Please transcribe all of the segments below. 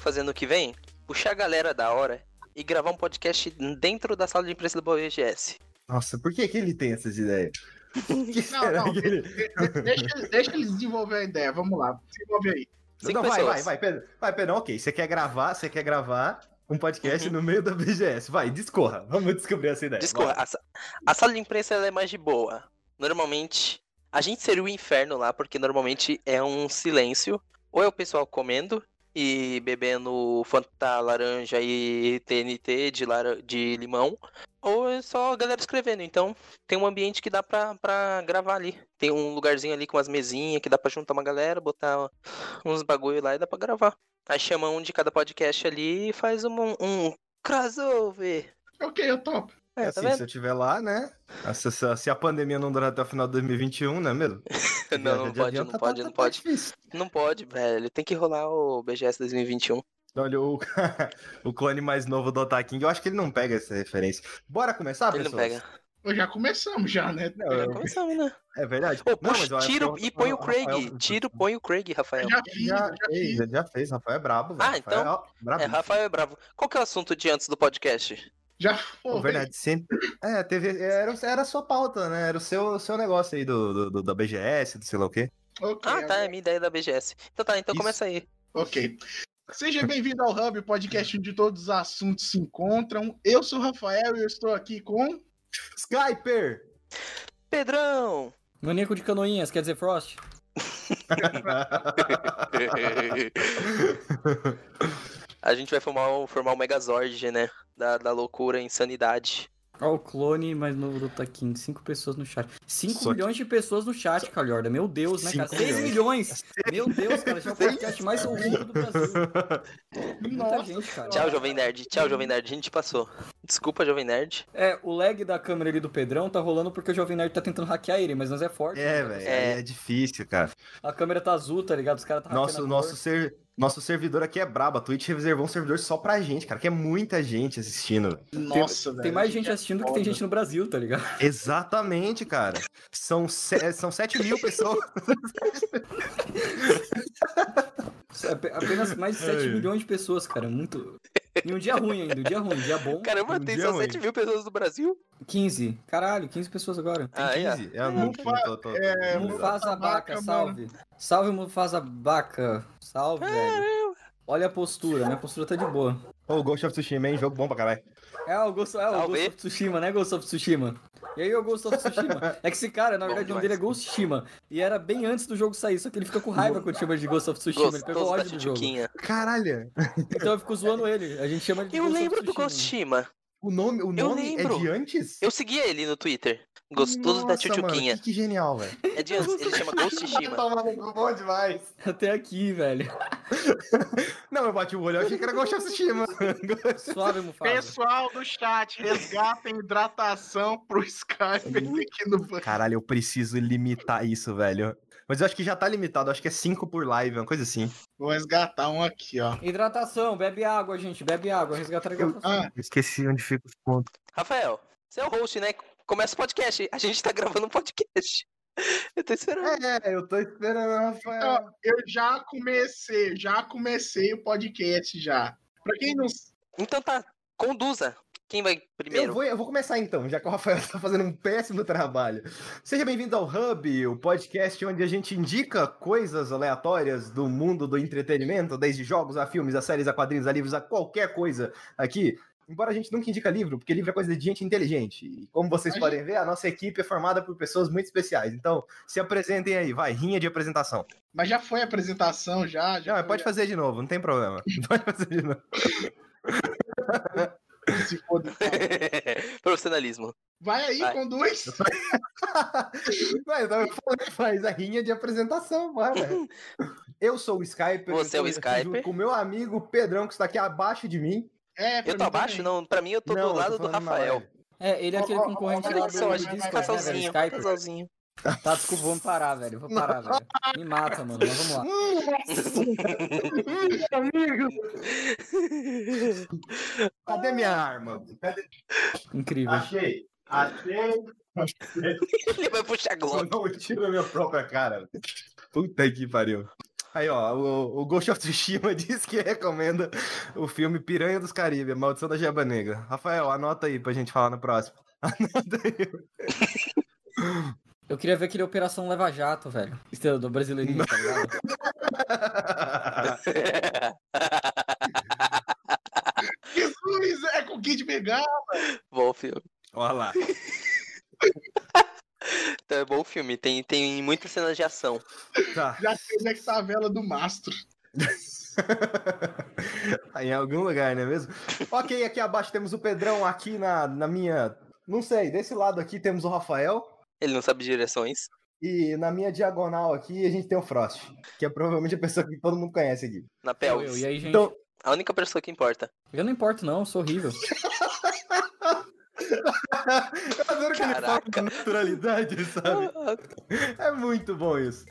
quero fazer no que vem? Puxar a galera da hora e gravar um podcast dentro da sala de imprensa do BGS. Nossa, por que ele tem essas ideias? Não. Ele... Deixa eles desenvolverem a ideia, vamos lá, desenvolve aí. Não, vai, Pedro, ok, você quer gravar um podcast no meio da BGS, vai, discorra, vamos descobrir essa ideia. Discorra, a sala de imprensa ela é mais de boa, normalmente, a gente seria o inferno lá, porque normalmente é um silêncio, ou é o pessoal comendo e bebendo Fanta laranja e TNT de limão, ou é só a galera escrevendo. Então tem um ambiente que dá pra gravar ali. Tem um lugarzinho ali com umas mesinhas que dá pra juntar uma galera, botar uns bagulho lá e dá pra gravar. Aí chama um de cada podcast ali e faz um crossover. Ok, eu topo. Tá assim, se eu estiver lá, né? Se a pandemia não durar até o final de 2021, não é mesmo? Não pode, velho. Tem que rolar o BGS 2021. Olha, o clone mais novo do Otaking, eu acho que ele não pega essa referência. Bora começar, ele pessoas? Ele não pega. Já começamos, né? Já começamos, né? É verdade. Pô, não, mas põe o Craig. Rafael... põe o Craig, Rafael. Já fez, Rafael é brabo. Velho. Ah, então. Rafael é brabo. Qual que é o assunto de antes do podcast? Já foi. O verdade, sempre... era a sua pauta, né? Era o seu negócio aí da BGS, do sei lá o quê. Okay, tá, é a minha ideia da BGS. Então tá, então isso. Começa aí. Ok. Seja bem-vindo ao Hub, podcast onde todos os assuntos se encontram. Eu sou o Rafael e eu estou aqui com... Skyper! Pedrão! Maníaco de canoinhas, quer dizer Frost? A gente vai formar o Megazord, né? Da loucura, insanidade. Ó, o clone mais novo do Taquinho. 5 pessoas no chat. 5 milhões de pessoas no chat, Calhorda. Meu Deus, né, cara? 6 milhões! Meu Deus, cara. Esse é o podcast mais ouvido do Brasil. Muita gente, cara. Tchau, Jovem Nerd. A gente passou. Desculpa, Jovem Nerd. É, o lag da câmera ali do Pedrão tá rolando porque o Jovem Nerd tá tentando hackear ele, mas nós é forte. É, né, velho. É difícil, cara. A câmera tá azul, tá ligado? Os caras tá hackeando. Nosso servidor aqui é brabo, a Twitch reservou um servidor só pra gente, cara, que é muita gente assistindo. Nossa, velho. Tem mais gente assistindo que tem gente no Brasil, tá ligado? Exatamente, cara. São 7 mil pessoas. Apenas mais de 7 milhões de pessoas, cara, muito... E um dia ruim ainda, um dia bom. Caramba, tem só 7 mil pessoas no Brasil? 15, caralho, 15 pessoas agora. Tem 15? É muito bom. Mufasa Baca, salve. Salve, Mufasa Baca. Salve, velho. Olha a postura, minha postura tá de boa. Ô, o Ghost of Tsushima, hein? Jogo bom pra caralho. É o Ghost of Tsushima, né, Ghost of Tsushima? E aí o Ghost of Tsushima? É que esse cara, na verdade, o nome dele é Ghost Tsushima. E era bem antes do jogo sair, só que ele fica com raiva quando chama de Ghost of Tsushima. Ele pegou ódio do jogo. Caralho! Então eu fico zoando ele. A gente chama ele de Ghost of Tsushima. Eu lembro do Ghost of Tsushima. O nome é de antes? Eu segui ele no Twitter. Gostoso da Tchutchuquinha. Que genial, velho. É de antes, ele chama Ghost of Tsushima. Bom demais. Até aqui, velho. Não, eu bati o olho, eu achei que era Ghost of Tsushima. Suave, Mufasa. Pessoal do chat, resgatem hidratação pro Skype aqui no... Caralho, eu preciso limitar isso, velho. Mas eu acho que já tá limitado, acho que é 5 por live, uma coisa assim. Vou resgatar um aqui, ó. Hidratação, bebe água, gente, bebe água. Resgatar a hidratação. Esqueci onde fica os pontos. Rafael, você é o host, né? Começa o podcast, a gente tá gravando um podcast. Eu tô esperando. Eu tô esperando, Rafael. Eu já comecei o podcast já. Pra quem não... Então tá, conduza. Quem vai primeiro? Eu vou começar então, já que o Rafael tá fazendo um péssimo trabalho. Seja bem-vindo ao Hub, o podcast onde a gente indica coisas aleatórias do mundo do entretenimento, desde jogos a filmes, a séries, a quadrinhos, a livros, a qualquer coisa aqui. Embora a gente nunca indica livro, porque livro é coisa de gente inteligente. E como vocês podem ver, a nossa equipe é formada por pessoas muito especiais. Então, se apresentem aí, vai, rinha de apresentação. Mas já foi a apresentação, já. Não, pode fazer de novo, não tem problema. Pode fazer de novo. Se for do profissionalismo. Vai aí, conduz. Mas faz a rinha de apresentação, bora. Eu sou o Skyper. Você é o Skyper. Com o meu amigo Pedrão, que está aqui abaixo de mim. Eu tô abaixo? Também. Não, pra mim eu tô do lado do Rafael. Ele é aquele concorrente lá do Disco, casalzinho, né, casalzinho. Tá, desculpa, vamos parar, velho. Vou parar, velho. Me mata, mano. Mas vamos lá. Cadê minha arma? Incrível. Achei. Ele vai puxar a Glock. Eu não tiro a minha própria cara. Puta que pariu. Aí, ó, o Ghost of Tsushima diz que recomenda o filme Piranha dos Caribe, Maldição da Jeba Negra. Rafael, anota aí pra gente falar no próximo. Anota aí. Eu queria ver aquele Operação Leva Jato, velho. Estrela do brasileirinho, tá ligado? Jesus, é com o Kid Bengala. Bom filme. Olha lá. Então é bom filme, tem muitas cenas de ação. Tá. Já sei onde é que tá a vela do mastro. Em algum lugar, não é mesmo? Ok, aqui abaixo temos o Pedrão, aqui na minha... Não sei, desse lado aqui temos o Rafael. Ele não sabe direções. E na minha diagonal aqui a gente tem o Frost, que é provavelmente a pessoa que todo mundo conhece aqui. Na pelvis. E aí, gente... Então... A única pessoa que importa. Eu não importo, não, eu sou horrível. Eu adoro que ele fala com naturalidade, sabe? É muito bom isso.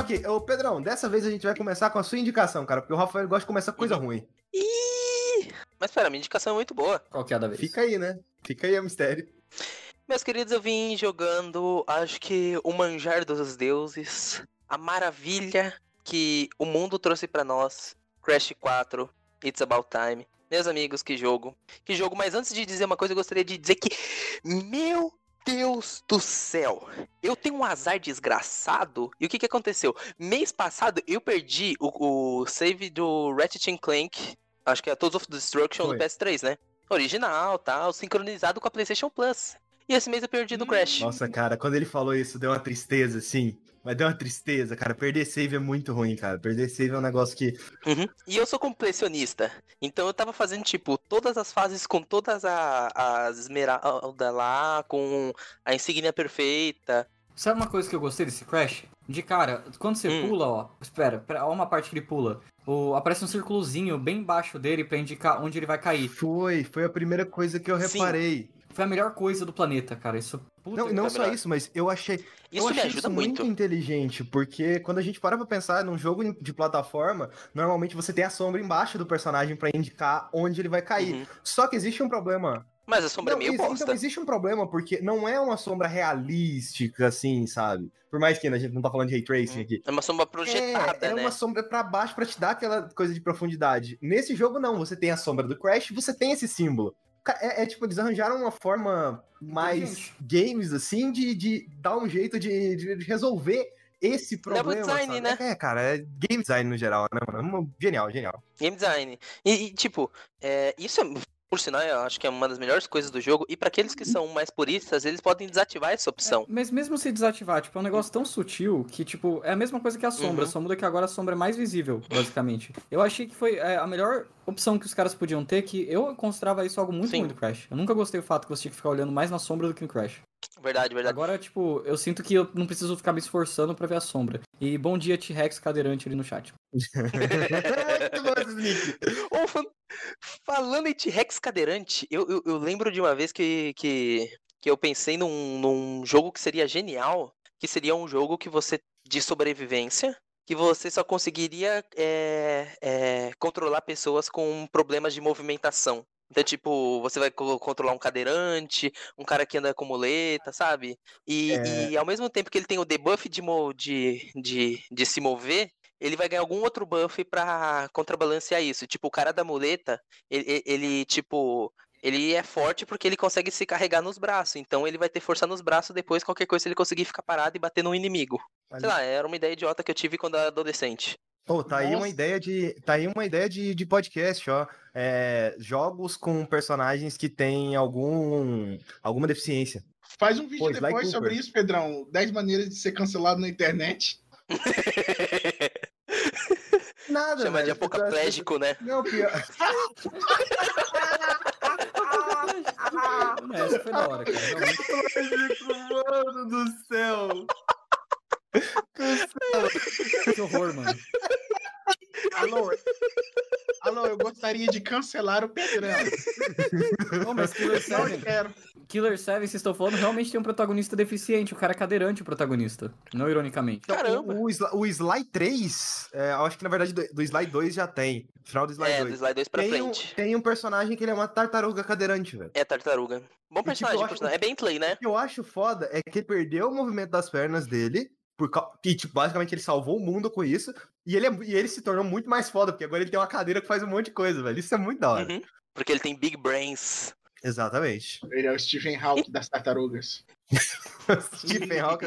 Ok, ô Pedrão, dessa vez a gente vai começar com a sua indicação, cara, porque o Rafael gosta de começar coisa ruim. Ih! Mas pera, minha indicação é muito boa. Qual que é a da vez? Fica aí, né? Fica aí, é mistério. Meus queridos, eu vim jogando, acho que o manjar dos deuses, a maravilha que o mundo trouxe pra nós, Crash 4, It's About Time. Meus amigos, que jogo. Que jogo, mas antes de dizer uma coisa, eu gostaria de dizer que, meu Deus do céu, eu tenho um azar desgraçado. E o que aconteceu? Mês passado, eu perdi o save do Ratchet & Clank, acho que é Tools of Destruction do PS3, né? Original, tal, sincronizado com a PlayStation Plus. E esse mês eu perdi do Crash. Nossa, cara, quando ele falou isso, deu uma tristeza, assim. Mas deu uma tristeza, cara. Perder save é muito ruim, cara. Perder save é um negócio que... Uhum. E eu sou completionista. Então eu tava fazendo, tipo, todas as fases com todas as esmeraldas lá, com a insígnia perfeita. Sabe uma coisa que eu gostei desse Crash? De cara, quando você pula, ó... Espera, olha uma parte que ele pula. Aparece um círculozinho bem embaixo dele pra indicar onde ele vai cair. Foi a primeira coisa que eu reparei. Sim. Foi a melhor coisa do planeta, cara. Isso, puta, não só melhor. Isso, mas eu achei isso, eu achei me ajuda isso muito inteligente, porque quando a gente para pra pensar num jogo de plataforma, normalmente você tem a sombra embaixo do personagem pra indicar onde ele vai cair. Uhum. Só que existe um problema. Mas a sombra é meio bosta. Então existe um problema, porque não é uma sombra realística, assim, sabe? Por mais que a gente não tá falando de ray tracing aqui. É uma sombra projetada, né? É uma sombra pra baixo pra te dar aquela coisa de profundidade. Nesse jogo, não. Você tem a sombra do Crash, você tem esse símbolo. Tipo, eles arranjaram uma forma mais games, assim, de dar um jeito de resolver esse problema. Level design, sabe? Né? Cara, é game design no geral, né, mano? Genial, genial. Game design. E tipo, isso é... Por sinal, eu acho que é uma das melhores coisas do jogo. E pra aqueles que são mais puristas, eles podem desativar essa opção. Mas mesmo se desativar, tipo, é um negócio tão sutil que, tipo, é a mesma coisa que a sombra. Só muda que agora a sombra é mais visível, basicamente. Eu achei que foi a melhor opção que os caras podiam ter, que eu considerava isso algo muito ruim do Crash. Eu nunca gostei do fato que você tinha que ficar olhando mais na sombra do que no Crash. Verdade, verdade. Agora, tipo, eu sinto que eu não preciso ficar me esforçando pra ver a sombra. E bom dia, T-Rex cadeirante ali no chat. Falando em T-Rex cadeirante, eu lembro de uma vez que eu pensei num jogo que seria genial, que seria um jogo que você de sobrevivência, que você só conseguiria controlar pessoas com problemas de movimentação. Então, tipo, você vai controlar um cadeirante, um cara que anda com muleta, sabe? E ao mesmo tempo que ele tem o debuff de se mover, ele vai ganhar algum outro buff pra contrabalancear isso. Tipo, o cara da muleta, ele é forte porque ele consegue se carregar nos braços. Então ele vai ter força nos braços depois, qualquer coisa, se ele conseguir ficar parado e bater num inimigo. Sei lá, era uma ideia idiota que eu tive quando eu era adolescente. Pô, tá aí uma ideia de podcast, ó. Jogos com personagens que têm alguma deficiência. Faz um vídeo depois sobre isso, Pedrão. 10 maneiras de ser cancelado na internet. Nada, chama, velho, de apocaplégico, né? Não, pior. Essa foi da hora, cara. Mano do céu. Que horror, mano. Alô, eu gostaria de cancelar o Pedrão. Não, mas que eu quero. Killer 7, vocês estão falando, realmente tem um protagonista deficiente. O cara é cadeirante, o protagonista. Não ironicamente. Caramba! O Sly 3, eu acho que na verdade do Sly 2 já tem. Final do Sly 2. É, do Sly 2 pra frente. Tem um personagem que ele é uma tartaruga cadeirante, velho. É, tartaruga. Bom personagem, tipo, personagem. É bem play, né? O que eu acho foda é que ele perdeu o movimento das pernas dele. E, tipo, basicamente ele salvou o mundo com isso. E ele se tornou muito mais foda, porque agora ele tem uma cadeira que faz um monte de coisa, velho. Isso é muito da hora. Uhum. Porque ele tem big brains. Exatamente. Ele é o Stephen Hawking das tartarugas. Stephen Hawking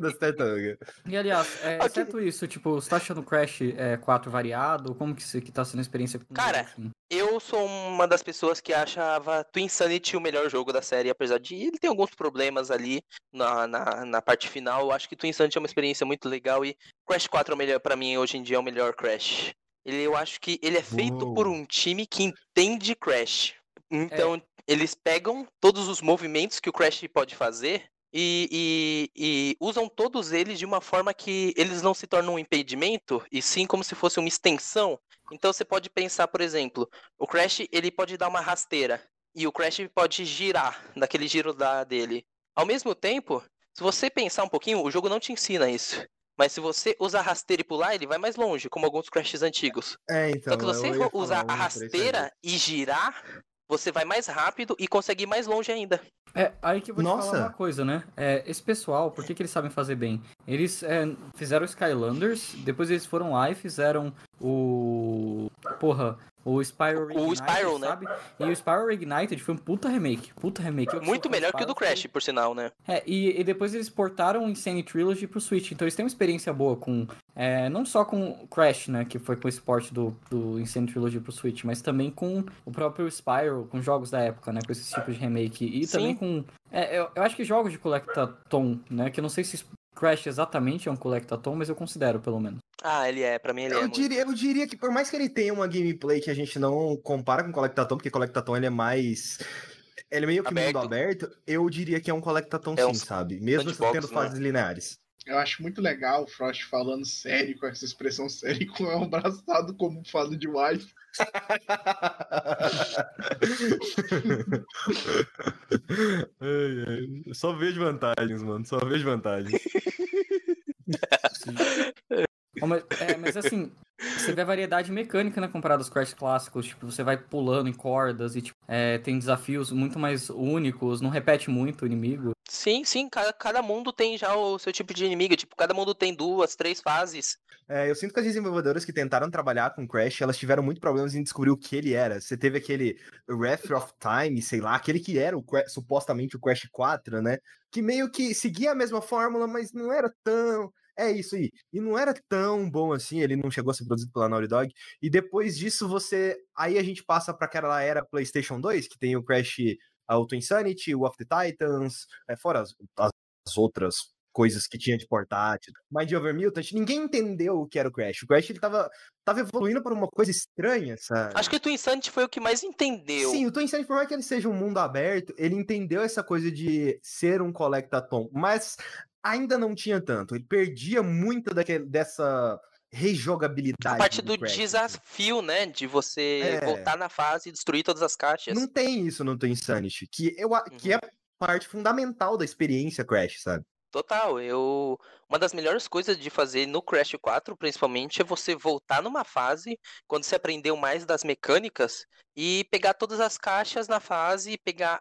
das tartarugas. E, aliás, exceto isso, tipo, você tá achando o Crash 4 variado? Como que tá sendo a experiência? Cara, eu sou uma das pessoas que achava Twinsanity o melhor jogo da série, apesar de ele ter alguns problemas ali na parte final. Eu acho que Twinsanity é uma experiência muito legal e Crash 4 é o melhor, pra mim, hoje em dia, é o melhor Crash. Eu acho que ele é feito por um time que entende Crash. Então, eles pegam todos os movimentos que o Crash pode fazer e usam todos eles de uma forma que eles não se tornam um impedimento, e sim como se fosse uma extensão. Então, você pode pensar, por exemplo, o Crash ele pode dar uma rasteira e o Crash pode girar naquele giro dele. Ao mesmo tempo, se você pensar um pouquinho, o jogo não te ensina isso. Mas se você usar a rasteira e pular, ele vai mais longe, como alguns Crashes antigos. Então, só que se você usar a rasteira e girar, você vai mais rápido e consegue ir mais longe ainda. Aí que eu vou te falar uma coisa, né? Esse pessoal, por que eles sabem fazer bem? Eles fizeram o Skylanders, depois eles foram lá e fizeram o Spyro Reignited, o Spyro, sabe? Né? E o Spyro Reignited foi um puta remake. Muito melhor que o do Crash, por sinal, né? E depois eles portaram o Insane Trilogy pro Switch, então eles têm uma experiência boa com... não só com Crash, né, que foi com esse port do Insane Trilogy pro Switch, mas também com o próprio Spyro, com jogos da época, né, com esse tipo de remake. E sim, também com... eu acho que jogos de Collectathon, né, que eu não sei se Crash exatamente é um Collectathon, mas eu considero, pelo menos. Ele é, pra mim ele eu diria que por mais que ele tenha uma gameplay que a gente não compara com Collectathon, porque Collectathon ele é mais... Ele é meio que aberto. Mundo aberto, eu diria que é um Collectathon sim, sabe? Mesmo tendo fases lineares. Eu acho muito legal o Frost falando sério, com essa expressão séria, com o abraçado como um fado de wife. Só vejo vantagens, mano. Só vejo vantagens. Mas assim, você vê a variedade mecânica, né, comparado aos Crash clássicos. Tipo, você vai pulando em cordas e tipo, tem desafios muito mais únicos, não repete muito o inimigo. Sim, cada mundo tem já o seu tipo de inimigo, tipo, cada mundo tem 2, 3 fases. Eu sinto que as desenvolvedoras que tentaram trabalhar com Crash, elas tiveram muito problemas em descobrir o que ele era. Você teve aquele Wrath of Time, sei lá, aquele que era supostamente o Crash 4, né, que meio que seguia a mesma fórmula, mas não era tão... É isso aí. E não era tão bom assim, ele não chegou a ser produzido pela Naughty Dog. E depois disso, aí a gente passa pra aquela era PlayStation 2, que tem o Crash, o Twinsanity, o Of the Titans, fora as outras coisas que tinha de portátil. Mind Over Mutant, ninguém entendeu o que era o Crash. O Crash, ele tava evoluindo para uma coisa estranha, sabe? Acho que o Twinsanity foi o que mais entendeu. Sim, o Twinsanity, por mais que ele seja um mundo aberto, ele entendeu essa coisa de ser um Collectathon, mas... ainda não tinha tanto, ele perdia muito dessa rejogabilidade. A parte do desafio, né, de você voltar na fase e destruir todas as caixas. Não tem isso no Twinsanity, que é parte fundamental da experiência Crash, sabe? Total, uma das melhores coisas de fazer no Crash 4, principalmente, é você voltar numa fase, quando você aprendeu mais das mecânicas, e pegar todas as caixas na fase, e pegar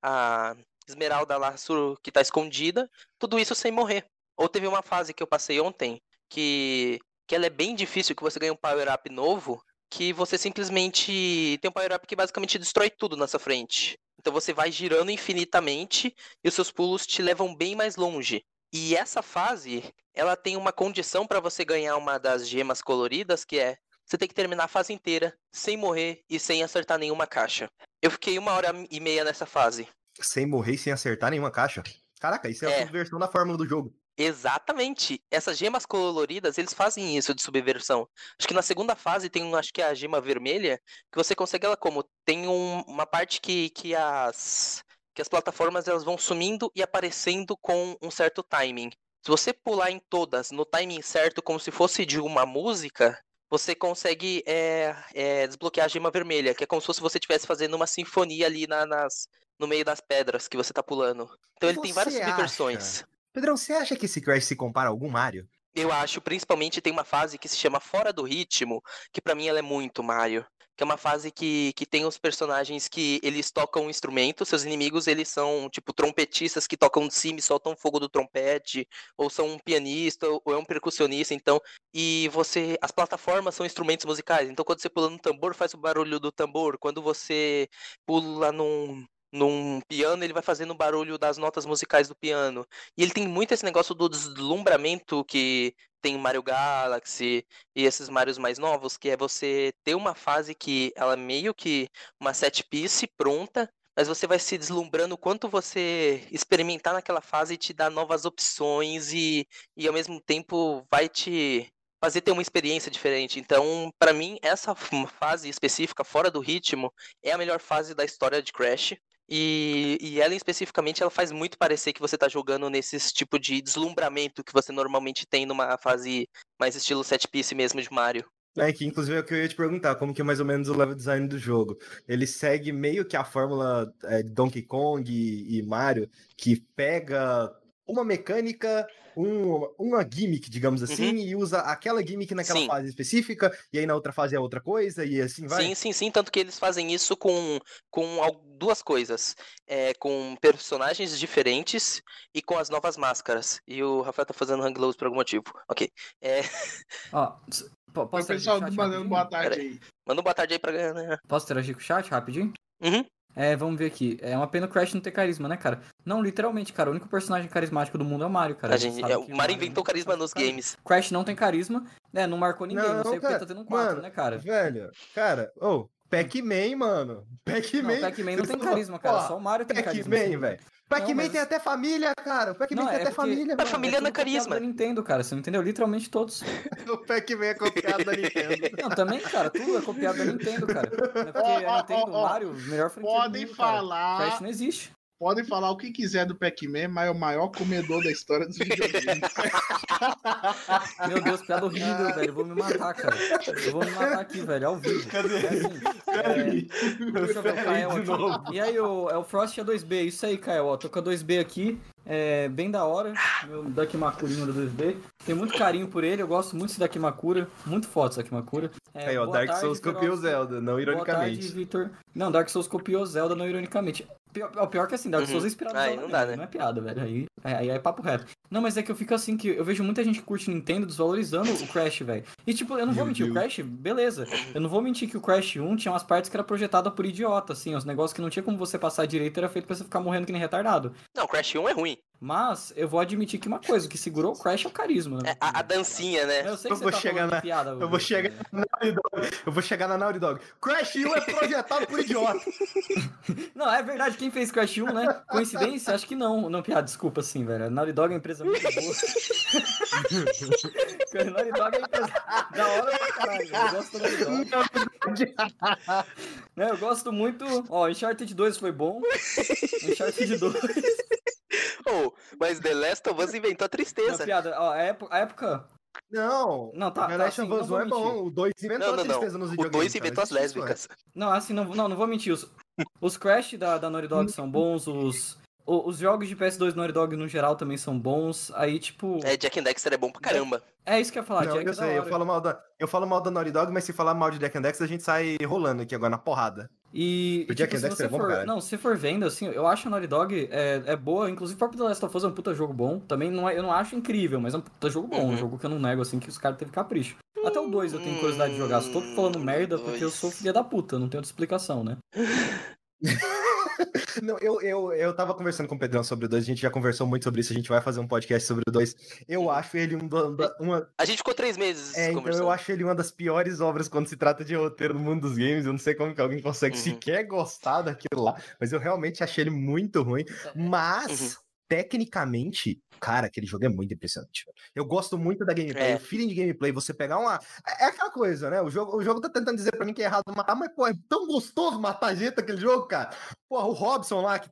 a esmeralda lá que tá escondida, tudo isso sem morrer. Ou teve uma fase que eu passei ontem que ela é bem difícil, que você ganha um power-up novo, que você simplesmente tem um power-up que basicamente destrói tudo na sua frente. Então você vai girando infinitamente e os seus pulos te levam bem mais longe. E essa fase, ela tem uma condição para você ganhar uma das gemas coloridas, que é você tem que terminar a fase inteira, sem morrer e sem acertar nenhuma caixa. Eu fiquei 1h30 nessa fase. Sem morrer e sem acertar nenhuma caixa. Caraca, isso é a subversão da fórmula do jogo. Exatamente. Essas gemas coloridas, eles fazem isso de subversão. Acho que na segunda fase tem, acho que é a gema vermelha, que você consegue ela como? Tem uma parte que as plataformas elas vão sumindo e aparecendo com um certo timing. Se você pular em todas no timing certo, como se fosse de uma música... você consegue desbloquear a gema vermelha, que é como se você estivesse fazendo uma sinfonia ali no meio das pedras que você tá pulando. Então ele tem várias subversões. Pedrão, você acha que esse Crash se compara a algum Mario? Eu acho, principalmente tem uma fase que se chama Fora do Ritmo, que pra mim ela é muito Mario. Que é uma fase que tem os personagens que eles tocam um instrumento, seus inimigos eles são tipo trompetistas que tocam de cima e soltam fogo do trompete, ou são um pianista, ou é um percussionista, então, e você, as plataformas são instrumentos musicais, então quando você pula no tambor faz o barulho do tambor, quando você pula num piano, ele vai fazendo o barulho das notas musicais do piano. E ele tem muito esse negócio do deslumbramento que tem o Mario Galaxy e esses Marios mais novos, que é você ter uma fase que ela é meio que uma set piece pronta, mas você vai se deslumbrando quanto você experimentar naquela fase e te dá novas opções e ao mesmo tempo vai te fazer ter uma experiência diferente. Então, pra mim, essa fase específica, Fora do Ritmo, é a melhor fase da história de Crash. E ela especificamente ela faz muito parecer que você tá jogando nesse tipo de deslumbramento que você normalmente tem numa fase mais estilo set piece mesmo de Mario. É, que inclusive é o que eu ia te perguntar, como que é mais ou menos o level design do jogo? Ele segue meio que a fórmula Donkey Kong e Mario, que pega uma mecânica, uma gimmick, digamos assim, e usa aquela gimmick naquela fase específica, e aí na outra fase é outra coisa, e assim vai? Sim, tanto que eles fazem isso com duas coisas, com personagens diferentes e com as novas máscaras. E o Rafael tá fazendo hang gloves por algum motivo. Ok. Posso ter o pessoal mandando boa tarde aí. Manda um boa tarde aí pra galera. Posso interagir com o chat rapidinho? Vamos ver aqui. É uma pena o Crash não ter carisma, né, cara? Não, literalmente, cara. O único personagem carismático do mundo é o Mario, cara. O Mario inventou carisma nos games. Crash não tem carisma, né? Não marcou ninguém. Não sei porque tá tendo um 4, mano, né, cara? Velho, cara, Pac-Man, mano. Pac-Man não tem carisma, cara. Só o Mario tem carisma. Pac-Man, velho. Pac-Man tem até família, cara. O Pac-Man tem até família. A família não é carisma. Da Nintendo, cara. Você não entendeu? Literalmente todos. O Pac-Man é copiado da Nintendo. Não, também, cara. Tudo é copiado da Nintendo, cara. É porque a Nintendo, Mario, melhor franquia do mundo, podem falar. Crash não existe. Podem falar o que quiser do Pac-Man, mas é o maior comedor da história dos videogames. Meu Deus, piada horrível, velho. Eu vou me matar, cara. Eu vou me matar aqui, velho, ao vivo. Cadê? Deixa eu ver o Kael aqui. Novo. E aí, é o Frost A2B. Isso aí, Kael. Ó, tô com a 2B aqui. É bem da hora. Meu Dakimakura número 2B. Tenho muito carinho por ele. Eu gosto muito desse Dakimakura. Muito foda esse Dakimakura. Aí, ó, Dark Souls copiou Zelda, não ironicamente. Boa tarde, Victor. Não, Dark Souls copiou Zelda, não ironicamente. O pior que assim, Dark Souls é inspirado aí, não, dá, né? Não é piada, velho. Aí é papo reto. Não, mas é que eu fico assim, que eu vejo muita gente que curte Nintendo desvalorizando o Crash, velho. E tipo, eu não vou mentir, o Crash, beleza. Eu não vou mentir que o Crash 1 tinha umas partes que era projetada por idiota, assim, os negócios que não tinha como você passar direito, era feito pra você ficar morrendo que nem retardado. Não, o Crash 1 é ruim. Mas eu vou admitir que uma coisa, o que segurou o Crash é o carisma. Né? A dancinha, né? Eu sei que você tá falando de piada. Eu vou chegar na Naughty Dog. Crash 1 é projetado por idiota. Não, é verdade, quem fez Crash 1, né? Coincidência? Acho que não. Não, piada, desculpa, assim, velho. A Naughty Dog é uma empresa muito boa. A Naughty Dog é uma empresa da hora pra caralho. Eu gosto da Naughty Dog. Eu gosto muito... Ó, Uncharted 2 foi bom. Uncharted 2... mas The Last of Us inventou a tristeza. Não, piada. Ó, a época... Não, tá. The Last of Us não é bom. O 2 inventou a tristeza nos videogames. O 2 inventou as lésbicas. Não, assim, não vou mentir. Os Crash da Naughty Dog são bons, os jogos de PS2 Naughty Dog no geral também são bons. Aí, tipo... Jack and Dexter é bom pra caramba. É isso que eu ia falar, Jack and Dexter. Eu falo mal da Naughty Dog, mas se falar mal de Jack and Dexter, a gente sai rolando aqui agora na porrada. E tipo, se for vendo, assim, eu acho a Naughty Dog é boa, inclusive o próprio The Last of Us é um puta jogo bom, também não eu não acho incrível, mas é um puta jogo bom, um jogo que eu não nego, assim, que os caras teve capricho. Até o 2 eu tenho curiosidade de jogar, estou falando merda porque eu sou filha da puta, não tenho outra explicação, né? Não, eu tava conversando com o Pedrão sobre o 2, a gente já conversou muito sobre isso, a gente vai fazer um podcast sobre o 2. Eu acho ele a gente ficou 3 meses conversando. Então eu acho ele uma das piores obras quando se trata de roteiro no mundo dos games. Eu não sei como que alguém consegue sequer gostar daquilo lá, mas eu realmente achei ele muito ruim. Mas tecnicamente, cara, aquele jogo é muito impressionante. Eu gosto muito da gameplay, o feeling de gameplay, você pegar uma... É aquela coisa, né? O jogo tá tentando dizer pra mim que é errado matar, mas, pô, é tão gostoso matar gente aquele jogo, cara. Porra, o Robson lá, que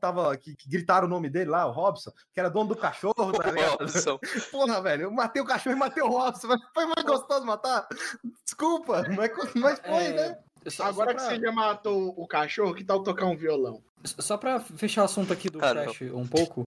gritaram o nome dele lá, o Robson, que era dono do cachorro, tá ligado? Robson. Porra, velho, eu matei o cachorro e matei o Robson, mas foi mais gostoso matar? Desculpa, mas foi, né? Agora que você já matou o cachorro, que tal tocar um violão? Só pra fechar o assunto aqui do Crash um pouco,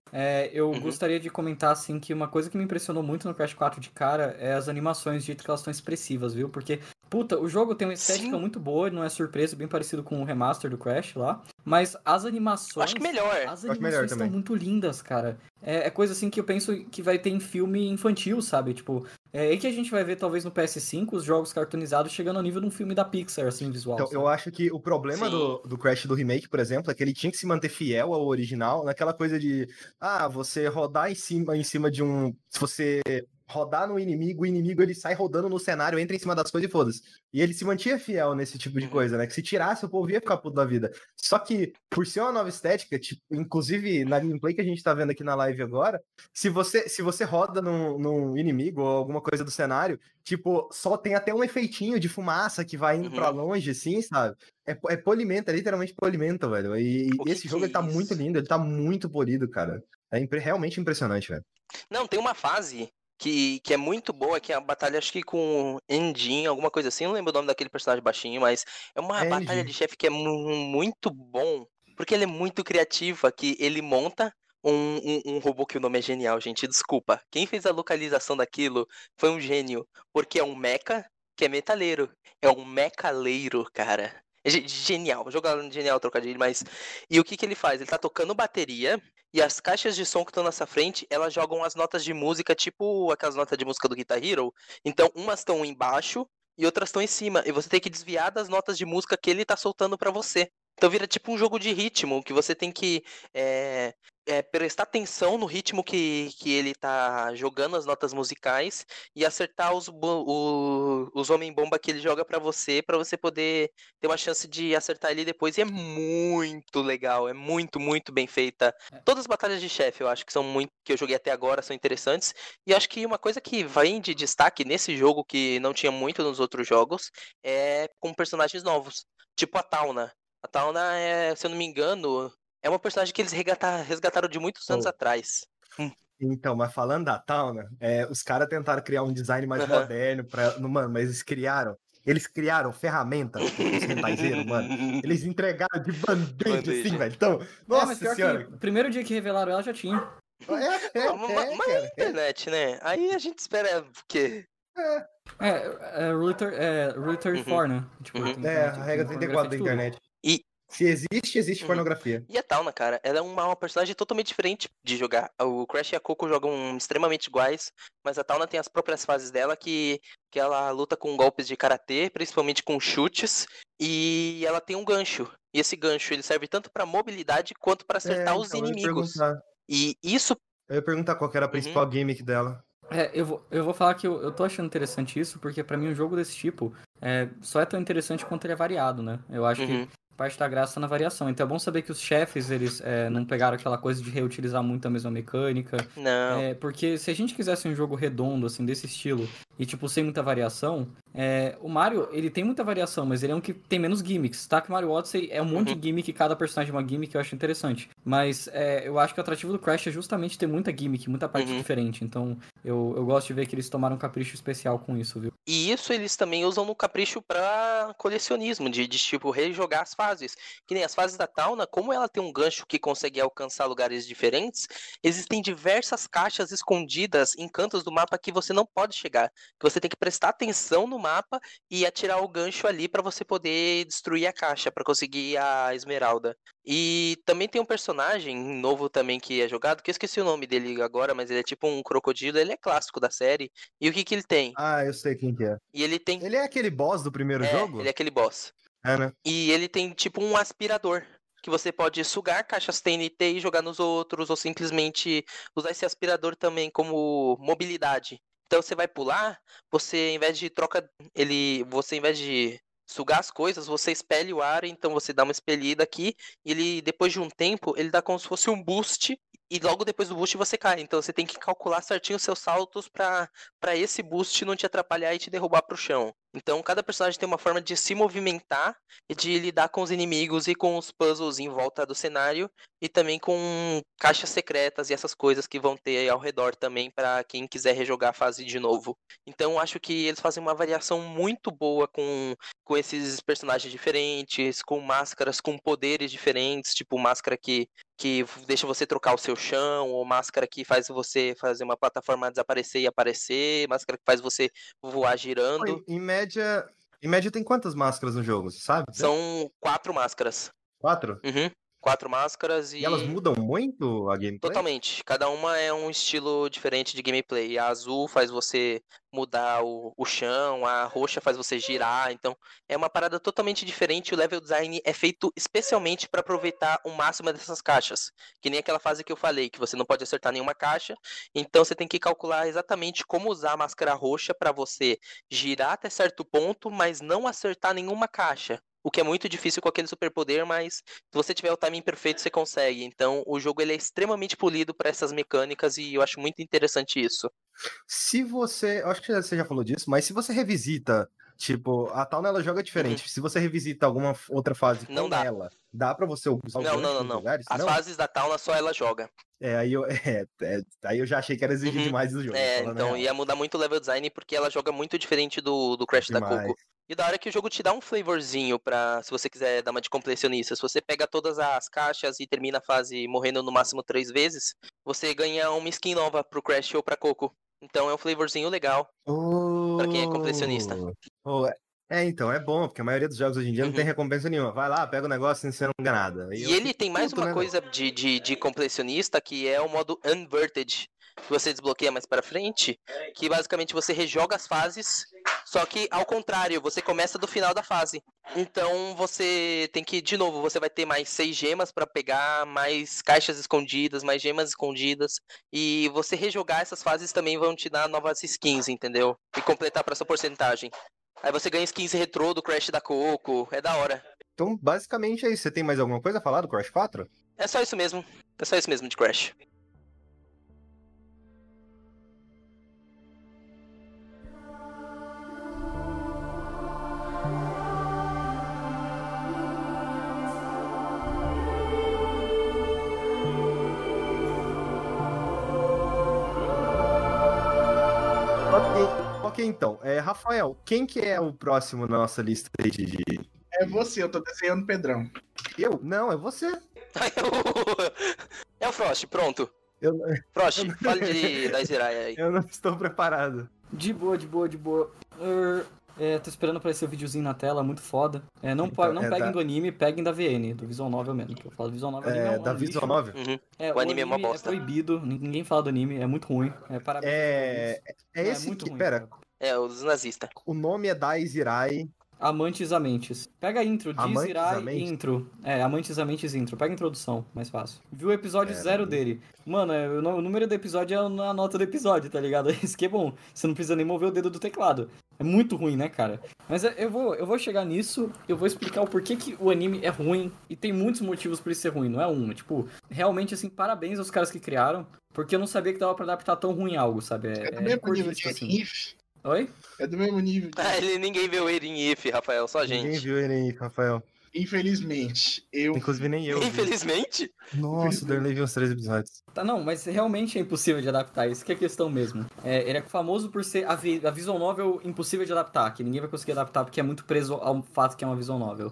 eu gostaria de comentar, assim, que uma coisa que me impressionou muito no Crash 4 de cara é as animações, de jeito que elas estão expressivas, viu? Porque, puta, o jogo tem uma estética muito boa, não é surpresa, bem parecido com o remaster do Crash lá, mas as animações... Acho que melhor. As animações estão muito lindas, cara. É coisa, assim, que eu penso que vai ter em filme infantil, sabe? Tipo, é aí que a gente vai ver, talvez, no PS5, os jogos cartoonizados chegando ao nível de um filme da Pixar, assim, visual. Então, sabe? Eu acho que o problema do Crash do remake, por exemplo, é que ele tinha que se manter fiel ao original, naquela coisa de, você rodar em cima de um... Se você rodar no inimigo, o inimigo ele sai rodando no cenário, entra em cima das coisas e foda-se. E ele se mantinha fiel nesse tipo de coisa, né? Que se tirasse, o povo ia ficar puto da vida. Só que, por ser uma nova estética, tipo, inclusive na gameplay que a gente tá vendo aqui na live agora, se você roda num inimigo ou alguma coisa do cenário, tipo, só tem até um efeitinho de fumaça que vai indo pra longe, assim, sabe? É polimento, é literalmente polimento, velho. E esse jogo ele tá muito lindo, ele tá muito polido, cara. É realmente impressionante, velho. Não, tem uma fase que é muito boa, que é a batalha, acho que com Endin, alguma coisa assim, não lembro o nome daquele personagem baixinho, mas é uma batalha de chefe que é muito bom, porque ele é muito criativa, que ele monta um robô que o nome é genial, gente, desculpa. Quem fez a localização daquilo foi um gênio, porque é um mecha que é metaleiro, é um mecaleiro, cara. É genial, jogador genial, trocadilho, mas... E o que ele faz? Ele tá tocando bateria, e as caixas de som que estão nessa frente, elas jogam as notas de música, tipo aquelas notas de música do Guitar Hero. Então, umas estão embaixo, e outras estão em cima. E você tem que desviar das notas de música que ele tá soltando pra você. Então, vira tipo um jogo de ritmo, que você tem que prestar atenção no ritmo que ele tá jogando as notas musicais e acertar os homem-bomba que ele joga pra você poder ter uma chance de acertar ele depois. E é muito legal, é muito, muito bem feita. Todas as batalhas de chefe, eu acho que que eu joguei até agora, são interessantes. E acho que uma coisa que vem de destaque nesse jogo, que não tinha muito nos outros jogos, é com personagens novos, tipo a Tauna. A Tauna, se eu não me engano, é uma personagem que eles resgataram de muitos anos atrás. Então, mas falando da Tauna, os caras tentaram criar um design mais moderno pra... Mano, mas eles criaram ferramentas os rentaizeiros, mano. Eles entregaram de band-aid, assim, velho. Então, nossa senhora. O primeiro dia que revelaram ela já tinha. Mas é internet, né? Aí a gente espera o quê? Rule 34, né? Tipo, a regra 34 da internet. E se existe pornografia. E a Tauna, cara, ela é uma personagem totalmente diferente de jogar. O Crash e a Coco jogam extremamente iguais, mas a Tauna tem as próprias fases dela, que ela luta com golpes de karatê, principalmente com chutes, e ela tem um gancho. E esse gancho, ele serve tanto pra mobilidade quanto pra acertar os inimigos. E isso... Eu ia perguntar qual que era a principal gimmick dela. Eu vou falar que eu tô achando interessante isso, porque pra mim um jogo desse tipo só é tão interessante quanto ele é variado, né? Eu acho que parte da graça tá na variação. Então é bom saber que os chefes, eles não pegaram aquela coisa de reutilizar muito a mesma mecânica. Não. Porque se a gente quisesse um jogo redondo, assim, desse estilo, e tipo, sem muita variação, o Mario, ele tem muita variação, mas ele é um que tem menos gimmicks, tá? Que o Mario Odyssey é um monte de gimmick, cada personagem é uma gimmick, eu acho interessante. Mas eu acho que o atrativo do Crash é justamente ter muita gimmick, muita parte diferente. Então eu gosto de ver que eles tomaram um capricho especial com isso, viu? E isso eles também usam no capricho pra colecionismo, de tipo, rejogar as fases. Que nem as fases da Tauna, como ela tem um gancho que consegue alcançar lugares diferentes, existem diversas caixas escondidas em cantos do mapa que você não pode chegar. Que você tem que prestar atenção no mapa e atirar o gancho ali pra você poder destruir a caixa, pra conseguir a esmeralda. E também tem um personagem novo também que é jogado, que eu esqueci o nome dele agora, mas ele é tipo um crocodilo, ele é clássico da série. E o que ele tem? Eu sei quem que é. E ele tem... Ele é aquele boss do primeiro jogo? Ele é aquele boss. É, né? E ele tem tipo um aspirador, que você pode sugar caixas TNT e jogar nos outros, ou simplesmente usar esse aspirador também como mobilidade. Então você vai pular, você em vez de sugar as coisas, você espelha o ar, então você dá uma espelhida aqui, e ele depois de um tempo, ele dá como se fosse um boost e logo depois do boost você cai. Então você tem que calcular certinho os seus saltos para esse boost não te atrapalhar e te derrubar pro chão. Então cada personagem tem uma forma de se movimentar e de lidar com os inimigos e com os puzzles em volta do cenário e também com caixas secretas e essas coisas que vão ter aí ao redor também para quem quiser rejogar a fase de novo. Então acho que eles fazem uma variação muito boa com esses personagens diferentes, com máscaras, com poderes diferentes, tipo máscara que deixa você trocar o seu chão, ou máscara que faz você fazer uma plataforma desaparecer e aparecer, máscara que faz você voar girando. Em média tem quantas máscaras no jogo, você sabe? São 4 máscaras. 4? Uhum. 4 máscaras e... elas mudam muito a gameplay? Totalmente. Cada uma é um estilo diferente de gameplay. A azul faz você mudar o chão, a roxa faz você girar. Então, é uma parada totalmente diferente. O level design é feito especialmente para aproveitar o máximo dessas caixas. Que nem aquela fase que eu falei, que você não pode acertar nenhuma caixa. Então, você tem que calcular exatamente como usar a máscara roxa para você girar até certo ponto, mas não acertar nenhuma caixa. O que é muito difícil com aquele superpoder, mas se você tiver o timing perfeito, você consegue. Então, o jogo ele é extremamente polido para essas mecânicas e eu acho muito interessante isso. Se você... eu acho que você já falou disso, mas se você revisita... tipo, a Town ela joga diferente. Uhum. Se você revisita alguma outra fase não com dá. Ela, dá pra você usar não, o não, não, lugares? As não. fases da Town só ela joga. Aí eu já achei que era exigir demais do jogo. É, então ia mudar muito o level design porque ela joga muito diferente do Crash demais. Da Coco. E da hora que o jogo te dá um flavorzinho pra, se você quiser dar uma de completionista, se você pega todas as caixas e termina a fase morrendo no máximo 3 vezes, você ganha uma skin nova pro Crash ou pra Coco. Então é um flavorzinho legal pra quem é completionista. Então, é bom, porque a maioria dos jogos hoje em dia não tem recompensa nenhuma. Vai lá, pega o negócio e você não ganha nada. E ele tem mais uma coisa de completionista, que é o modo Unverted, que você desbloqueia mais pra frente, que basicamente você rejoga as fases, só que ao contrário, você começa do final da fase. Então você tem que, de novo, você vai ter mais 6 gemas pra pegar, mais caixas escondidas, mais gemas escondidas, e você rejogar essas fases também vão te dar novas skins, entendeu? E completar pra sua porcentagem. Aí você ganha skins retrô do Crash da Coco, é da hora. Então basicamente é isso, você tem mais alguma coisa a falar do Crash 4? É só isso mesmo de Crash. Ok, então. Rafael, quem que é o próximo na nossa lista de... É você, eu tô desenhando o Pedrão. Eu? Não, é você. É o Frost, pronto. Frost, fale de Daisirai aí. Eu não estou preparado. De boa. Tô esperando aparecer o videozinho na tela, muito foda. Não peguem do anime, peguem da VN, do Visual Novel mesmo. Que eu falo Visual Novel, anime é da Visual Novel? Uhum. O anime é uma bosta. É proibido, ninguém fala do anime, é muito ruim. É muito ruim. Pera. É, os nazistas. O nome é Daisirai. Amantes Amentes. Pega a intro, Daisirai intro. Amantes Amentes intro. Pega a introdução, mais fácil. Viu o episódio 0 dele. Mano, o número do episódio é a nota do episódio, tá ligado? Isso que é bom. Você não precisa nem mover o dedo do teclado. É muito ruim, né, cara? Mas eu vou chegar nisso, eu vou explicar o porquê que o anime é ruim. E tem muitos motivos pra ele ser ruim, não é um. Tipo, realmente, assim, parabéns aos caras que criaram. Porque eu não sabia que dava pra adaptar tão ruim algo, sabe? Oi? É do mesmo nível. Ninguém viu ele em IF, Rafael, só a gente. Ninguém viu ele em IF, Rafael. Infelizmente, eu... Inclusive nem eu. Infelizmente? Vi. Nossa, o Darley viu os 3 episódios. Tá, não, mas realmente é impossível de adaptar, isso que é questão mesmo. Ele é famoso por ser a visual novel impossível de adaptar, que ninguém vai conseguir adaptar porque é muito preso ao fato que é uma visual novel.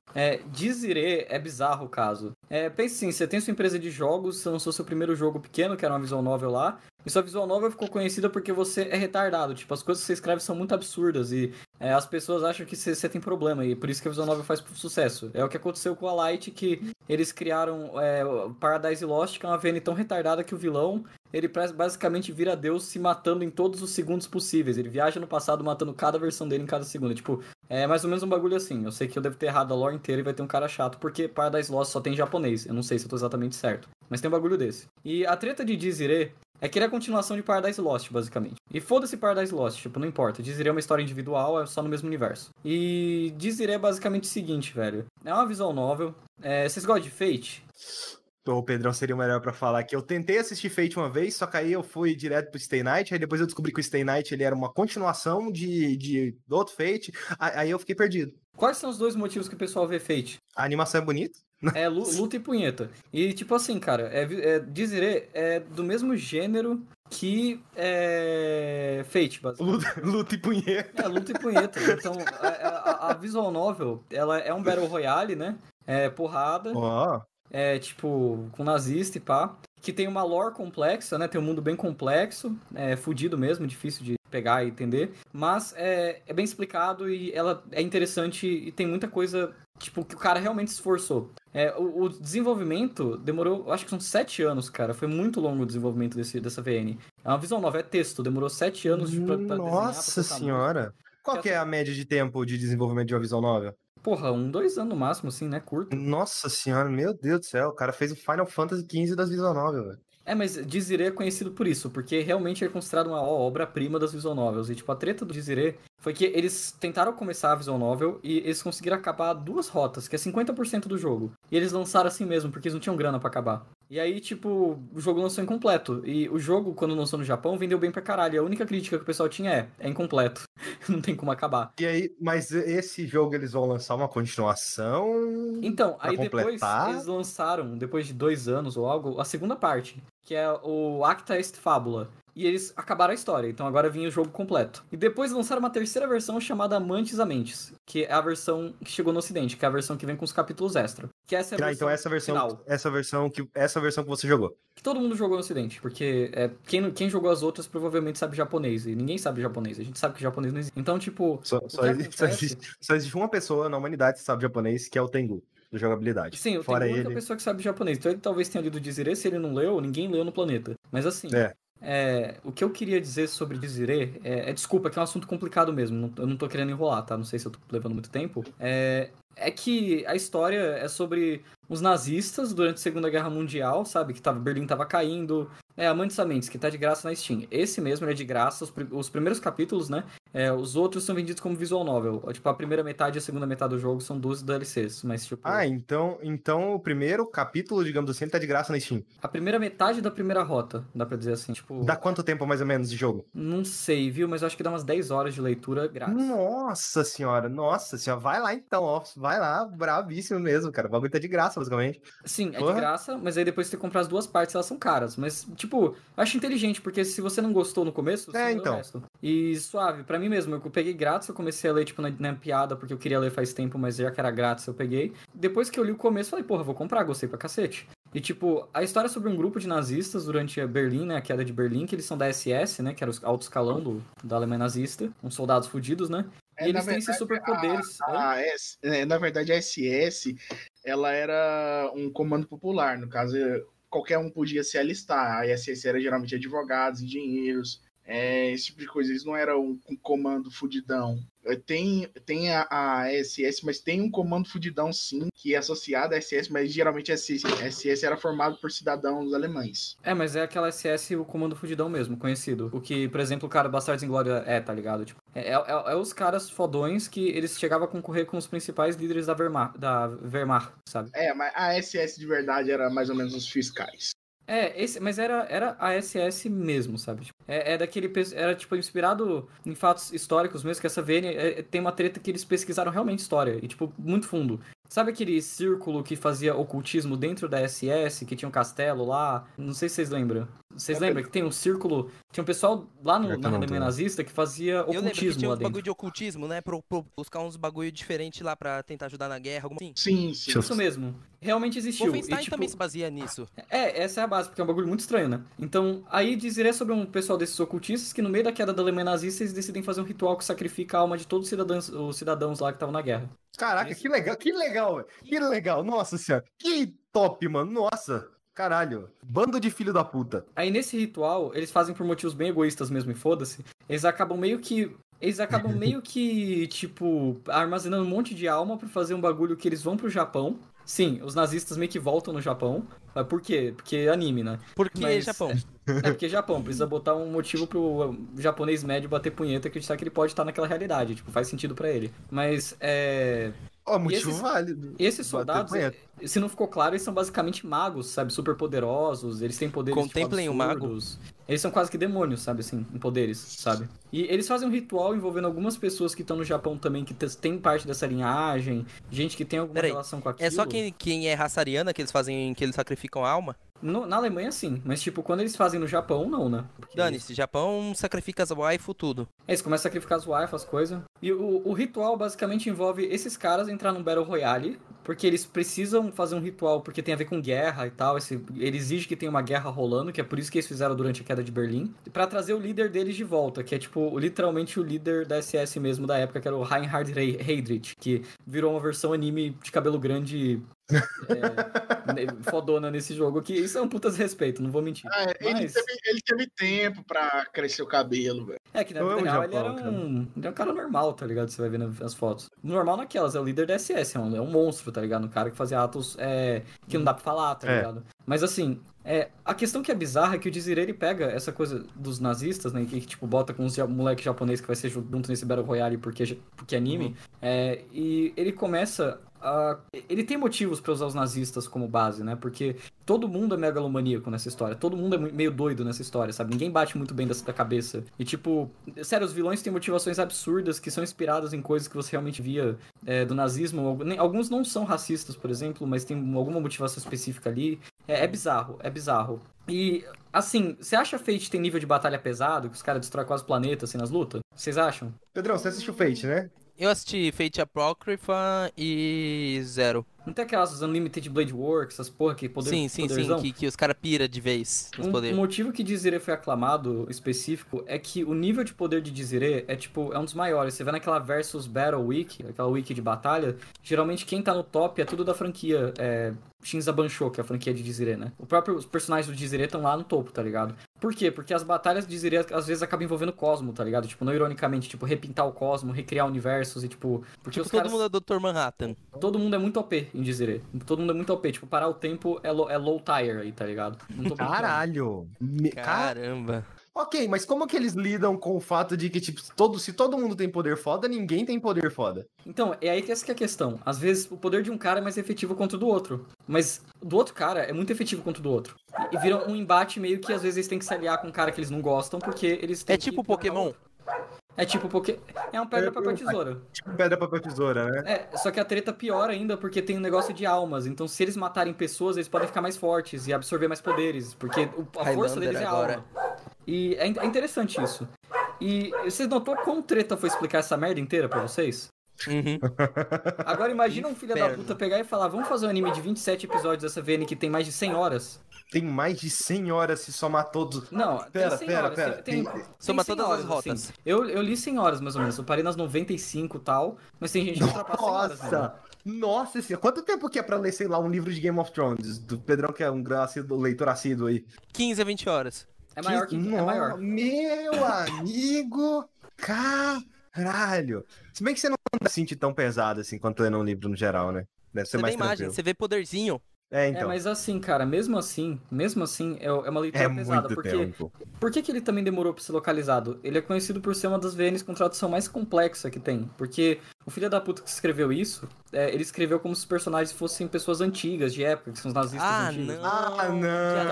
Desirê é bizarro o caso. Pense assim, você tem sua empresa de jogos, você lançou seu primeiro jogo pequeno, que era uma visual novel lá, e sua visual novel ficou conhecida porque você é retardado. Tipo, as coisas que você escreve são muito absurdas e as pessoas acham que você tem problema. E por isso que a visual novel faz sucesso. É o que aconteceu com a Light, que eles criaram Paradise Lost, que é uma VN tão retardada que o vilão... ele basicamente vira Deus se matando em todos os segundos possíveis. Ele viaja no passado matando cada versão dele em cada segundo. Tipo, é mais ou menos um bagulho assim. Eu sei que eu devo ter errado a lore inteira e vai ter um cara chato, porque Paradise Lost só tem japonês. Eu não sei se eu tô exatamente certo. Mas tem um bagulho desse. E a treta de Desiree é que ele é a continuação de Paradise Lost, basicamente. E foda-se Paradise Lost, tipo, não importa. Desiree é uma história individual, é só no mesmo universo. E Desiree é basicamente o seguinte, velho. É uma visual novel. Vocês gostam de Fate? O Pedrão seria o melhor pra falar aqui. Eu tentei assistir Fate uma vez, só que aí eu fui direto pro Stay Night, aí depois eu descobri que o Stay Night ele era uma continuação do outro Fate, aí eu fiquei perdido. Quais são os dois motivos que o pessoal vê Fate? A animação é bonita. É luta e punheta. E tipo assim, cara, Desirê é do mesmo gênero que é Fate, basicamente. Luta e punheta. É, luta e punheta. Então, a visual novel, ela é um Battle Royale, né? É porrada. Ó. Oh. É, tipo, com nazista e pá. Que tem uma lore complexa, né? Tem um mundo bem complexo. É fudido mesmo, difícil de pegar e entender. Mas é bem explicado e ela é interessante e tem muita coisa, tipo, que o cara realmente se esforçou. O desenvolvimento demorou, acho que são 7 anos, cara. Foi muito longo o desenvolvimento dessa VN. É uma visual novel, é texto. Demorou 7 anos pra desenhar. Nossa senhora! Qual que é a média de tempo de desenvolvimento de uma visual novel? Porra, 1-2 anos no máximo, assim, né? Curto. Nossa senhora, meu Deus do céu. O cara fez o Final Fantasy XV das visual novel, velho. É, mas Desirê é conhecido por isso, porque realmente é considerado uma obra-prima das visual novels. E, tipo, a treta do Desirê foi que eles tentaram começar a visual novel e eles conseguiram acabar 2 rotas, que é 50% do jogo. E eles lançaram assim mesmo, porque eles não tinham grana pra acabar. E aí, tipo, o jogo lançou incompleto. E o jogo, quando lançou no Japão, vendeu bem pra caralho. E a única crítica que o pessoal tinha é incompleto. Não tem como acabar. E aí, mas esse jogo eles vão lançar uma continuação? Então, aí completar? Depois eles lançaram, depois de 2 anos ou algo, a segunda parte. Que é o Acta Est Fábula. E eles acabaram a história, então agora vinha o jogo completo. E depois lançaram uma terceira versão chamada Amantes Amentes, que é a versão que chegou no ocidente, que é a versão que vem com os capítulos extra. Que essa é a versão então essa versão que você jogou. Que todo mundo jogou no ocidente, porque quem jogou as outras provavelmente sabe japonês, e ninguém sabe japonês, a gente sabe que japonês não existe. Então, tipo... Só existe uma pessoa na humanidade que sabe japonês, que é o Tengu. De jogabilidade. Sim, eu tenho muita pessoa que sabe japonês, então ele talvez tenha lido Desirê, se ele não leu, ninguém leu no planeta. Mas assim, o que eu queria dizer sobre Desirê, desculpa, que é um assunto complicado mesmo, eu não tô querendo enrolar, tá? Não sei se eu tô levando muito tempo. É que a história é sobre os nazistas durante a Segunda Guerra Mundial, sabe? Que Berlim tava caindo. Amantes Amentes, que tá de graça na Steam. Esse mesmo, ele é de graça, os primeiros capítulos, né? Os outros são vendidos como visual novel. Tipo, a primeira metade e a segunda metade do jogo são 12 DLCs, mas tipo... Ah, então o primeiro capítulo, digamos assim, ele tá de graça na Steam. A primeira metade da primeira rota, dá pra dizer assim, tipo... Dá quanto tempo, mais ou menos, de jogo? Não sei, viu? Mas eu acho que dá umas 10 horas de leitura grátis. Nossa senhora. Vai lá então, ó. Vai lá, bravíssimo mesmo, cara. O bagulho tá de graça, basicamente. Sim, de graça, mas aí depois você tem que comprar as 2 partes, elas são caras. Mas, tipo, eu acho inteligente, porque se você não gostou no começo, você então. O resto. E suave, pra mim mesmo, eu peguei grátis, eu comecei a ler, tipo, na piada, porque eu queria ler faz tempo, mas já que era grátis, eu peguei. Depois que eu li o começo, eu falei, porra, vou comprar, gostei pra cacete. E, tipo, a história é sobre um grupo de nazistas durante a Berlim, né, a queda de Berlim, que eles são da SS, né, que era o alto escalão da Alemanha nazista, uns soldados fudidos, né, e eles têm esses superpoderes. Na verdade, a SS, ela era um comando popular, no caso, qualquer um podia se alistar, a SS era geralmente advogados, engenheiros, esse tipo de coisa, eles não eram um comando fudidão. Tem a SS, mas tem um comando fudidão sim, que é associado à SS, mas geralmente a SS era formado por cidadãos alemães. Mas é aquela SS, o comando fudidão mesmo, conhecido. O que, por exemplo, o cara Bastardos Inglórios tá ligado? Tipo, os caras fodões que eles chegavam a concorrer com os principais líderes da Wehrmacht, sabe? Mas a SS de verdade era mais ou menos os fiscais. Mas era a SS mesmo, sabe? Era tipo inspirado em fatos históricos mesmo, que essa VN tem uma treta que eles pesquisaram realmente história, e tipo, muito fundo. Sabe aquele círculo que fazia ocultismo dentro da SS, que tinha um castelo lá? Não sei se vocês lembram. Vocês lembram que tem um círculo... Tinha um pessoal lá na Alemanha nazista que fazia ocultismo lá dentro. Eu lembro que tinha uns bagulho de ocultismo, né? Pra buscar uns bagulho diferente lá pra tentar ajudar na guerra. Sim. Isso mesmo. Realmente existiu. Wolfenstein e, tipo, também se baseia nisso. Essa é a base, porque é um bagulho muito estranho, né? Então, aí dizer sobre um pessoal desses ocultistas que no meio da queda da Alemanha nazista eles decidem fazer um ritual que sacrifica a alma de todos os cidadãos lá que estavam na guerra. Caraca, é que legal, velho. Que legal, nossa senhora. Que top, mano, nossa. Caralho, bando de filho da puta. Aí nesse ritual, eles fazem por motivos bem egoístas mesmo, e foda-se. Eles acabam meio que, tipo, armazenando um monte de alma pra fazer um bagulho que eles vão pro Japão. Sim, os nazistas meio que voltam no Japão. Mas por quê? Porque anime, né? Japão? Porque Japão. Precisa botar um motivo pro japonês médio bater punheta e acreditar que ele pode estar naquela realidade. Tipo, faz sentido pra ele. Mas Ó, muito válido. Esses soldados, se não ficou claro, eles são basicamente magos, sabe? Super poderosos, eles têm poderes Contemplem tipo absurdos. O mago. Eles são quase que demônios, sabe? Assim, em poderes, sabe? E eles fazem um ritual envolvendo algumas pessoas que estão no Japão também, que tem parte dessa linhagem, gente que tem alguma relação com aquilo. É só quem é raça ariana que eles fazem, que eles sacrificam a alma? Na Alemanha, sim. Mas, tipo, quando eles fazem no Japão, não, né? Porque... Dane-se, Japão sacrifica as waifu, tudo. É, eles começam a sacrificar as waifu, as coisas. E o ritual, basicamente, envolve esses caras entrar num Battle Royale, porque eles precisam fazer um ritual, porque tem a ver com guerra e tal. Ele exige que tenha uma guerra rolando, que é por isso que eles fizeram durante a queda de Berlim. Pra trazer o líder deles de volta, que é, tipo, literalmente o líder da SS mesmo da época, que era o Reinhard Heydrich, que virou uma versão anime de cabelo grande... fodona nesse jogo aqui. Isso é um puta desrespeito, não vou mentir. Ele teve tempo pra crescer o cabelo, velho. É que na vida real ele era um cara normal, tá ligado? Você vai ver nas fotos. Normal naquelas, é o líder da SS, é um monstro, tá ligado? Um cara que fazia atos que não dá pra falar, tá ligado? Mas assim... a questão que é bizarra é que o Desiree, ele pega essa coisa dos nazistas, né, que tipo, bota com uns moleque japonês que vai ser junto nesse Battle Royale porque anime, e ele começa a... Ele tem motivos pra usar os nazistas como base, né, porque todo mundo é megalomaníaco nessa história, todo mundo é meio doido nessa história, sabe, ninguém bate muito bem da cabeça, e tipo, sério, os vilões têm motivações absurdas que são inspiradas em coisas que você realmente via do nazismo. Alguns não são racistas, por exemplo, mas tem alguma motivação específica ali. É bizarro. E, assim, você acha Fate tem nível de batalha pesado, que os caras destroem quase o planeta, assim, nas lutas? Vocês acham? Pedrão, você assistiu Fate, né? Eu assisti Fate Apocrypha e Zero. Não tem aquelas Unlimited Blade Works, essas porra que poder... Sim, que os caras pira de vez nos poderes. Um motivo que Desiree foi aclamado, específico, é que o nível de poder de Desiree é, tipo, é um dos maiores. Você vê naquela Versus Battle Week, aquela wiki de batalha, geralmente quem tá no top é tudo da franquia Shinza Bansho, que é a franquia de Desiree, né? Os personagens do Desiree estão lá no topo, tá ligado? Por quê? Porque as batalhas de Desiree às vezes acabam envolvendo o cosmo, tá ligado? Tipo, não ironicamente, tipo, repintar o cosmo, recriar universos e, tipo... Porque tipo, todo mundo é Dr. Manhattan. Todo mundo é muito OP em Desiree. Todo mundo é muito OP. Tipo, parar o tempo é low tire aí, tá ligado? Caralho! Caramba! Ok, mas como que eles lidam com o fato de que, tipo, se todo mundo tem poder foda, ninguém tem poder foda? Então, é aí que essa que é a questão. Às vezes, o poder de um cara é mais efetivo contra o do outro. Mas do outro cara é muito efetivo contra o do outro. E vira um embate meio que, às vezes, eles têm que se aliar com um cara que eles não gostam, porque eles têm que... Pokémon. É tipo porque é um pedra, papel, tesoura. Tipo pedra, papel, tesoura, né? É, só que a treta pior ainda porque tem um negócio de almas. Então, se eles matarem pessoas, eles podem ficar mais fortes e absorver mais poderes. Porque a força deles é a alma. E é interessante isso. E vocês notou quão treta foi explicar essa merda inteira pra vocês? Uhum. Agora imagina um filho da puta pegar e falar: vamos fazer um anime de 27 episódios dessa VN que tem mais de 100 horas. Tem mais de 100 horas se somar todos... Não, tem 100 horas. Tem soma todas as rotas. Sim. Eu li 100 horas, mais ou menos. Eu parei nas 95 e tal, mas tem gente que ultrapassa 100 horas. Nossa! Nossa senhora! Quanto tempo que é pra ler, sei lá, um livro de Game of Thrones? Do Pedrão, que é um leitor assíduo aí. 15 a 20 horas. É maior que... Não, é maior. Meu amigo! Caralho! Se bem que você não se sente tão pesado assim quanto lendo um livro no geral, né? Deve ser mais tranquilo. Você vê imagem, você vê poderzinho. É, então. Mas assim, cara, mesmo assim, é uma leitura pesada, porque... Tempo. Por que ele também demorou pra ser localizado? Ele é conhecido por ser uma das VNs com tradução mais complexa que tem, porque o filho da puta que escreveu isso, ele escreveu como se os personagens fossem pessoas antigas, de época, que são os nazistas antigos. A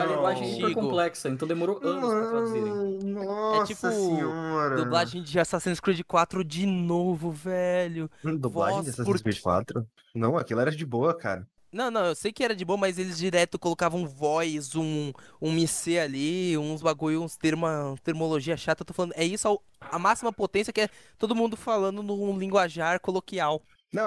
linguagem é super complexa, então demorou anos pra traduzirem. Nossa, é tipo, senhora. Dublagem de Assassin's Creed 4 de novo, velho. Dublagem de Assassin's Creed 4? Não, aquilo era de boa, cara. Não, eu sei que era de boa, mas eles direto colocavam voz, um micê ali, uns bagulho, uns termos, uma termologia chata. Eu tô falando, é isso a máxima potência, que é todo mundo falando num linguajar coloquial. Não,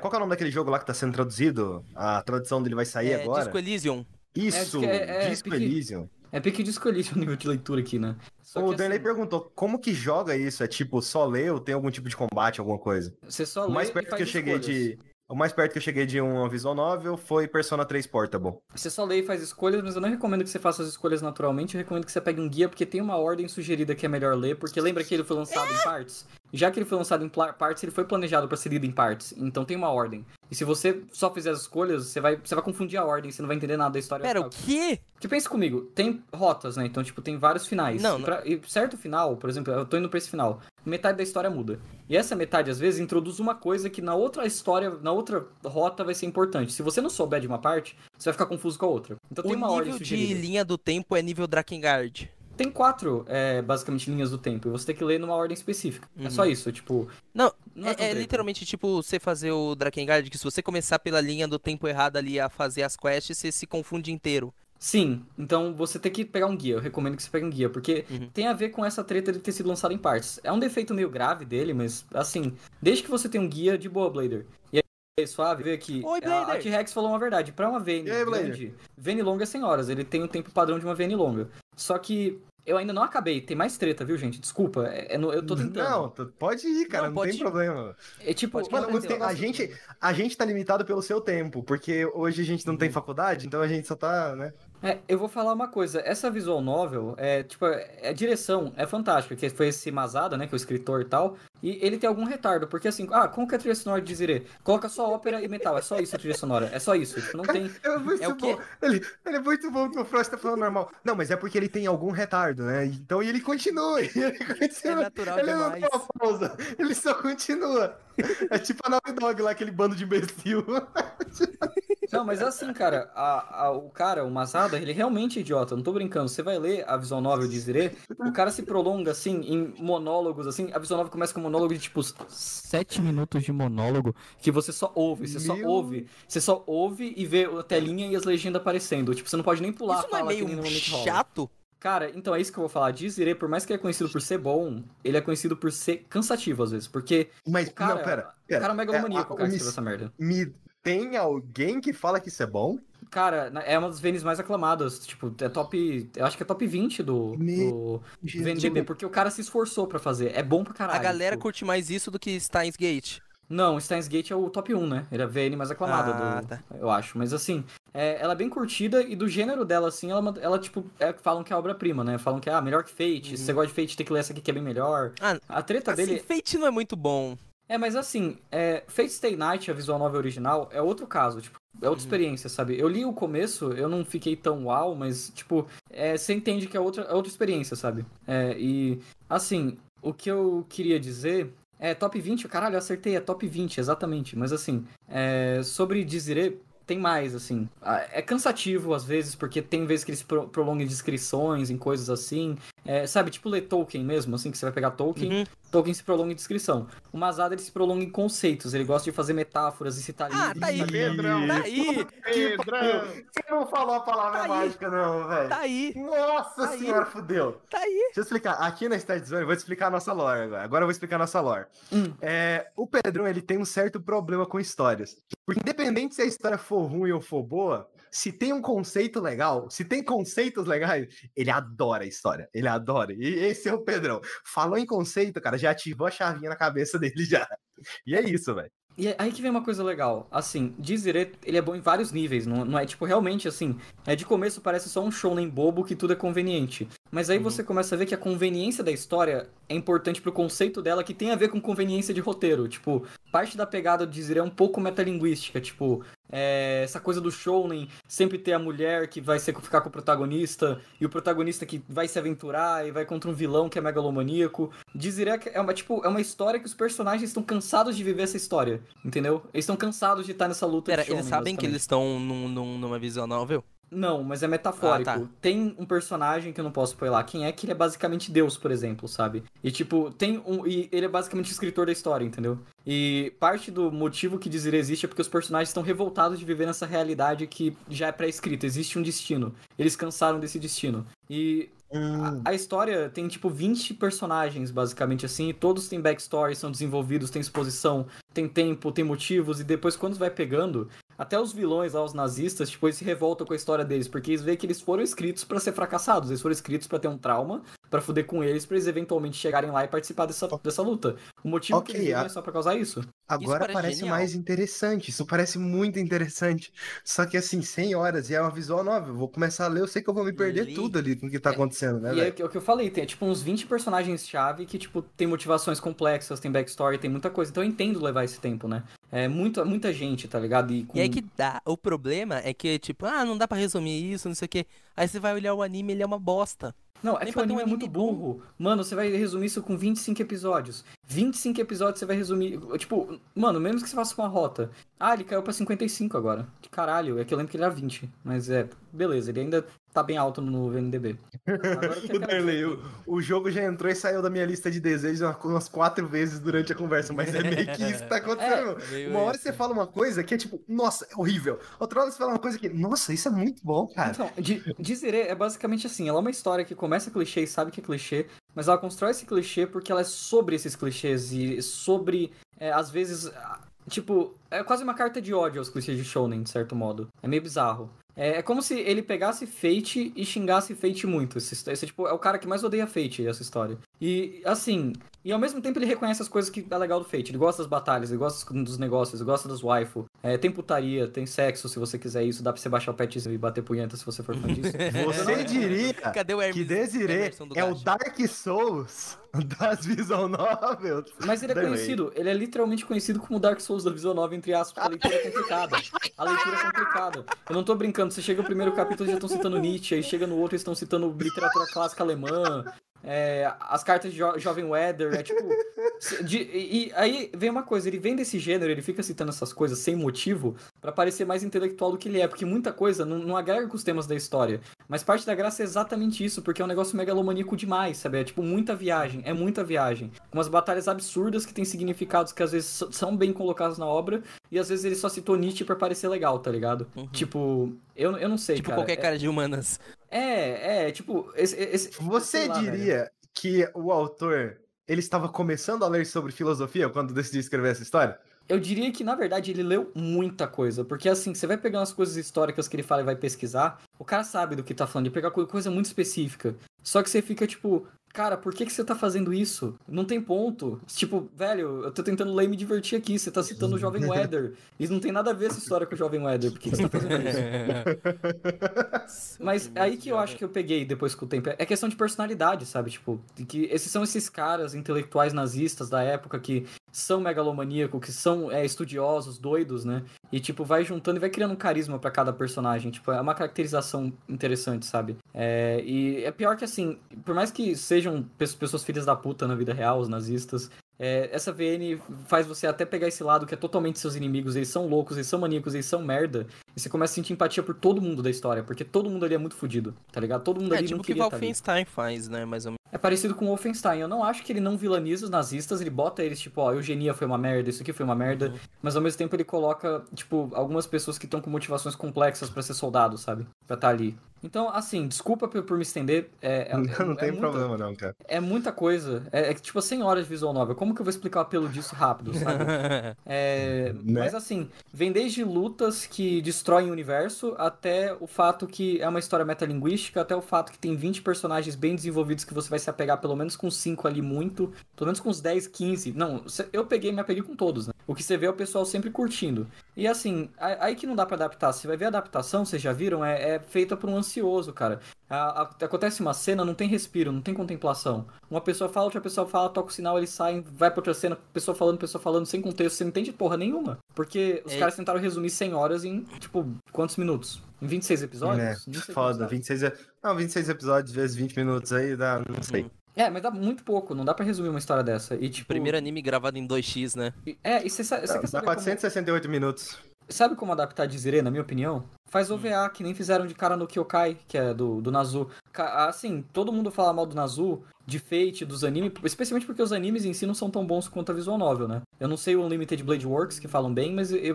qual que é o nome daquele jogo lá que tá sendo traduzido? A tradução dele vai sair agora? Disco Elysium. Isso, Disco Elysium. É pique Disco Elysium o nível de leitura aqui, né? O Danley perguntou, como que joga isso? É tipo, só lê ou tem algum tipo de combate, alguma coisa? Você só lê e faz escolhas. O mais perto que eu cheguei de uma visual novel foi Persona 3 Portable. Você só lê e faz escolhas, mas eu não recomendo que você faça as escolhas naturalmente. Eu recomendo que você pegue um guia, porque tem uma ordem sugerida que é melhor ler. Porque lembra que ele foi lançado em partes? Já que ele foi lançado em partes, ele foi planejado pra ser lido em partes. Então tem uma ordem. E se você só fizer as escolhas, você vai confundir a ordem. Você não vai entender nada da história. Pera, o quê? Porque pensa comigo, tem rotas, né? Então, tipo, tem vários finais. Não, e certo final, por exemplo, eu tô indo pra esse final. metade da história muda. E essa metade, às vezes, introduz uma coisa que na outra história, na outra rota vai ser importante. Se você não souber de uma parte, você vai ficar confuso com a outra. Então tem uma ordem sugerida. O nível de linha do tempo é nível Drakengard. Tem 4, basicamente, linhas do tempo. E você tem que ler numa ordem específica. Uhum. É só isso, tipo... Não é literalmente, tipo, você fazer o Drakengard, que se você começar pela linha do tempo errada ali a fazer as quests, você se confunde inteiro. Sim, então você tem que pegar um guia. Eu recomendo que você pegue um guia, porque tem a ver com essa treta de ter sido lançado em partes. É um defeito meio grave dele, mas, assim, desde que você tem um guia, de boa, Blader. E aí, suave, vê que oi, a T-Rex falou uma verdade. Pra uma VN grande, VN longa é 100 horas. Ele tem o tempo padrão de uma VN longa. Só que eu ainda não acabei. Tem mais treta, viu, gente? Desculpa. Eu tô tentando. Não, pode ir, cara. Não tem problema. É tipo... Mano, a gente tá limitado pelo seu tempo, porque hoje a gente não tem faculdade, então a gente só tá, né... Eu vou falar uma coisa, essa visual novel, a direção é fantástica, que foi esse Masada, né, que é o escritor e tal, e ele tem algum retardo, porque assim, como que é a trilha sonora de Desire? Coloca só ópera e metal, é só isso a trilha sonora, é só isso, tipo, não tem... É muito bom, ele é muito bom que o Frost tá falando normal. Não, mas é porque ele tem algum retardo, né, então ele continua. É natural demais. Ele não tem uma pausa, ele só continua. É tipo a Naughty Dog lá, aquele bando de imbecil. Não, mas assim, cara, o cara, o Masada, ele realmente é idiota, não tô brincando. Você vai ler a visual novel de Desirê, o cara se prolonga, assim, em monólogos, assim. A visual novel começa com um monólogo de, tipo, 7 minutos de monólogo que você só ouve, você só ouve e vê a telinha e as legendas aparecendo. Tipo, você não pode nem pular a fala. Isso não é meio chato? Cara, então é isso que eu vou falar. Desirê, por mais que ele é conhecido por ser bom, ele é conhecido por ser cansativo, às vezes, porque... Mas, o cara, não, pera. O cara é um megalomaníaco, cara, que escreveu essa merda. Tem alguém que fala que isso é bom? Cara, é uma das VNs mais aclamadas. Tipo, é top... Eu acho que é top 20 do VNDB, porque o cara se esforçou pra fazer. É bom pra caralho. A galera curte mais isso do que Steins Gate. Não, Steins Gate é o top 1, né? Ele é a VN mais aclamada, eu acho. Mas, assim, ela é bem curtida e do gênero dela, assim, ela tipo, falam que é obra-prima, né? Falam que é melhor que Fate. Se você gosta de Fate, tem que ler essa aqui que é bem melhor. A treta assim, dele... Fate não é muito bom. Mas assim, Fate Stay Night, a visual novel original, é outro caso, tipo, é outra experiência, sabe? Eu li o começo, eu não fiquei tão uau, mas, tipo, você entende que é outra experiência, sabe? E, assim, o que eu queria dizer é top 20, caralho, eu acertei, é top 20, exatamente, mas assim, sobre Desirê, tem mais, assim, é cansativo às vezes, porque tem vezes que eles prolongam descrições em coisas assim, sabe, tipo ler Tolkien mesmo, assim, que você vai pegar Tolkien, Tolkien se prolonga em descrição. O Masada, ele se prolonga em conceitos, ele gosta de fazer metáforas e citar... Pedrão, você não falou a palavra mágica não, velho. Tá aí. Nossa senhora, fudeu. Tá aí. Deixa eu explicar, aqui na Start Zone, eu vou te explicar a nossa lore agora. Agora eu vou explicar a nossa lore. O Pedrão, ele tem um certo problema com histórias, porque independente se a história for ruim ou for boa, se tem um conceito legal, se tem conceitos legais, ele adora a história, ele adora. E esse é o Pedrão. Falou em conceito, cara, já ativou a chavinha na cabeça dele já. E é isso, velho. E aí que vem uma coisa legal, assim, Desirê, ele é bom em vários níveis, não é tipo, realmente, assim, de começo parece só um shonen bobo que tudo é conveniente, mas aí você começa a ver que a conveniência da história é importante pro conceito dela, que tem a ver com conveniência de roteiro, tipo, parte da pegada de Desirê é um pouco metalinguística, tipo, essa coisa do shonen sempre ter a mulher que vai ficar com o protagonista, e o protagonista que vai se aventurar e vai contra um vilão que é megalomaníaco. Desirê é uma história que os personagens estão cansados de viver essa história. Entendeu? Eles estão cansados de estar nessa luta. Pera, de shonen, eles sabem que eles estão numa visual novel? Não, mas é metafórico. Tem um personagem que eu não posso spoiler lá. Quem é que ele é basicamente Deus, por exemplo, sabe? E tipo, e ele é basicamente o escritor da história, entendeu? E parte do motivo que Desirê existe é porque os personagens estão revoltados de viver nessa realidade que já é pré-escrita. Existe um destino. Eles cansaram desse destino. E... A história tem, tipo, 20 personagens, basicamente, assim, e todos têm backstory, são desenvolvidos, tem exposição, tem tempo, tem motivos, e depois, quando vai pegando, até os vilões lá, os nazistas, tipo, eles se revoltam com a história deles, porque eles veem que eles foram escritos pra ser fracassados, eles foram escritos pra ter um trauma, pra fuder com eles, pra eles eventualmente chegarem lá e participar dessa luta. O motivo que eles vivem é só pra causar isso. Agora isso parece mais interessante, isso parece muito interessante, só que, assim, 100 horas, e é uma visual nova, eu vou começar a ler, eu sei que eu vou me perder tudo ali no que tá acontecendo. Né, e é o que eu falei, tem tipo uns 20 personagens-chave que tipo tem motivações complexas, tem backstory, tem muita coisa. Então eu entendo levar esse tempo, né? É muita gente, tá ligado? E aí que dá. O problema é que tipo, não dá pra resumir isso, não sei o quê. Aí você vai olhar o anime, ele é uma bosta. Não, é que o anime é muito burro. Mano, você vai resumir isso com 25 episódios. 25 episódios você vai resumir... Tipo, mano, mesmo que você faça uma rota... Ah, ele caiu pra 55 agora. Caralho, é que eu lembro que ele era 20. Mas é, beleza, ele ainda tá bem alto no VMDB. Agora, o Derley, o jogo já entrou e saiu da minha lista de desejos umas 4 vezes durante a conversa. Mas é meio que isso que tá acontecendo. É, uma hora você fala uma coisa que é tipo, nossa, é horrível. Outra hora você fala uma coisa que, nossa, isso é muito bom, cara. Então, Desirê é basicamente assim, ela é uma história que começa clichê e sabe que é clichê, mas ela constrói esse clichê porque ela é sobre esses clichês e sobre, às vezes, tipo, é quase uma carta de ódio aos clichês de shounen, de certo modo. É meio bizarro. É como se ele pegasse Fate e xingasse Fate muito. Esse tipo, é o cara que mais odeia Fate, essa história. E, assim... E, ao mesmo tempo, ele reconhece as coisas que é legal do Fate. Ele gosta das batalhas, ele gosta dos negócios, ele gosta das waifu. Tem putaria, tem sexo, se você quiser isso. Dá pra você baixar o pet e bater punheta, se você for fã disso. Você diria que Desirê é o Dark Souls das Visual Novels. Mas ele é conhecido, ele é literalmente conhecido como Dark Souls da Visual Novel, entre aspas, a leitura é complicada. A leitura é complicada. Eu não tô brincando, você chega no primeiro capítulo, eles já estão citando Nietzsche, aí chega no outro, eles estão citando literatura clássica alemã, as cartas de Jovem Nerd, é tipo... E aí vem uma coisa, ele vem desse gênero, ele fica citando essas coisas sem motivo pra parecer mais intelectual do que ele é, porque muita coisa não agrega com os temas da história. Mas parte da graça é exatamente isso, porque é um negócio megalomaníaco demais, sabe? É tipo muita viagem. Umas batalhas absurdas que tem significados que às vezes são bem colocados na obra, e às vezes ele só citou Nietzsche pra parecer legal, tá ligado? Uhum. Tipo, eu não sei, tipo, cara. Tipo qualquer cara de humanas. Tipo... Você diria que o autor, ele estava começando a ler sobre filosofia quando decidiu escrever essa história? Eu diria que, na verdade, ele leu muita coisa. Porque, assim, você vai pegar umas coisas históricas que ele fala e vai pesquisar, o cara sabe do que tá falando, ele pega coisa muito específica. Só que você fica, tipo... Cara, por que você tá fazendo isso? Não tem ponto. Tipo, velho, eu tô tentando ler e me divertir aqui. Você tá citando o Jovem Weather. E não tem nada a ver essa história com o Jovem Weather. Por que você tá fazendo isso? Mas aí que eu acho que eu peguei depois com o tempo. É questão de personalidade, sabe? Tipo, que esses caras intelectuais nazistas da época que são megalomaníacos, que são estudiosos, doidos, né? E, tipo, vai juntando e vai criando um carisma pra cada personagem. Tipo, é uma caracterização interessante, sabe? E é pior que, assim, por mais que sejam pessoas filhas da puta na vida real, os nazistas, essa VN faz você até pegar esse lado que é totalmente seus inimigos, eles são loucos, eles são maníacos, eles são merda, e você começa a sentir empatia por todo mundo da história, porque todo mundo ali é muito fodido, tá ligado? Todo mundo ali tipo não queria estar ali. É tipo o que Wolfenstein faz, né, mais ou menos. É parecido com o Wolfenstein, eu não acho que ele não vilaniza os nazistas, ele bota eles tipo, ó, eugenia foi uma merda, isso aqui foi uma merda, mas ao mesmo tempo ele coloca, tipo, algumas pessoas que estão com motivações complexas pra ser soldado, sabe? Pra estar ali. Então, assim, desculpa por me estender. Não tem problema não, cara. É muita coisa. É tipo 100 horas de visual novel. Como que eu vou explicar o apelo disso rápido, sabe? Né? Mas assim, vem desde lutas que destroem o universo até o fato que é uma história metalinguística, até o fato que tem 20 personagens bem desenvolvidos que você vai se apegar pelo menos com 5 ali muito, pelo menos com uns 10, 15. Não, me apeguei com todos, né? O que você vê é o pessoal sempre curtindo. E assim, aí que não dá pra adaptar. Você vai ver a adaptação, vocês já viram, é feita por um ansioso, cara. Acontece uma cena, não tem respiro, não tem contemplação. Uma pessoa fala, outra pessoa fala, toca o sinal, eles saem, vai pra outra cena, pessoa falando, sem contexto, você não entende porra nenhuma. Porque os caras tentaram resumir 100 horas em, tipo, quantos minutos? Em 26 episódios? Não sei foda, 26 episódios vezes 20 minutos aí, dá, não sei. Mas dá muito pouco, não dá pra resumir uma história dessa. E, tipo... Primeiro anime gravado em 2x, né? E você quer saber dá 468 minutos. Sabe como adaptar Desirê, na minha opinião? Faz OVA, que nem fizeram de cara no Kyokai, que é do Nazu. Assim, todo mundo fala mal do Nazu, de Fate, dos animes, especialmente porque os animes em si não são tão bons quanto a visual novel, né? Eu não sei o Unlimited Blade Works, que falam bem, mas o que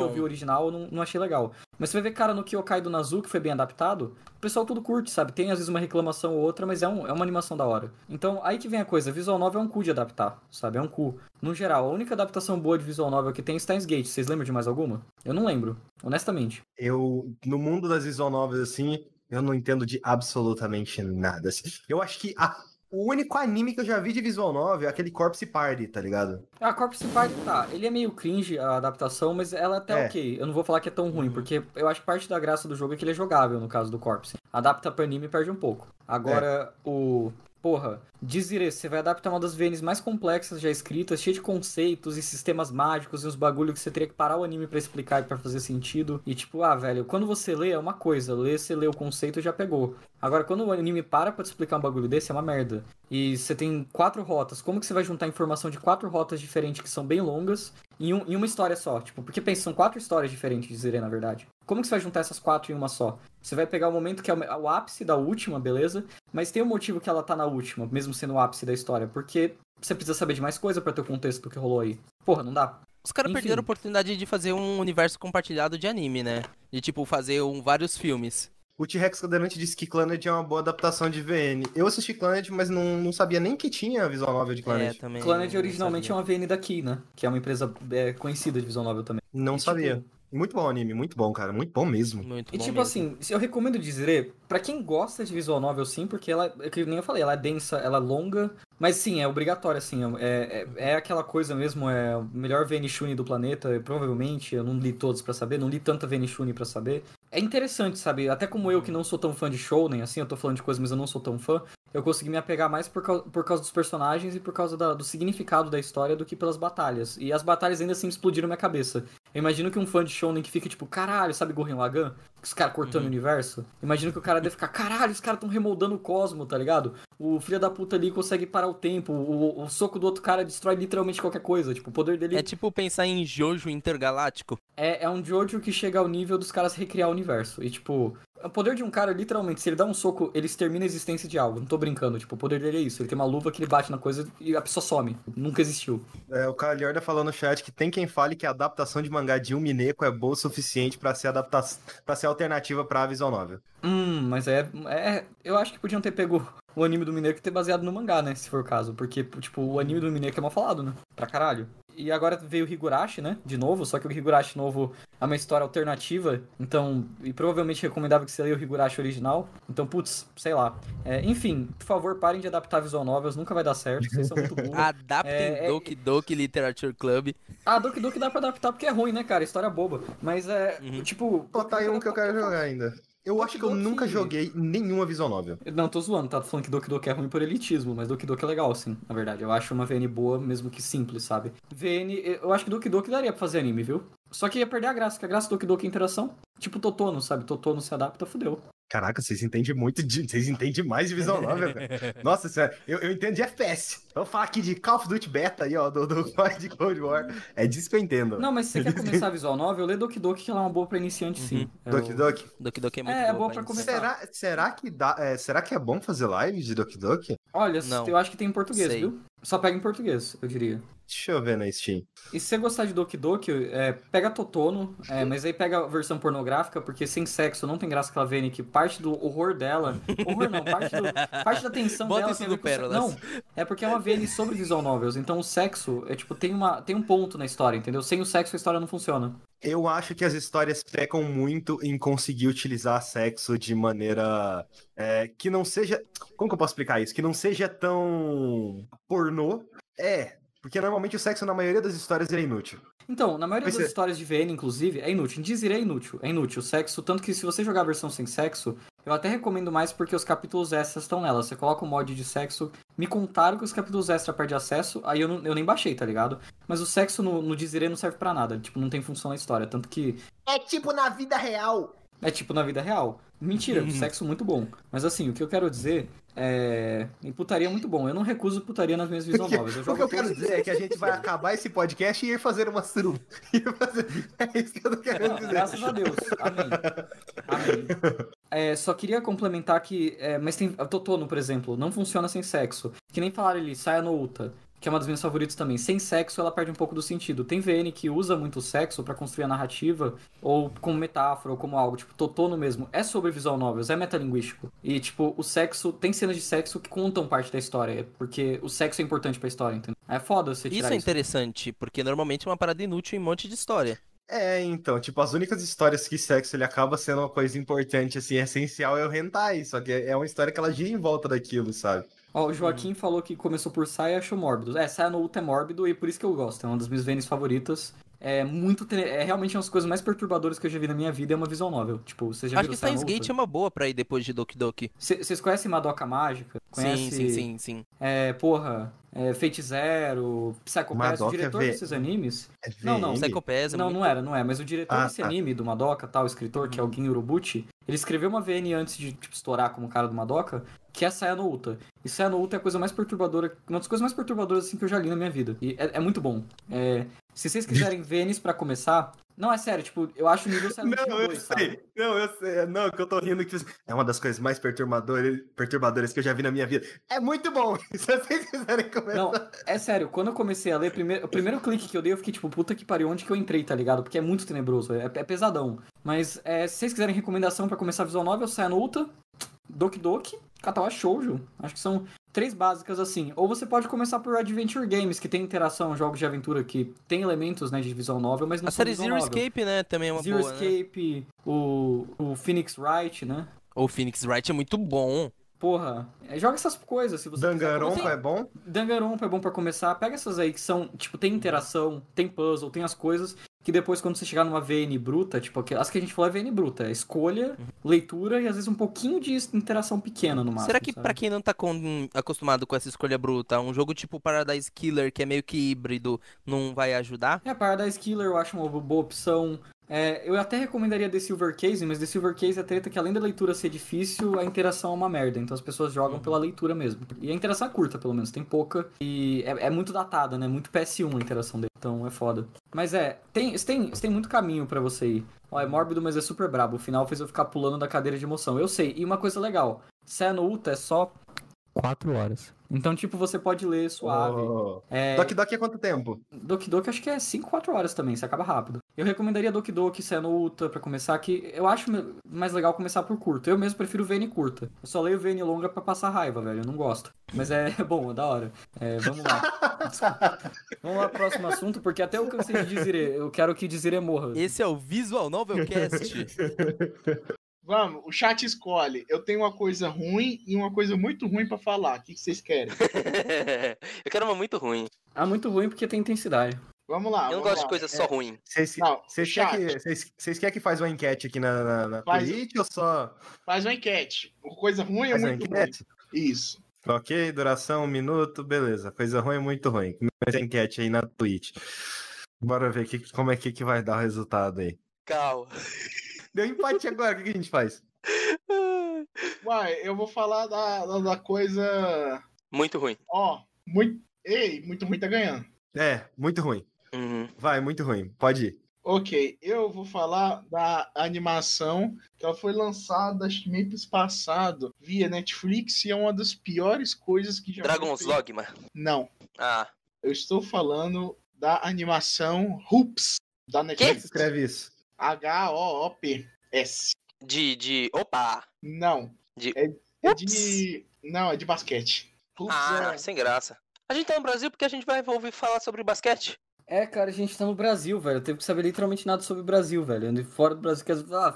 eu vi original eu não achei legal. Mas você vai ver cara no Kyokai do Nazu, que foi bem adaptado, o pessoal tudo curte, sabe? Tem às vezes uma reclamação ou outra, mas é uma animação da hora. Então, aí que vem a coisa, visual novel é um cu de adaptar, sabe? É um cu. No geral, a única adaptação boa de visual novel que tem é Steins Gate, vocês lembram de mais alguma? Eu não lembro, honestamente. No mundo das visual novels, assim... Eu não entendo de absolutamente nada. Eu acho que o único anime que eu já vi de visual novel é aquele Corpse Party, tá ligado? Corpse Party, tá. Ele é meio cringe, a adaptação, mas ela é até ok. Eu não vou falar que é tão ruim, porque eu acho que parte da graça do jogo é que ele é jogável, no caso do Corpse. Adapta pra anime e perde um pouco. Agora, o... porra, Desire, você vai adaptar uma das VNs mais complexas já escritas, cheia de conceitos e sistemas mágicos e uns bagulho que você teria que parar o anime pra explicar e pra fazer sentido. E tipo, ah, velho, quando você lê é uma coisa, você lê o conceito e já pegou. Agora, quando o anime para pra te explicar um bagulho desse, é uma merda. E você tem 4 rotas, como que você vai juntar informação de 4 rotas diferentes que são bem longas em uma história só? Tipo, porque pensa, são 4 histórias diferentes de Desire, na verdade. Como que você vai juntar essas 4 em uma só? Você vai pegar o momento que é o ápice da última, beleza? Mas tem um motivo que ela tá na última, mesmo sendo o ápice da história. Porque você precisa saber de mais coisa pra ter o contexto do que rolou aí. Porra, não dá. Os caras perderam a oportunidade de fazer um universo compartilhado de anime, né? De, tipo, fazer vários filmes. O T-Rex Cadeirante disse que Clannad é uma boa adaptação de VN. Eu assisti Clannad, mas não sabia nem que tinha visual novel de Clannad. É, Clannad originalmente é uma VN daqui, né? Que é uma empresa conhecida de visual novel também. Não sabia. Tipo... Muito bom anime, muito bom, cara, muito bom mesmo. Muito e bom tipo mesmo. Assim, eu recomendo Desire pra quem gosta de visual novel, sim, porque ela, que nem eu falei, ela é densa, ela é longa, mas sim, é obrigatória, assim, é aquela coisa mesmo, é o melhor VN Shune do planeta, provavelmente, eu não li todos pra saber, não li tanta VN Shune pra saber. É interessante, sabe, até como eu que não sou tão fã de shounen, assim, eu tô falando de coisa, mas eu não sou tão fã, eu consegui me apegar mais por causa dos personagens e por causa do significado da história do que pelas batalhas. E as batalhas ainda assim explodiram minha cabeça. Eu imagino que um fã de shounen que fica tipo, caralho, sabe Gurren Lagann? Os caras cortando o universo. Imagino que o cara deve ficar, caralho, os caras tão remoldando o cosmo, tá ligado? O filho da puta ali consegue parar o tempo, o soco do outro cara destrói literalmente qualquer coisa, tipo, o poder dele... É tipo pensar em Jojo intergaláctico. É um Jojo que chega ao nível dos caras recriar o universo, e tipo... O poder de um cara, literalmente, se ele dá um soco, ele extermina a existência de algo. Não tô brincando, tipo, o poder dele é isso. Ele tem uma luva que ele bate na coisa e a pessoa some. Nunca existiu. É, o Calhorda falou no chat que tem quem fale que a adaptação de mangá de Umineko é boa o suficiente pra ser alternativa pra visual novel. Mas eu acho que podiam ter pego o anime do Umineko e ter baseado no mangá, né, se for o caso. Porque, tipo, o anime do Umineko é mal falado, né? Pra caralho. E agora veio o Higurashi, né? De novo, só que o Higurashi novo é uma história alternativa. Então, e provavelmente recomendável que você leia o Higurashi original. Então, putz, sei lá. Enfim, por favor, parem de adaptar visual novels. Nunca vai dar certo, vocês são muito burros. Adaptem Doki Doki Literature Club. Ah, Doki Doki dá pra adaptar porque é ruim, né, cara? História boba. Mas tipo... Pô, tá aí um que eu quero jogar ainda. Eu acho que eu nunca joguei nenhuma visual novel. Não, tô zoando, tá? Tô falando que Doki Doki é ruim por elitismo, mas Doki Doki é legal, sim, na verdade. Eu acho uma VN boa, mesmo que simples, sabe? Eu acho que Doki Doki daria pra fazer anime, viu? Só que ia perder a graça, que a graça do Doki Doki é interação. Tipo Totono, sabe? Totono se adapta, fudeu. Caraca, vocês entendem vocês entendem mais de visual novel, velho. Nossa senhora, eu entendo de FPS. Vamos falar aqui de Call of Duty Beta aí, ó, de Cold War. É disso que eu entendo. Não, mas se você quer começar visual novel, lê Doki Doki, que ela é uma boa pra iniciante, sim. Doki Doki é muito boa. É boa pra começar. Será que é bom fazer live de Doki Doki? Olha, não. Eu acho que tem em português, viu? Só pega em português, eu diria. Deixa eu ver na Steam. E se você gostar de Doki Doki, pega Totono, mas aí pega a versão pornográfica, porque sem sexo não tem graça aquela VN, que parte do horror dela... Horror não, parte da tensão dela... Não, é porque é uma VN sobre visual novels, então o sexo tipo, tem um ponto na história, entendeu? Sem o sexo a história não funciona. Eu acho que as histórias pecam muito em conseguir utilizar sexo de maneira... que não seja... Como que eu posso explicar isso? Que não seja tão pornô. Porque normalmente o sexo na maioria das histórias é inútil. Então, na maioria das histórias de VN, inclusive, é inútil. Em Desire é inútil. É inútil o sexo, tanto que se você jogar a versão sem sexo, eu até recomendo mais porque os capítulos extras estão nela. Você coloca o mod de sexo, me contaram que os capítulos extra perdem acesso, aí eu nem baixei, tá ligado? Mas o sexo no Desire não serve pra nada, tipo, não tem função na história, tanto que... É tipo na vida real. É tipo na vida real. Mentira, sexo muito bom. Mas assim, o que eu quero dizer... E putaria é muito bom. Eu não recuso putaria nas minhas visual novels. O que eu quero dizer é que a gente vai acabar esse podcast e ir fazer uma suruba. É isso que eu quero dizer. Graças a Deus. Amém. Só queria complementar que... mas tem a Totono, por exemplo. Não funciona sem sexo. Que nem falaram ali, Saya no Uta, que é uma das minhas favoritas também. Sem sexo, ela perde um pouco do sentido. Tem VN que usa muito o sexo pra construir a narrativa, ou como metáfora, ou como algo. Tipo, Totono mesmo. É sobre visual novels, é metalinguístico. E, tipo, o sexo... Tem cenas de sexo que contam parte da história, porque o sexo é importante pra história, entendeu? É foda você tirar isso. Isso é interessante, porque normalmente é uma parada inútil em um monte de história. Então, tipo, as únicas histórias que sexo ele acaba sendo uma coisa importante, assim, essencial é o hentai. Só que é uma história que ela gira em volta daquilo, sabe? Ó, o Joaquim falou que começou por Sai e achou mórbido. Sai no Uta é mórbido e por isso que eu gosto. É uma das minhas VNs favoritas. É realmente uma das coisas mais perturbadoras que eu já vi na minha vida, é uma visual novel. Tipo, você já viu Steins Gate é uma boa pra ir depois de Doki Doki. Vocês conhecem Madoka Mágica? Conhece? Sim. Feiticeiro, Psycho-Pass, o diretor desses animes... Não, não é, mas o diretor desse anime do Madoka, o escritor, que é o Gin Urobuchi, ele escreveu uma VN antes de estourar como cara do Madoka, que é a Saya no Uta. E Saya no Uta é a coisa mais perturbadora, uma das coisas mais perturbadoras assim, que eu já li na minha vida. E é muito bom. Se vocês quiserem VNs pra começar... Não, é sério, tipo, eu acho o nível... Não, que eu tô rindo. Que é uma das coisas mais perturbadoras que eu já vi na minha vida. É muito bom, se vocês quiserem começar. Não, é sério, quando eu comecei a ler, o primeiro clique que eu dei, eu fiquei tipo, puta que pariu, onde que eu entrei, tá ligado? Porque é muito tenebroso, é pesadão. Mas se vocês quiserem recomendação pra começar a visual novel, Saya no Uta, Doki Doki, Katawa Shoujo, acho que são... 3 básicas, assim. Ou você pode começar por Adventure Games, que tem interação, jogos de aventura que tem elementos, né, de visual novel, mas não são visual novel. A série Zero Escape, né, também é uma boa, né? Zero Escape, o Phoenix Wright, né? O Phoenix Wright é muito bom. Porra, joga essas coisas, se você Danganronpa é bom? Danganronpa é bom pra começar. Pega essas aí que são, tipo, tem interação, tem puzzle, tem as coisas, que depois quando você chegar numa VN bruta, tipo, as que a gente falou é VN bruta, é escolha, leitura e às vezes um pouquinho de interação pequena no máximo. Será que pra quem não tá acostumado com essa escolha bruta, um jogo tipo Paradise Killer, que é meio que híbrido, não vai ajudar? Paradise Killer eu acho uma boa opção. Eu até recomendaria The Silver Case, mas The Silver Case é treta que além da leitura ser difícil, a interação é uma merda. Então as pessoas jogam pela leitura mesmo. E a interação é curta, pelo menos, tem pouca. E é muito datada, né? Muito PS1 a interação dele. Então é foda. Mas tem muito caminho pra você ir. Ó, é mórbido, mas é super brabo. O final fez eu ficar pulando da cadeira de emoção. Eu sei. E uma coisa legal, Saya no Uta é só 4 horas. Então, tipo, você pode ler suave. Doki Doki é quanto tempo? Doki Doki acho que é 5, 4 horas também, você acaba rápido. Eu recomendaria Doki Doki, Saya no Uta pra começar, que eu acho mais legal começar por curto. Eu mesmo prefiro VN curta. Eu só leio VN longa pra passar raiva, velho, eu não gosto. Mas é bom, é da hora. Vamos lá. Desculpa. Vamos lá pro próximo assunto, porque até eu cansei de Desire. Eu quero que Desire morra. Esse é o Visual Novelcast. Vamos, o chat escolhe. Eu tenho uma coisa ruim e uma coisa muito ruim pra falar. O que vocês querem? Eu quero uma muito ruim. Ah, muito ruim porque tem intensidade. Vamos lá. Eu não gosto de coisa só ruim. Vocês querem que faz uma enquete aqui na Twitch ou só... Faz uma enquete. Coisa ruim é muito ruim. Isso. Ok, duração 1 minuto, beleza. Coisa ruim é muito ruim. Faz a enquete aí na Twitch. Bora ver como é que vai dar o resultado aí. Calma. Deu empate agora, o que a gente faz? Uai, eu vou falar da coisa... Muito ruim. Muito ruim tá ganhando. Muito ruim. Uhum. Vai, muito ruim, pode ir. Ok, eu vou falar da animação que ela foi lançada, acho que mês passado, via Netflix, e é uma das piores coisas que já... Dragon's Dogma? Não. Ah. Eu estou falando da animação Hoops, da Netflix. Quem escreve isso? H-O-O-P-S. De... Opa! Não. É de basquete. Hoops sem graça. A gente tá no Brasil porque a gente vai ouvir falar sobre basquete. Cara, a gente tá no Brasil, velho. Eu tenho que saber literalmente nada sobre o Brasil, velho. Eu fora do Brasil,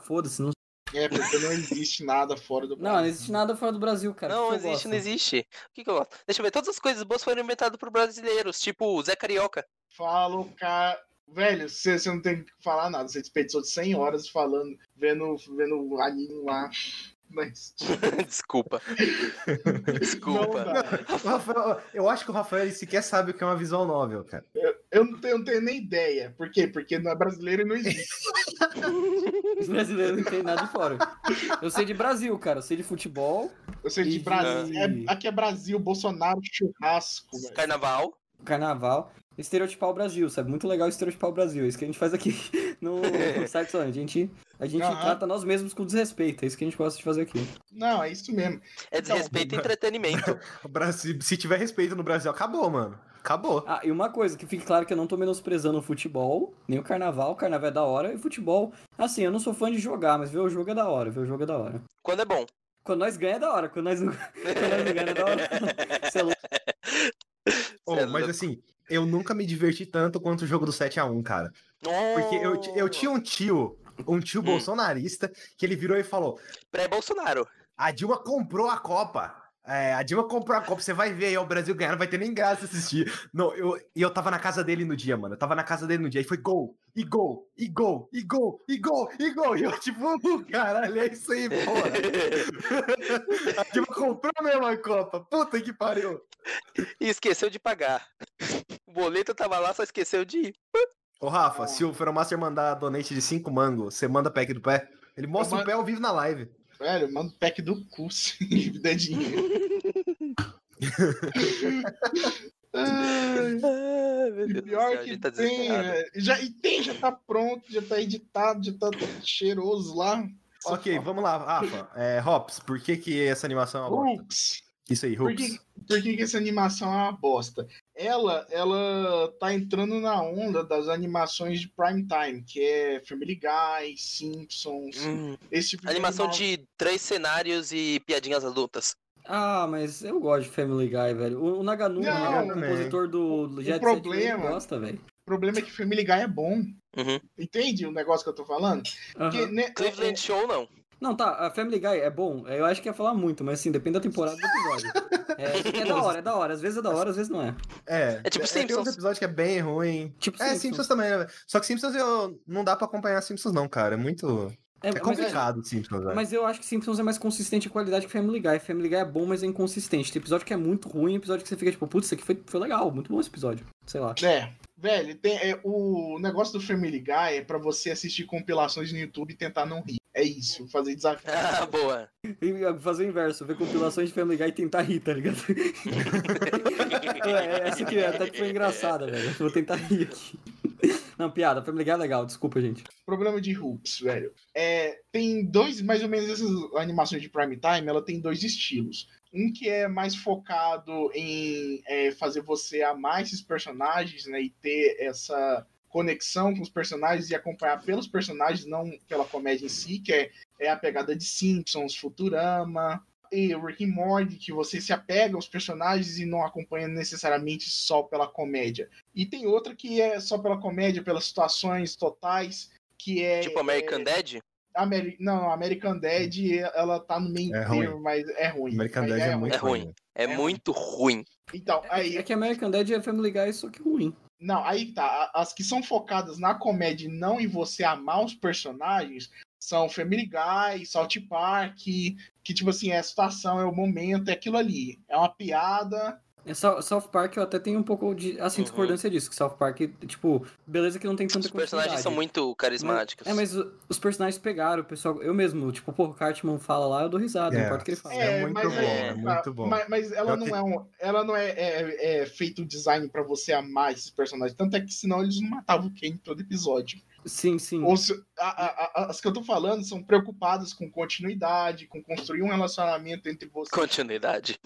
foda-se, não... porque não existe nada fora do Brasil. Não existe nada fora do Brasil, cara. Não existe. O que eu gosto? Deixa eu ver, todas as coisas boas foram inventadas por brasileiros, tipo o Zé Carioca. Falo, cara... Velho, você não tem que falar nada. Você desperdiçou de 100 horas falando, vendo anime lá. Mas... Desculpa. Não, Rafael, eu acho que o Rafael sequer sabe o que é uma visual novel, cara. Eu não tenho nem ideia. Por quê? Porque não é brasileiro e não existe. Os brasileiros não tem nada de fora. Eu sei de Brasil, cara. Eu sei de futebol. Eu sei de Brasil. Aqui é Brasil, Bolsonaro, churrasco. Velho. Carnaval. Estereotipar o Brasil, sabe? Muito legal estereotipar o Brasil. É isso que a gente faz aqui no site. A gente trata nós mesmos com desrespeito. É isso que a gente gosta de fazer aqui. Não, é isso mesmo. É desrespeito e entretenimento. Se tiver respeito no Brasil, acabou, mano. Acabou. Ah, e uma coisa, que fique claro que eu não tô menosprezando o futebol, nem o carnaval. O carnaval é da hora. E o futebol, assim, eu não sou fã de jogar, mas ver o jogo é da hora. Quando é bom. Quando nós ganha é da hora. Quando nós não ganha é da hora. Mas assim... Eu nunca me diverti tanto quanto o jogo do 7x1, cara. Porque eu tinha um tio bolsonarista, que ele virou e falou... Pré-Bolsonaro. A Dilma comprou a Copa. É, a Dilma comprou a Copa, você vai ver aí, o Brasil ganhar, não vai ter nem graça assistir. Não, eu tava na casa dele no dia, mano. Eu tava na casa dele no dia, e foi gol, e gol, e gol, e gol, e gol, e gol. E eu tipo, caralho, é isso aí, porra. A Dilma comprou mesmo a Copa, puta que pariu. E esqueceu de pagar. O boleto tava lá, só esqueceu de ir. Ô, Rafa, se o Feromaster mandar donate de 5 mangos, você manda pack do pé? Ele mostra o pé ao vivo na live. Velho, eu mando pack do cu, se me der dinheiro. Ai, pior céu, que tá tem, já tá pronto, já tá editado, já tá cheiroso lá. Ok, vamos lá, Rafa. Hops, por que essa animação é uma bosta? Isso aí, Hoops. Por que essa animação é uma bosta? Ela tá entrando na onda das animações de prime time, que é Family Guy, Simpsons, esse tipo de animação de 3 cenários e piadinhas adultas. Ah, mas eu gosto de Family Guy, velho. O Naganuma, né, o compositor do Jet Set, ele gosta, velho. O problema é que Family Guy é bom. Uhum. Entende o negócio que eu tô falando? Uhum. Que, né, Cleveland Show, não. Não, tá, a Family Guy é bom, eu acho que ia falar muito, mas assim, depende da temporada do episódio. É da hora, às vezes é da hora, às vezes não é. É tipo Simpsons. Tem outro episódio que é bem ruim. Tipo Simpsons também, né? Só que Simpsons não dá pra acompanhar Simpsons não, cara, é muito... É complicado o Simpsons, velho. Mas eu acho que Simpsons é mais consistente em qualidade que Family Guy. Family Guy é bom, mas é inconsistente. Tem episódio que é muito ruim, episódio que você fica tipo, putz, isso aqui foi legal, muito bom esse episódio, sei lá. É, velho, o negócio do Family Guy é pra você assistir compilações no YouTube e tentar não rir. É isso, fazer desafio. Ah, boa. Fazer o inverso, ver compilações de Family Guy e tentar rir, tá ligado? Essa aqui até que foi engraçada, velho. Vou tentar rir aqui. Não, piada, Family Guy é legal, desculpa, gente. Problema de Hoops, velho. Tem dois, mais ou menos, essas animações de prime time, ela tem dois estilos. Um que é mais focado em fazer você amar esses personagens, né, e ter essa... conexão com os personagens e acompanhar pelos personagens, não pela comédia em si, que é a pegada de Simpsons, Futurama e Rick and Morty, que você se apega aos personagens e não acompanha necessariamente só pela comédia. E tem outra que é só pela comédia, pelas situações totais, que é... Tipo American Dad? Não, American Dad, ela tá no meio inteiro, mas é ruim. American Dad é muito ruim. É muito ruim. Então, aí... É que American Dad é Family Guy, só que ruim. Não, aí tá. As que são focadas na comédia e não em você amar os personagens são Family Guy, South Park, que tipo assim, é a situação, é o momento, é aquilo ali. É uma piada. South Park eu até tenho um pouco de discordância disso, que South Park, tipo, beleza que não tem tanta continuidade. Os personagens são muito carismáticos. Mas os personagens pegaram, o pessoal, eu mesmo, tipo, o Cartman fala lá, eu dou risada, não importa o que ele fala. É muito bom. Mas ela não é feito o design pra você amar esses personagens, tanto é que senão eles não matavam o Ken em todo episódio. Sim, sim. As que eu tô falando são preocupadas com continuidade, com construir um relacionamento entre vocês. Continuidade.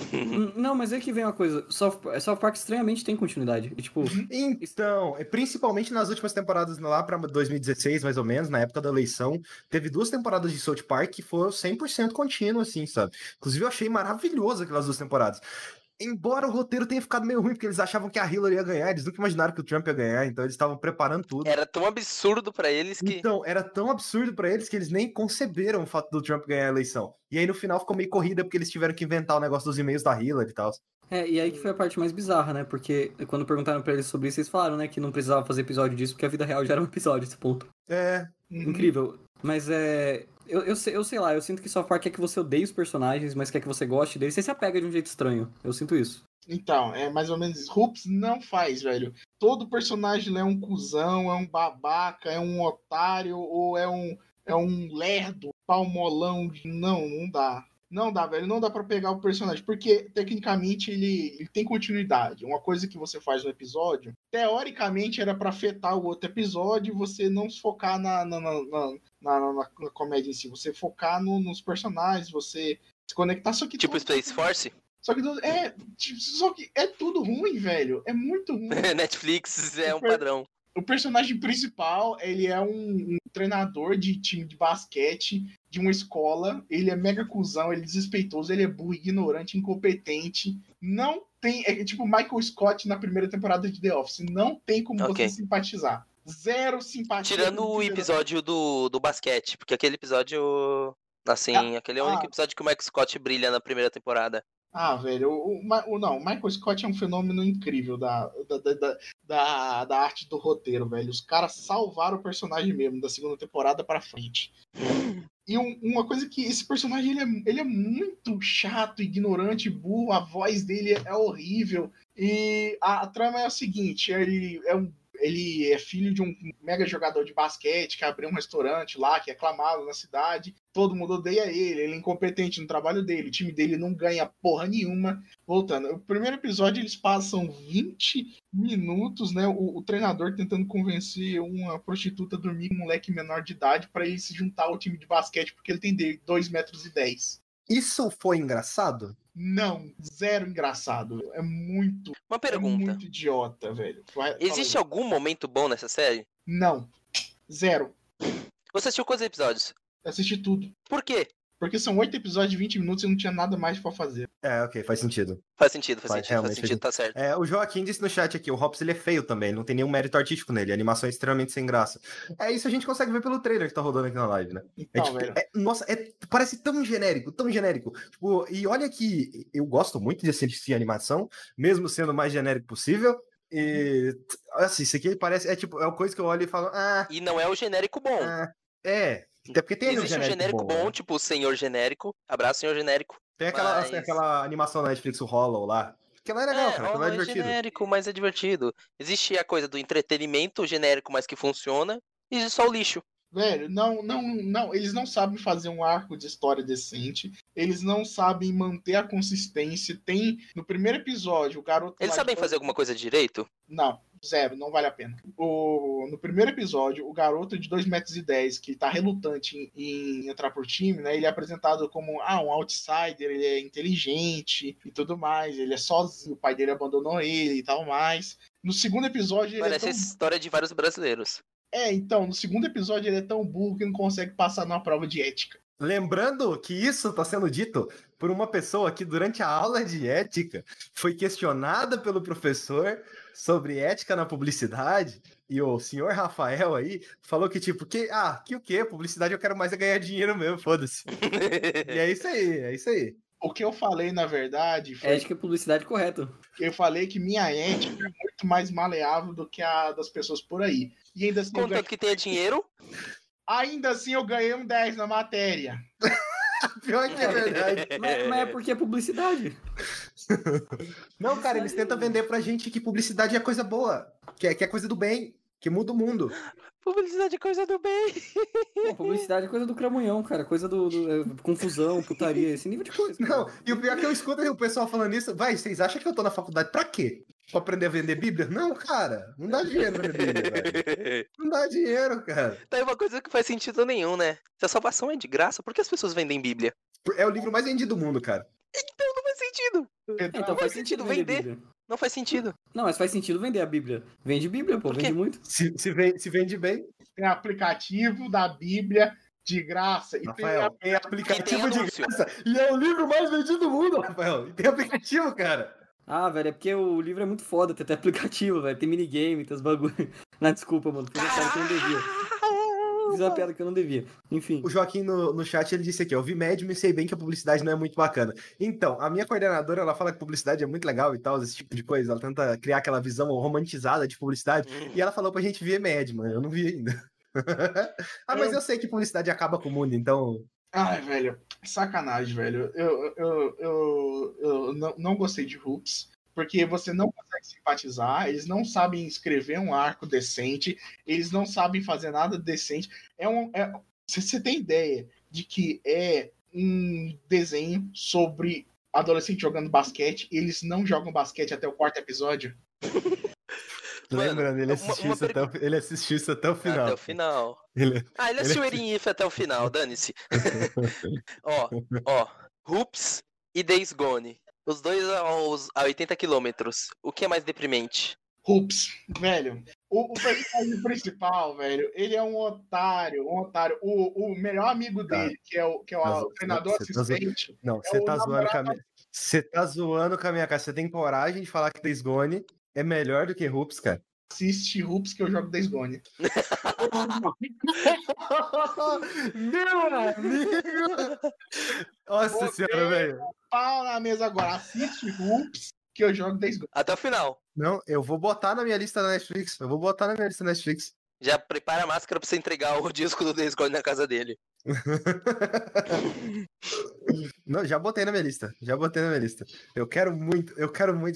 Não, mas é que vem uma coisa. South Park estranhamente tem continuidade. E, tipo... Então, principalmente nas últimas temporadas lá pra 2016, mais ou menos, na época da eleição, teve 2 temporadas de South Park que foram 100% contínuas, assim, sabe? Inclusive eu achei maravilhoso aquelas 2 temporadas. Embora o roteiro tenha ficado meio ruim, porque eles achavam que a Hillary ia ganhar, eles nunca imaginaram que o Trump ia ganhar, então eles estavam preparando tudo. Era tão absurdo pra eles que eles nem conceberam o fato do Trump ganhar a eleição. E aí no final ficou meio corrida, porque eles tiveram que inventar o negócio dos e-mails da Hillary e tal. E aí que foi a parte mais bizarra, né? Porque quando perguntaram pra eles sobre isso, eles falaram, né, que não precisava fazer episódio disso, porque a vida real já era um episódio, esse ponto. Incrível. Mas eu sei lá, eu sinto que South Park é que você odeia os personagens, mas quer que você goste deles. Você se apega de um jeito estranho. Eu sinto isso. Então, é mais ou menos isso. Hoops não faz, velho. Todo personagem é um cuzão, é um babaca, é um otário, ou é um lerdo, palmolão. Não dá. Não dá, velho. Não dá pra pegar o personagem. Porque, tecnicamente, ele tem continuidade. Uma coisa que você faz no episódio, teoricamente, era pra afetar o outro episódio e você não se focar na comédia em si. Você focar nos personagens, você se conectar. Só que tipo Space Force? Só que é tudo ruim, velho. É muito ruim. Netflix é um padrão. O personagem principal, ele é um treinador de time de basquete de uma escola. Ele é mega cuzão, ele é desrespeitoso, ele é burro, ignorante, incompetente. Não tem... É tipo Michael Scott na primeira temporada de The Office. Não tem como você simpatizar. Zero simpatia. Tirando o episódio do basquete, porque aquele episódio... Assim, aquele é o único episódio que o Michael Scott brilha na primeira temporada. Ah, velho, não, o Michael Scott é um fenômeno incrível da arte do roteiro, velho. Os caras salvaram o personagem mesmo, da segunda temporada pra frente. E uma coisa que esse personagem, ele é muito chato, ignorante, burro, a voz dele é horrível. E a trama é o seguinte, ele é filho de um mega jogador de basquete que abriu um restaurante lá, que é aclamado na cidade. Todo mundo odeia ele, ele é incompetente no trabalho dele, o time dele não ganha porra nenhuma. Voltando, o primeiro episódio eles passam 20 minutos, né, o treinador tentando convencer uma prostituta a dormir com um moleque menor de idade pra ele se juntar ao time de basquete, porque ele tem 2,10 metros. Isso foi engraçado? Não, zero engraçado. É muito. Uma pergunta. É muito idiota, velho. Existe algum momento bom nessa série? Não. Zero. Você assistiu quantos episódios? Eu assisti tudo. Por quê? Porque são 8 episódios de 20 minutos e não tinha nada mais pra fazer. É, ok, faz sentido, tá certo. É, o Joaquim disse no chat aqui, o Hobbs ele é feio também, ele não tem nenhum mérito artístico nele, a animação é extremamente sem graça. É isso, a gente consegue ver pelo trailer que tá rodando aqui na live, né? Então, é, tipo, velho. Parece tão genérico. Tipo, e olha que eu gosto muito de assistir animação, mesmo sendo o mais genérico possível. E, assim, isso aqui parece, é uma coisa que eu olho e falo, E não é o genérico bom. Até porque tem existe um genérico bom, né? Tipo o Senhor Genérico. Abraço, Senhor Genérico. Tem aquela animação na Netflix, o Hollow lá. Que ela é legal, cara. Hollow é divertido. Genérico, mas é divertido. Existe a coisa do entretenimento genérico, mas que funciona. E existe só o lixo. Velho, não. Eles não sabem fazer um arco de história decente. Eles não sabem manter a consistência. Tem, no primeiro episódio, o garoto... Eles sabem fazer alguma coisa direito? Não. Zero, não vale a pena. No primeiro episódio, o garoto de 2,10 metros, que tá relutante em entrar pro time, né? Ele é apresentado como um outsider, ele é inteligente e tudo mais, ele é sozinho, o pai dele abandonou ele e tal mais. No segundo episódio... Parece essa história de vários brasileiros. Então, no segundo episódio ele é tão burro que não consegue passar numa prova de ética. Lembrando que isso está sendo dito por uma pessoa que durante a aula de ética foi questionada pelo professor sobre ética na publicidade, e o senhor Rafael aí falou que tipo, publicidade eu quero mais é ganhar dinheiro mesmo, foda-se. E é isso aí. O que eu falei, na verdade... foi... ética e publicidade correto. Eu falei que minha ética é muito mais maleável do que a das pessoas por aí. E ainda assim, contanto que tenha dinheiro... Ainda assim eu ganhei um 10 na matéria. Pior que é verdade. Mas é porque é publicidade. Não, cara, eles tentam vender pra gente que publicidade é coisa boa. Que é coisa do bem. Que muda o mundo. Publicidade é coisa do bem. Não, publicidade é coisa do cramunhão, cara. Coisa do confusão, putaria, esse nível de coisa. Cara. Não, e o pior é que eu escuto o pessoal falando isso. Vai, vocês acham que eu tô na faculdade pra quê? Pra aprender a vender Bíblia? Não, cara. Não dá dinheiro pra vender Bíblia, velho. Não dá dinheiro, cara. Tá aí uma coisa que faz sentido nenhum, né? Se a salvação é de graça, por que as pessoas vendem Bíblia? É o livro mais vendido do mundo, cara. Então não faz sentido. Então faz sentido vender. Não faz sentido. Não, mas faz sentido vender a Bíblia. Vende Bíblia, pô. Vende muito. Se vende bem. Tem aplicativo da Bíblia de graça. E Rafael, tem aplicativo de graça. E é o livro mais vendido do mundo, Rafael. E tem aplicativo, cara. Ah, velho, é porque o livro é muito foda, tem até aplicativo, velho, tem minigame, tem os bagulho. Não, desculpa, mano, fiz uma piada que eu não devia. Enfim. O Joaquim no chat, ele disse aqui, eu vi médium e sei bem que a publicidade não é muito bacana. Então, a minha coordenadora, ela fala que publicidade é muito legal e tal, esse tipo de coisa, ela tenta criar aquela visão romantizada de publicidade, e ela falou pra gente ver médium, eu não vi ainda. Mas eu sei que publicidade acaba com o mundo, então... Ai, velho, sacanagem, velho. Eu não gostei de Hoops, porque você não consegue simpatizar, eles não sabem escrever um arco decente, eles não sabem fazer nada decente. Você tem ideia de que é um desenho sobre adolescente jogando basquete e eles não jogam basquete até o quarto episódio? Lembrando, ele assistiu isso até o final. Até o final. Ele assistiu Erinif até o final, dane-se. Hoops e Days Gone. Os dois a 80 quilômetros. O que é mais deprimente? Hoops, velho. O personagem principal, velho, ele é um otário. O melhor amigo dele, que é o treinador assistente... Não, você tá zoando com a minha... Você tá zoando com a minha cara. Você tem coragem de falar que Days Gone... é melhor do que Hoops, cara. assiste Hoops que eu jogo Days Gone. Meu amigo! Nossa Botei senhora, velho. Pau na mesa agora. Assiste Hoops que eu jogo Days Gone. Até o final. Não, eu vou botar na minha lista da Netflix. Já prepara a máscara pra você entregar o disco do Days Gone na casa dele. Não, já botei na minha lista. Eu quero muito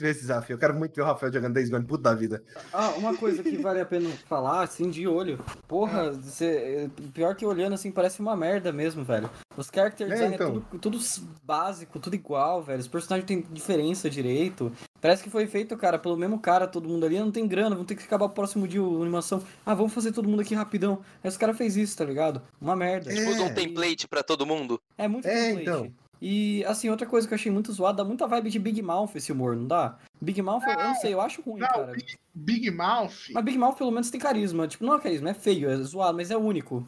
ver esse desafio. Eu quero muito ver o Rafael jogando Days Gone, puto da vida. Ah, uma coisa que vale a pena falar, assim, de olho. Porra, você, pior que olhando, assim, parece uma merda mesmo, velho. Os character design então. é tudo básico, tudo igual, velho. Os personagens têm diferença direito. Parece que foi feito, cara, pelo mesmo cara, todo mundo ali. Não tem grana, vão ter que acabar o próximo dia a animação. Ah, vamos fazer todo mundo aqui rapidão. Aí os caras fez isso, tá ligado? Uma merda. Eles usam um template pra todo mundo. É muito template. Então. E, assim, outra coisa que eu achei muito zoada, dá muita vibe de Big Mouth esse humor, não dá? Big Mouth, não, eu não sei, eu acho ruim, não, cara. Big Mouth... Mas Big Mouth pelo menos tem carisma. Tipo, não é carisma, é feio, é zoado, mas é único.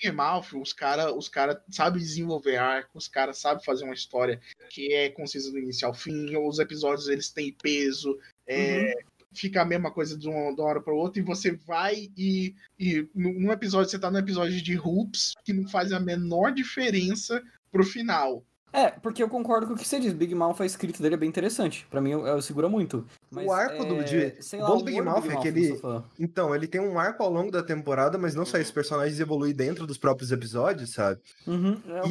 Big Mouth, os cara sabem desenvolver arco, os caras sabem fazer uma história que é concisa do início ao fim, os episódios, eles têm peso, fica a mesma coisa de uma hora para outra, e você vai e num episódio, você tá no episódio de Hoops, que não faz a menor diferença pro final. É, porque eu concordo com o que você diz, Big Mouth, a escrita dele é bem interessante, pra mim eu segura muito. Mas o arco do Big Mouth é que ele... Então, ele tem um arco ao longo da temporada, mas não só esses personagens evoluem dentro dos próprios episódios, sabe?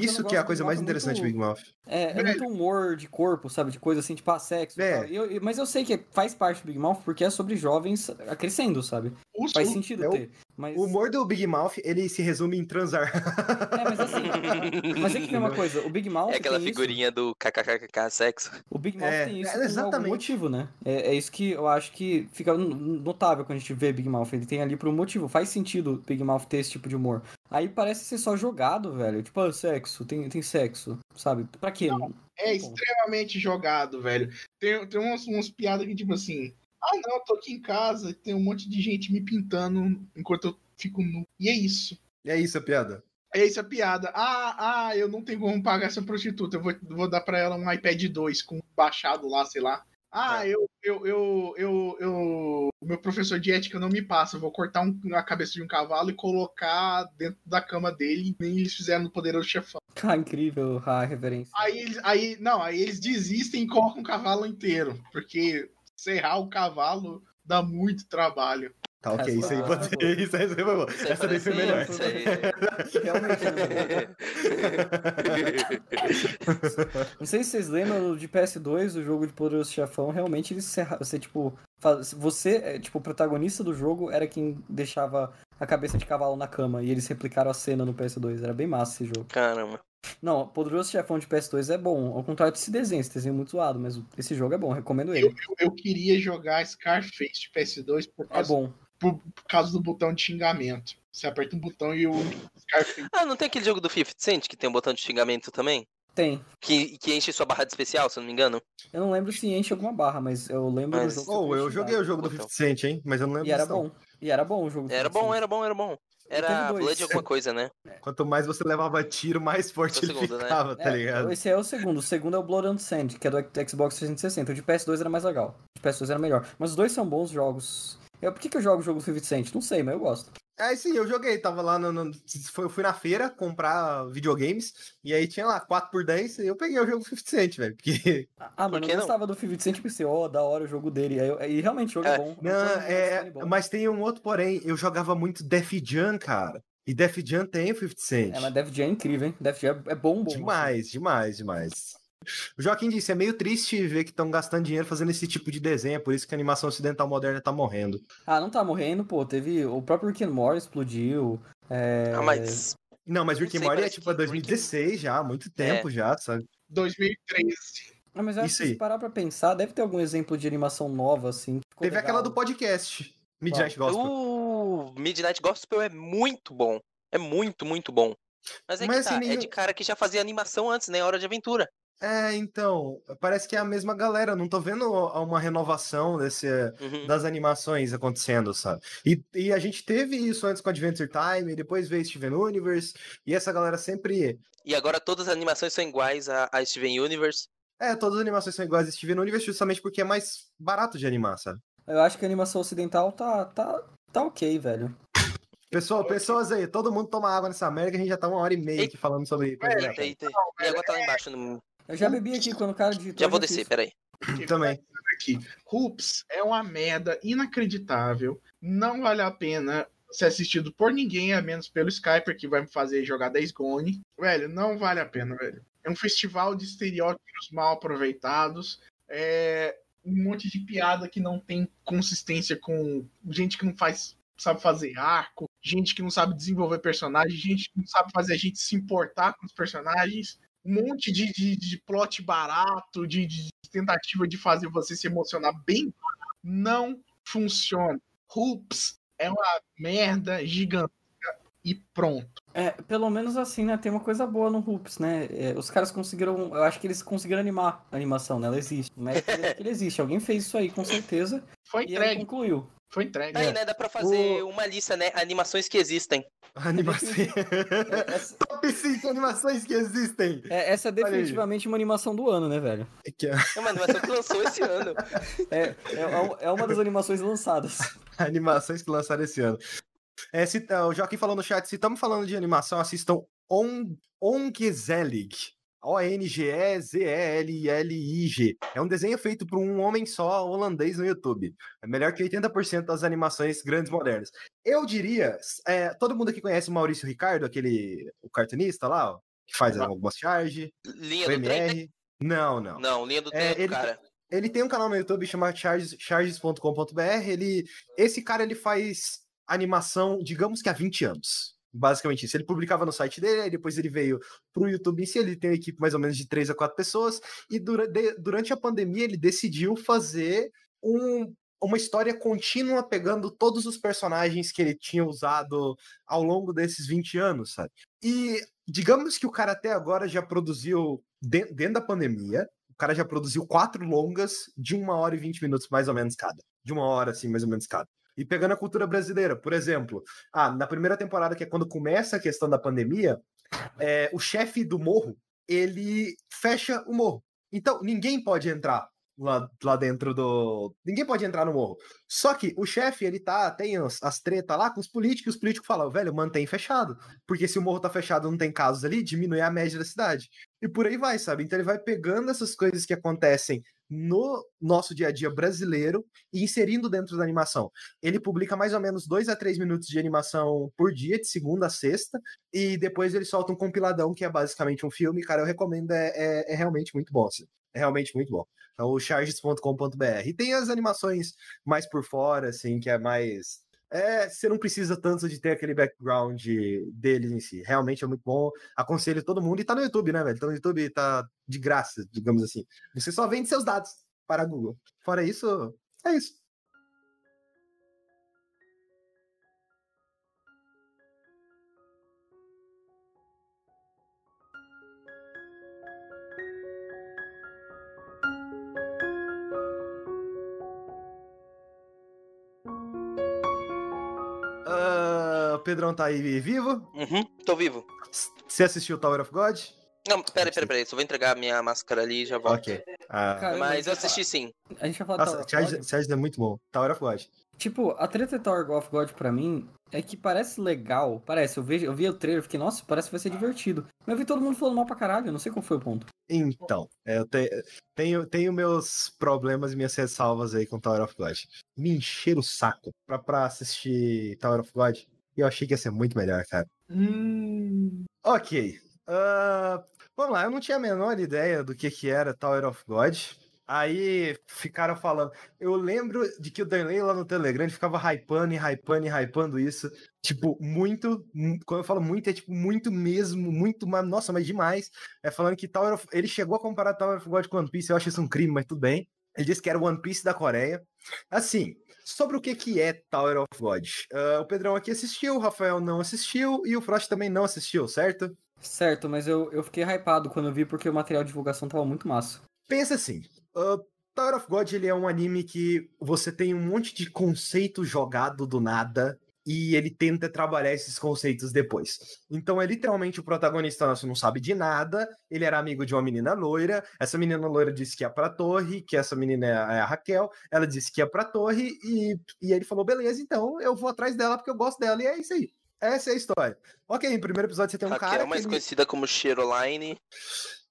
Isso que é a coisa mais interessante do Big Mouth. É muito humor de corpo, sabe? De coisa assim, tipo, sexo e tal. Mas eu sei que faz parte do Big Mouth, porque é sobre jovens crescendo, sabe? Faz sentido ter. Mas... O humor do Big Mouth, ele se resume em transar. É, mas assim... mas é que tem uma coisa, o Big Mouth... É aquela figurinha do kkkk sexo. O Big Mouth tem isso por algum motivo, né? É isso que eu acho que fica notável quando a gente vê Big Mouth. Ele tem ali por um motivo. Faz sentido Big Mouth ter esse tipo de humor. Aí parece ser só jogado, velho. Tipo, sexo. Tem sexo, sabe? Pra quê? Não, extremamente jogado, velho. Tem umas piadas que, tipo assim... Ah, não, eu tô aqui em casa e tem um monte de gente me pintando enquanto eu fico nu. E é isso. E é isso a piada. Ah, eu não tenho como pagar essa prostituta. Eu vou dar pra ela um iPad 2 com baixado lá, sei lá. Ah, o meu professor de ética não me passa. Eu vou cortar a cabeça de um cavalo e colocar dentro da cama dele. Nem eles fizeram no Poderoso Chefão. Ah, incrível a referência. Aí eles desistem e colocam o cavalo inteiro. Porque serrar o cavalo dá muito trabalho. Tá, ok, isso aí pode ser. Isso aí foi bom. Essa daí foi melhor. Isso aí. Não sei se vocês lembram de PS2, o jogo de Poderoso Chefão, realmente eles o protagonista do jogo era quem deixava a cabeça de cavalo na cama, e eles replicaram a cena no PS2, era bem massa esse jogo. Caramba. Não, Poderoso Chefão de PS2 é bom, ao contrário desse desenho é muito zoado, mas esse jogo é bom, recomendo ele. Eu queria jogar Scarface de PS2 por causa do botão de xingamento. Você aperta um botão e o Scarface... Ah, não tem aquele jogo do 50 Cent que tem um botão de xingamento também? Tem. Que enche sua barra de especial, se eu não me engano? Eu não lembro se enche alguma barra, mas eu lembro... eu joguei o jogo do 50 Cent, hein? Mas eu não lembro. E era bom o jogo do 50 Cent. Era bom. Era Blood alguma coisa, né? Quanto mais você levava tiro, mais forte ele ficava, né? Tá ligado? Esse é o segundo. O segundo é o Blood and Sand, que é do Xbox 360. O de PS2 era mais legal. O de PS2 era melhor. Mas os dois são bons jogos. Por que eu jogo o jogo do 50 Cent? Não sei, mas eu gosto. Aí sim, eu joguei. Tava lá eu fui na feira comprar videogames. E aí tinha lá 4x10. E eu peguei o jogo do 50 Cent, velho. Porque... Ah, mas eu gostava do 50 Cent. Pensei, da hora o jogo dele. E realmente o jogo é bom. Não, bom. Mas tem um outro porém. Eu jogava muito Def Jam, cara. E Def Jam tem o 50 Cent. Mas Def Jam é incrível, hein? Def Jam é bom. Demais. O Joaquim disse, é meio triste ver que estão gastando dinheiro fazendo esse tipo de desenho, é por isso que a animação ocidental moderna tá morrendo. Ah, não tá morrendo, pô, teve o próprio Rick and Morty explodiu. Não, mas Rick and Morty é tipo 2016 já, há muito tempo já, sabe? 2013. Ah, mas eu acho que se parar pra pensar, deve ter algum exemplo de animação nova, assim. Teve aquela do podcast, Midnight Gospel. O Midnight Gospel é muito bom, é muito, muito bom. Mas é de cara que já fazia animação antes, né, Hora de Aventura. É, então, parece que é a mesma galera, não tô vendo uma renovação das animações acontecendo, sabe? E a gente teve isso antes com Adventure Time, e depois veio Steven Universe, e essa galera sempre... E agora todas as animações são iguais a Steven Universe? É, todas as animações são iguais a Steven Universe, justamente porque é mais barato de animar, sabe? Eu acho que a animação ocidental tá ok, velho. Pessoas aí, todo mundo toma água nessa merda, a gente já tá 1h30 aqui falando sobre... Eita. E agora tá lá embaixo. No... Eu já bebi aqui quando o cara digitou. Já vou descer, peraí. Também. Aqui. Hoops é uma merda inacreditável. Não vale a pena ser assistido por ninguém, a menos pelo Skype, que vai me fazer jogar Days Gone. Velho, não vale a pena, velho. É um festival de estereótipos mal aproveitados. É um monte de piada que não tem consistência com gente que não sabe fazer arco, gente que não sabe desenvolver personagens, gente que não sabe fazer a gente se importar com os personagens. Um monte de plot barato, de tentativa de fazer você se emocionar bem, não funciona. Hoops é uma merda gigantesca e pronto. É, pelo menos assim, né? Tem uma coisa boa no Hoops, né? É, os caras conseguiram... Eu acho que eles conseguiram animar a animação, né? Ela existe. Não é que ele existe. Alguém fez isso aí, com certeza. Foi entregue. E ele concluiu. Foi entregue. Aí, né? Dá pra fazer uma lista, né? Animações que existem. Top 5 animações que existem. Essa é definitivamente uma animação do ano, né, velho? É uma animação que lançou esse ano. É uma das animações lançadas. Animações que lançaram esse ano. O Joaquim falou no chat, se estamos falando de animação, assistam Ongzelig. Ongzelig. É um desenho feito por um homem só, holandês, no YouTube. É melhor que 80% das animações grandes modernas. Eu diria, todo mundo aqui conhece o Maurício Ricardo, o cartunista lá, ó, que faz algumas charge. Linha do trem? Não. Não, linha do trem, cara. Ele tem um canal no YouTube chamado charges.com.br. Esse cara, ele faz... animação, digamos que há 20 anos. Basicamente isso. Ele publicava no site dele, aí depois ele veio pro YouTube em si, ele tem uma equipe mais ou menos de 3 a 4 pessoas, e durante a pandemia ele decidiu fazer uma história contínua pegando todos os personagens que ele tinha usado ao longo desses 20 anos, sabe? E digamos que o cara até agora já produziu, dentro da pandemia, o cara já produziu 4 longas de 1h20 mais ou menos cada. De 1 hora, assim, mais ou menos cada. E pegando a cultura brasileira, por exemplo, na primeira temporada, que é quando começa a questão da pandemia, o chefe do morro, ele fecha o morro. Então, ninguém pode entrar lá dentro do... Ninguém pode entrar no morro. Só que o chefe, ele tem as tretas lá com os políticos, e os políticos falam, velho, mantém fechado. Porque se o morro tá fechado e não tem casos ali, diminui a média da cidade. E por aí vai, sabe? Então ele vai pegando essas coisas que acontecem no nosso dia a dia brasileiro e inserindo dentro da animação. Ele publica mais ou menos 2 a 3 minutos de animação por dia, de segunda a sexta, e depois ele solta um compiladão que é basicamente um filme. Cara, eu recomendo, é realmente muito bom. Assim. É realmente muito bom. É o charges.com.br. E tem as animações mais por fora, assim, que é mais... você não precisa tanto de ter aquele background deles em si. Realmente é muito bom. Aconselho todo mundo. E tá no YouTube, né, velho? Tá no YouTube, tá de graça, digamos assim. Você só vende seus dados para Google. Fora isso, é isso. Pedrão tá aí vivo? Uhum, tô vivo. Você assistiu Tower of God? Não, peraí. Só vou entregar a minha máscara ali e já volto. Ok. Cara, mas eu assisti sim. A gente vai falar Tower of God. Charge é muito bom. Tower of God. Tipo, a treta de Tower of God pra mim é que parece legal. Parece, eu vi o trailer e fiquei, nossa, parece que vai ser divertido. Mas eu vi todo mundo falando mal pra caralho, eu não sei qual foi o ponto. Então, eu tenho meus problemas e minhas ressalvas aí com Tower of God. Me encheram o saco pra assistir Tower of God. Eu achei que ia ser muito melhor, cara. Ok. Vamos lá, eu não tinha a menor ideia do que era Tower of God. Aí ficaram falando... Eu lembro de que o Danley lá no Telegram ficava hypando isso. Tipo, muito... Quando eu falo muito, é tipo muito mesmo. Muito, nossa, mas demais. É falando que Tower of... Ele chegou a comparar Tower of God com One Piece. Eu acho isso um crime, mas tudo bem. Ele disse que era One Piece da Coreia. Assim... Sobre o que é Tower of God. O Pedrão aqui assistiu, o Rafael não assistiu e o Frost também não assistiu, certo? Certo, mas eu fiquei hypado quando eu vi porque o material de divulgação tava muito massa. Pensa assim, Tower of God ele é um anime que você tem um monte de conceito jogado do nada e ele tenta trabalhar esses conceitos depois. Então é literalmente o protagonista nosso não sabe de nada, ele era amigo de uma menina loira, essa menina loira disse que ia pra torre, que essa menina é a Raquel, ela disse que ia pra torre, e ele falou, beleza, então eu vou atrás dela porque eu gosto dela, e é isso aí. Essa é a história. Ok, no primeiro episódio você tem um Raquel, cara... mais conhecida como Cheroline.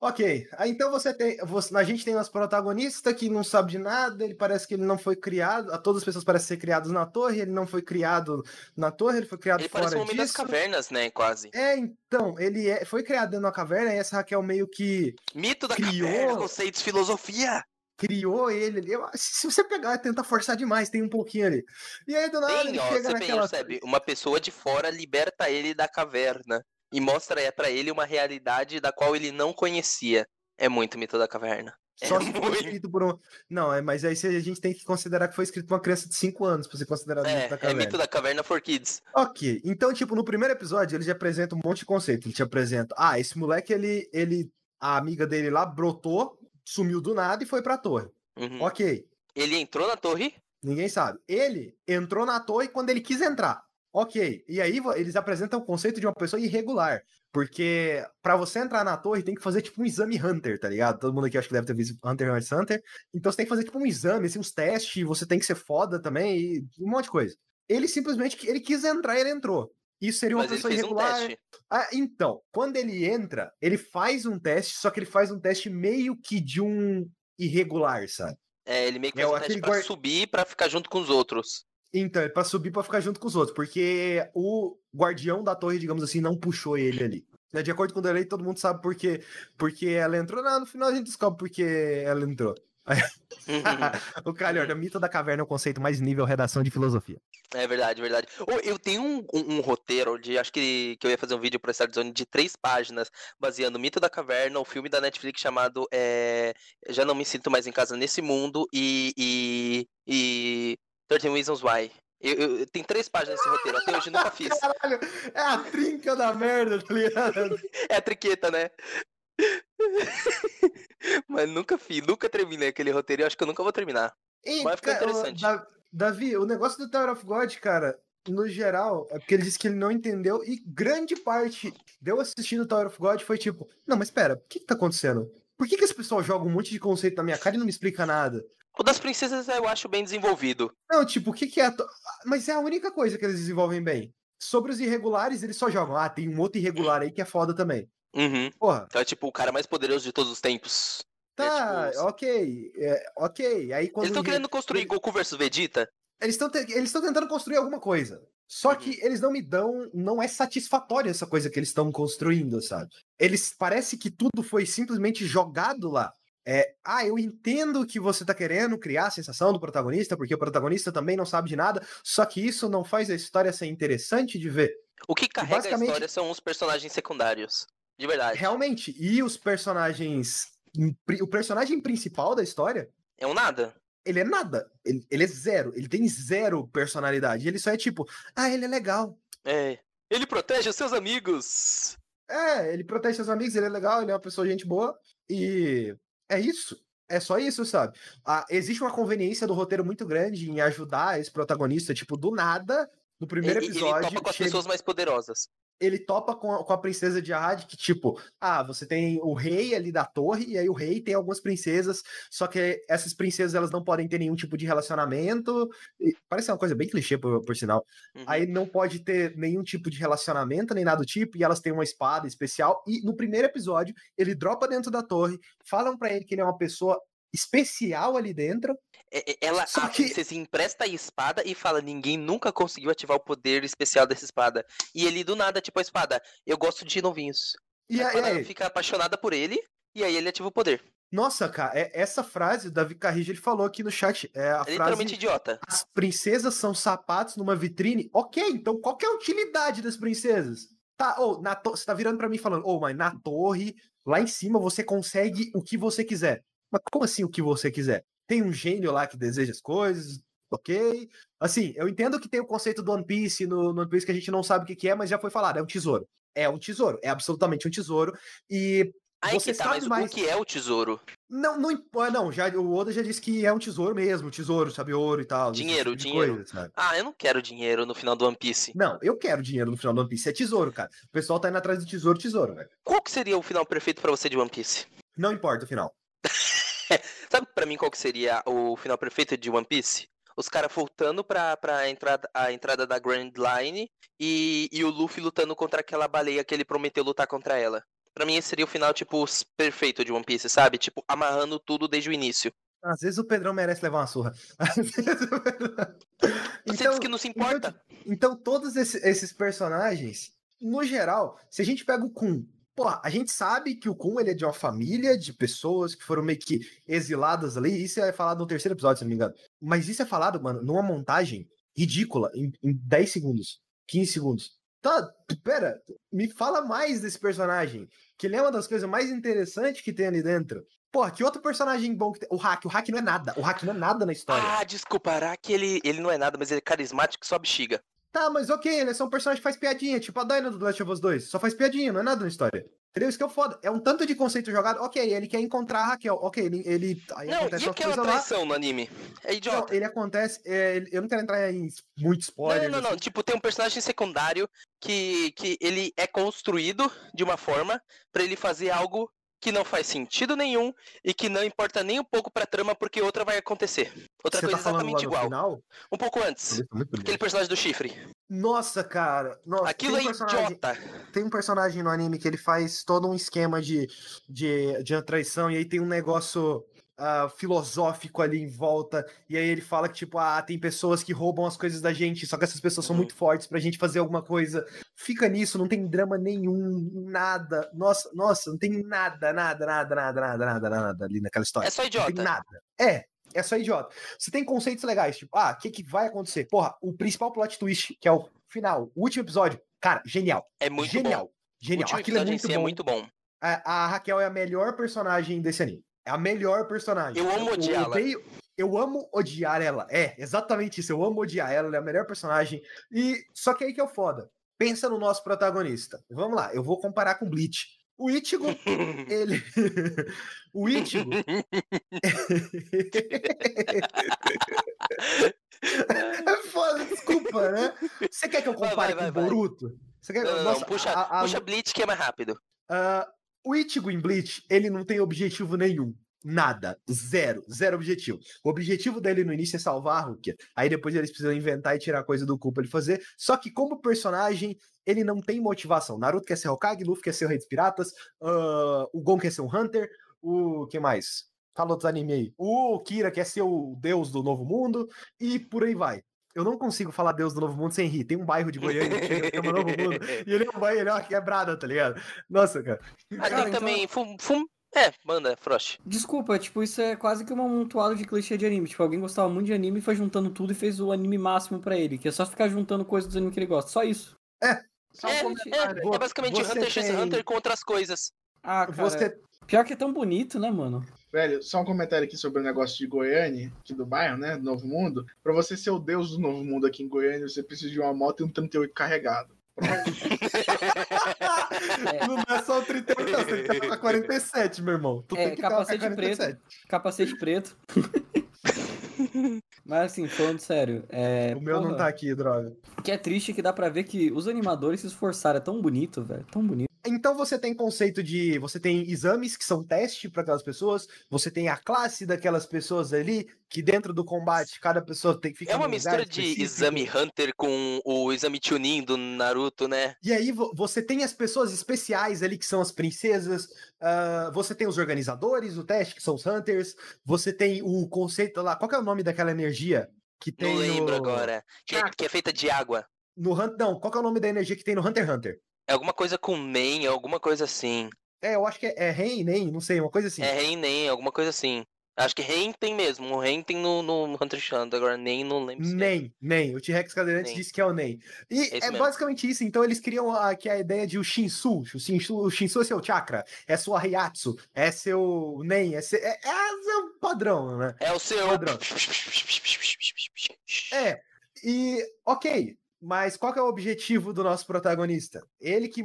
Ok, então você tem... a gente tem nosso protagonista que não sabe de nada, ele parece que ele não foi criado... Todas as pessoas parecem ser criadas na torre, ele não foi criado na torre, ele foi criado fora disso. Ele parece um homem das cavernas, né, quase. É, então, ele foi criado dentro da caverna e essa Raquel meio que... Mito da caverna, conceitos, filosofia... Criou ele ali. Se você pegar, tenta forçar demais, tem um pouquinho ali. E aí, do nada, ele chega naquela... Percebe, uma pessoa de fora liberta ele da caverna e mostra pra ele uma realidade da qual ele não conhecia. É muito mito da caverna. Só se foi escrito por um... Não, mas aí a gente tem que considerar que foi escrito por uma criança de 5 anos pra ser considerado mito da caverna. É mito da caverna for kids. Ok, então, tipo, no primeiro episódio, ele já apresenta um monte de conceito. Ele te apresenta... Ah, esse moleque, ele... A amiga dele lá brotou, sumiu do nada e foi pra torre. Uhum. Ok. Ele entrou na torre? Ninguém sabe. Ele entrou na torre quando ele quis entrar. Ok. E aí eles apresentam o conceito de uma pessoa irregular. Porque pra você entrar na torre tem que fazer tipo um exame Hunter, tá ligado? Todo mundo aqui acho que deve ter visto Hunter. Então você tem que fazer tipo um exame, assim, uns testes, você tem que ser foda também e um monte de coisa. Ele simplesmente ele quis entrar e ele entrou. Isso seria uma pessoa irregular. Então, quando ele entra, ele faz um teste, só que ele faz um teste meio que de um irregular, sabe? É, ele meio que faz um teste pra subir pra ficar junto com os outros. Então, é pra subir pra ficar junto com os outros, porque o guardião da torre, digamos assim, não puxou ele ali. De acordo com o delay, todo mundo sabe porque ela entrou. Não, no final a gente descobre porque ela entrou. O calhorda, mito da caverna é o conceito mais nível redação de filosofia. É verdade, verdade. Eu tenho um roteiro de, acho que eu ia fazer um vídeo pra Star Zone de 3 páginas baseando o mito da caverna, o filme da Netflix chamado Já Não Me Sinto Mais em Casa Nesse Mundo e 13 Reasons Why. Eu tem 3 páginas nesse roteiro, até hoje eu nunca fiz. Caralho, é a trinca da merda, tá ligado? É a triqueta, né? Mas nunca terminei aquele roteiro. Eu acho que eu nunca vou terminar. Vai ficar interessante. Davi, o negócio do Tower of God, cara, no geral, é porque ele disse que ele não entendeu. E grande parte de eu assistindo o Tower of God foi tipo: não, mas pera, o que tá acontecendo? Por que esse pessoal joga um monte de conceito na minha cara e não me explica nada? O das princesas eu acho bem desenvolvido. Não, tipo, o que é? Mas é a única coisa que eles desenvolvem bem. Sobre os irregulares, eles só jogam: ah, tem um outro irregular aí que é foda também. Uhum. Porra. Então é tipo o cara mais poderoso de todos os tempos. Tá, é, tipo... ok. É, ok. Aí, quando eles estão querendo construir Goku versus Vegeta? Eles estão tentando construir alguma coisa. Só que eles não me dão... Não é satisfatória essa coisa que eles estão construindo, sabe? Eles... Parece que tudo foi simplesmente jogado lá. Eu entendo que você tá querendo criar a sensação do protagonista, porque o protagonista também não sabe de nada, só que isso não faz a história ser interessante de ver. O que carrega a história são os personagens secundários. De verdade. Realmente. E os personagens... O personagem principal da história... É um nada. Ele é nada. Ele é zero. Ele tem zero personalidade. Ele só é tipo... Ah, ele é legal. É. Ele protege os seus amigos. É, ele protege seus amigos. Ele é legal. Ele é uma pessoa gente boa. E... É isso. É só isso, sabe? Existe uma conveniência do roteiro muito grande em ajudar esse protagonista, tipo, do nada... No primeiro episódio... Ele topa com as pessoas mais poderosas. Ele topa com a princesa de Arad, que tipo... Ah, você tem o rei ali da torre, e aí o rei tem algumas princesas, só que essas princesas elas não podem ter nenhum tipo de relacionamento. E parece uma coisa bem clichê, por sinal. Uhum. Aí não pode ter nenhum tipo de relacionamento, nem nada do tipo, e elas têm uma espada especial. E no primeiro episódio, ele dropa dentro da torre, falam pra ele que ele é uma pessoa especial ali dentro. Ela se empresta a espada e fala: ninguém nunca conseguiu ativar o poder especial dessa espada. E ele do nada, tipo, a espada: eu gosto de novinhos. E aí ela fica apaixonada por ele, e aí ele ativa o poder. Nossa, cara, essa frase o Davi Carrijo ele falou aqui no chat. É literalmente idiota. As princesas são sapatos numa vitrine. Ok, então qual que é a utilidade das princesas? Tá, você tá virando pra mim falando: mas na torre, lá em cima, você consegue o que você quiser. Mas como assim o que você quiser? Tem um gênio lá que deseja as coisas, ok? Assim, eu entendo que tem o conceito do One Piece, no One Piece que a gente não sabe o que é, mas já foi falado, é um tesouro. É um tesouro, é absolutamente um tesouro. E você sabe mais... o que é o tesouro? Não, o Oda já disse que é um tesouro mesmo, tesouro, sabe, ouro e tal. Dinheiro. Coisa, sabe? Ah, eu não quero dinheiro no final do One Piece. Não, eu quero dinheiro no final do One Piece, é tesouro, cara. O pessoal tá indo atrás do tesouro, velho. Qual que seria o final perfeito pra você de One Piece? Não importa o final. Sabe pra mim qual que seria o final perfeito de One Piece? Os caras voltando pra entrada da Grand Line e o Luffy lutando contra aquela baleia que ele prometeu lutar contra ela. Pra mim esse seria o final, tipo, perfeito de One Piece, sabe? Tipo, amarrando tudo desde o início. Às vezes o Pedrão merece levar uma surra. Você diz que não se importa. Então todos esses personagens, no geral, se a gente pega o Kun, porra, a gente sabe que o Kun, ele é de uma família de pessoas que foram meio que exiladas ali, isso é falado no terceiro episódio, se não me engano. Mas isso é falado, mano, numa montagem ridícula, em 10 segundos, 15 segundos. Tá, pera, me fala mais desse personagem, que ele é uma das coisas mais interessantes que tem ali dentro. Porra, que outro personagem bom que tem? O Hack não é nada, na história. Ah, desculpa, Hack, ele não é nada, mas ele é carismático, só bexiga. Tá, mas ok, ele é só um personagem que faz piadinha, tipo a Daina do The Last of Us 2, só faz piadinha, não é nada na história. Entendeu? Isso que é o foda. É um tanto de conceito jogado. Ok, ele quer encontrar a Raquel. Ok, ele... Aí não, acontece e aquela traição lá no anime? É idiota. Não, ele acontece... eu não quero entrar em muito spoiler. Não. Tipo, tem um personagem secundário que ele é construído de uma forma pra ele fazer algo que não faz sentido nenhum e que não importa nem um pouco pra trama, porque outra vai acontecer. Outra coisa exatamente igual. Final? Um pouco antes. Aquele personagem do chifre. Nossa, cara. Nossa, aquilo é idiota. Tem um personagem no anime que ele faz todo um esquema de traição, e aí tem um negócio filosófico ali em volta, e aí ele fala que, tipo, tem pessoas que roubam as coisas da gente, só que essas pessoas são muito fortes pra gente fazer alguma coisa. Fica nisso, não tem drama nenhum, nada. Nossa, não tem nada ali naquela história. É só idiota. Não tem nada. É só idiota. Você tem conceitos legais, tipo, o que vai acontecer? Porra, o principal plot twist, que é o final, o último episódio, cara, genial. É muito bom. Genial. O último episódio é muito bom. A Raquel é a melhor personagem desse anime. É a melhor personagem. Eu amo odiar ela. Eu amo odiar ela. É, exatamente isso. Eu amo odiar ela. Ela é a melhor personagem. E só que aí que é o foda. Pensa no nosso protagonista. Vamos lá, eu vou comparar com Bleach. O Ichigo, ele... O Ichigo... É foda, desculpa, né? Você quer que eu compare com o Boruto? Você quer... Nossa, puxa Bleach que é mais rápido. O Ichigo em Bleach, ele não tem objetivo nenhum. Nada. Zero objetivo. O objetivo dele no início é salvar a Rukia. Aí depois eles precisam inventar e tirar coisa do cu pra ele fazer. Só que como personagem, ele não tem motivação. Naruto quer ser Hokage, Luffy quer ser o Rei dos Piratas, o Gon quer ser um Hunter, o que mais? Fala outros anime aí. O Kira quer ser o Deus do Novo Mundo e por aí vai. Eu não consigo falar Deus do Novo Mundo sem rir. Tem um bairro de Goiânia que chama Novo Mundo e ele é um bairro, ele é uma quebrada, tá ligado? Nossa, cara. Tem também, manda, Frost. Desculpa, tipo, isso é quase que um amontoado de clichê de anime. Tipo, alguém gostava muito de anime, foi juntando tudo e fez o anime máximo pra ele, que é só ficar juntando coisas dos animes que ele gosta. Só isso. É basicamente Hunter x Hunter com outras coisas. Ah, cara. Pior que é tão bonito, né, mano? Velho, só um comentário aqui sobre o negócio de Goiânia, aqui do bairro, né, do Novo Mundo. Pra você ser o Deus do Novo Mundo aqui em Goiânia, você precisa de uma moto e um 38 carregado. Não é só o 38, você tem que estar 47, meu irmão. Tu tem que capacete estar 47. Capacete preto. Mas assim, falando sério, o meu não tá aqui, droga. O que é triste é que dá pra ver que os animadores se esforçaram. É tão bonito, velho, tão bonito. Então você tem conceito de... Você tem exames que são teste pra aquelas pessoas. Você tem a classe daquelas pessoas ali, que dentro do combate cada pessoa tem que ficar... É uma mistura de exame Hunter com o exame Chunin do Naruto, né? E aí você tem as pessoas especiais ali, que são as princesas. Você tem os organizadores do teste, que são os Hunters. Você tem o conceito lá... Qual que é o nome daquela energia que tem? Não lembro agora. Que é feita de água. No Hunter... Não, qual que é o nome da energia que tem no Hunter x Hunter? É alguma coisa com Nen, alguma coisa assim. É, eu acho que é Ren, Nen, não sei, uma coisa assim. É Ren, Nen, alguma coisa assim. Acho que Ren tem mesmo, o Ren tem no Hunter x Hunter, agora Nen não lembro. Nen, o T-Rex Cadeirante disse que é o Nen. E esse é mesmo. Basicamente isso, então eles criam aqui a ideia de o Shinsu é seu chakra, é sua Heiatsu, é seu Nen, é seu padrão, né? É o seu... Padrão. E, ok... Mas qual que é o objetivo do nosso protagonista? Ele que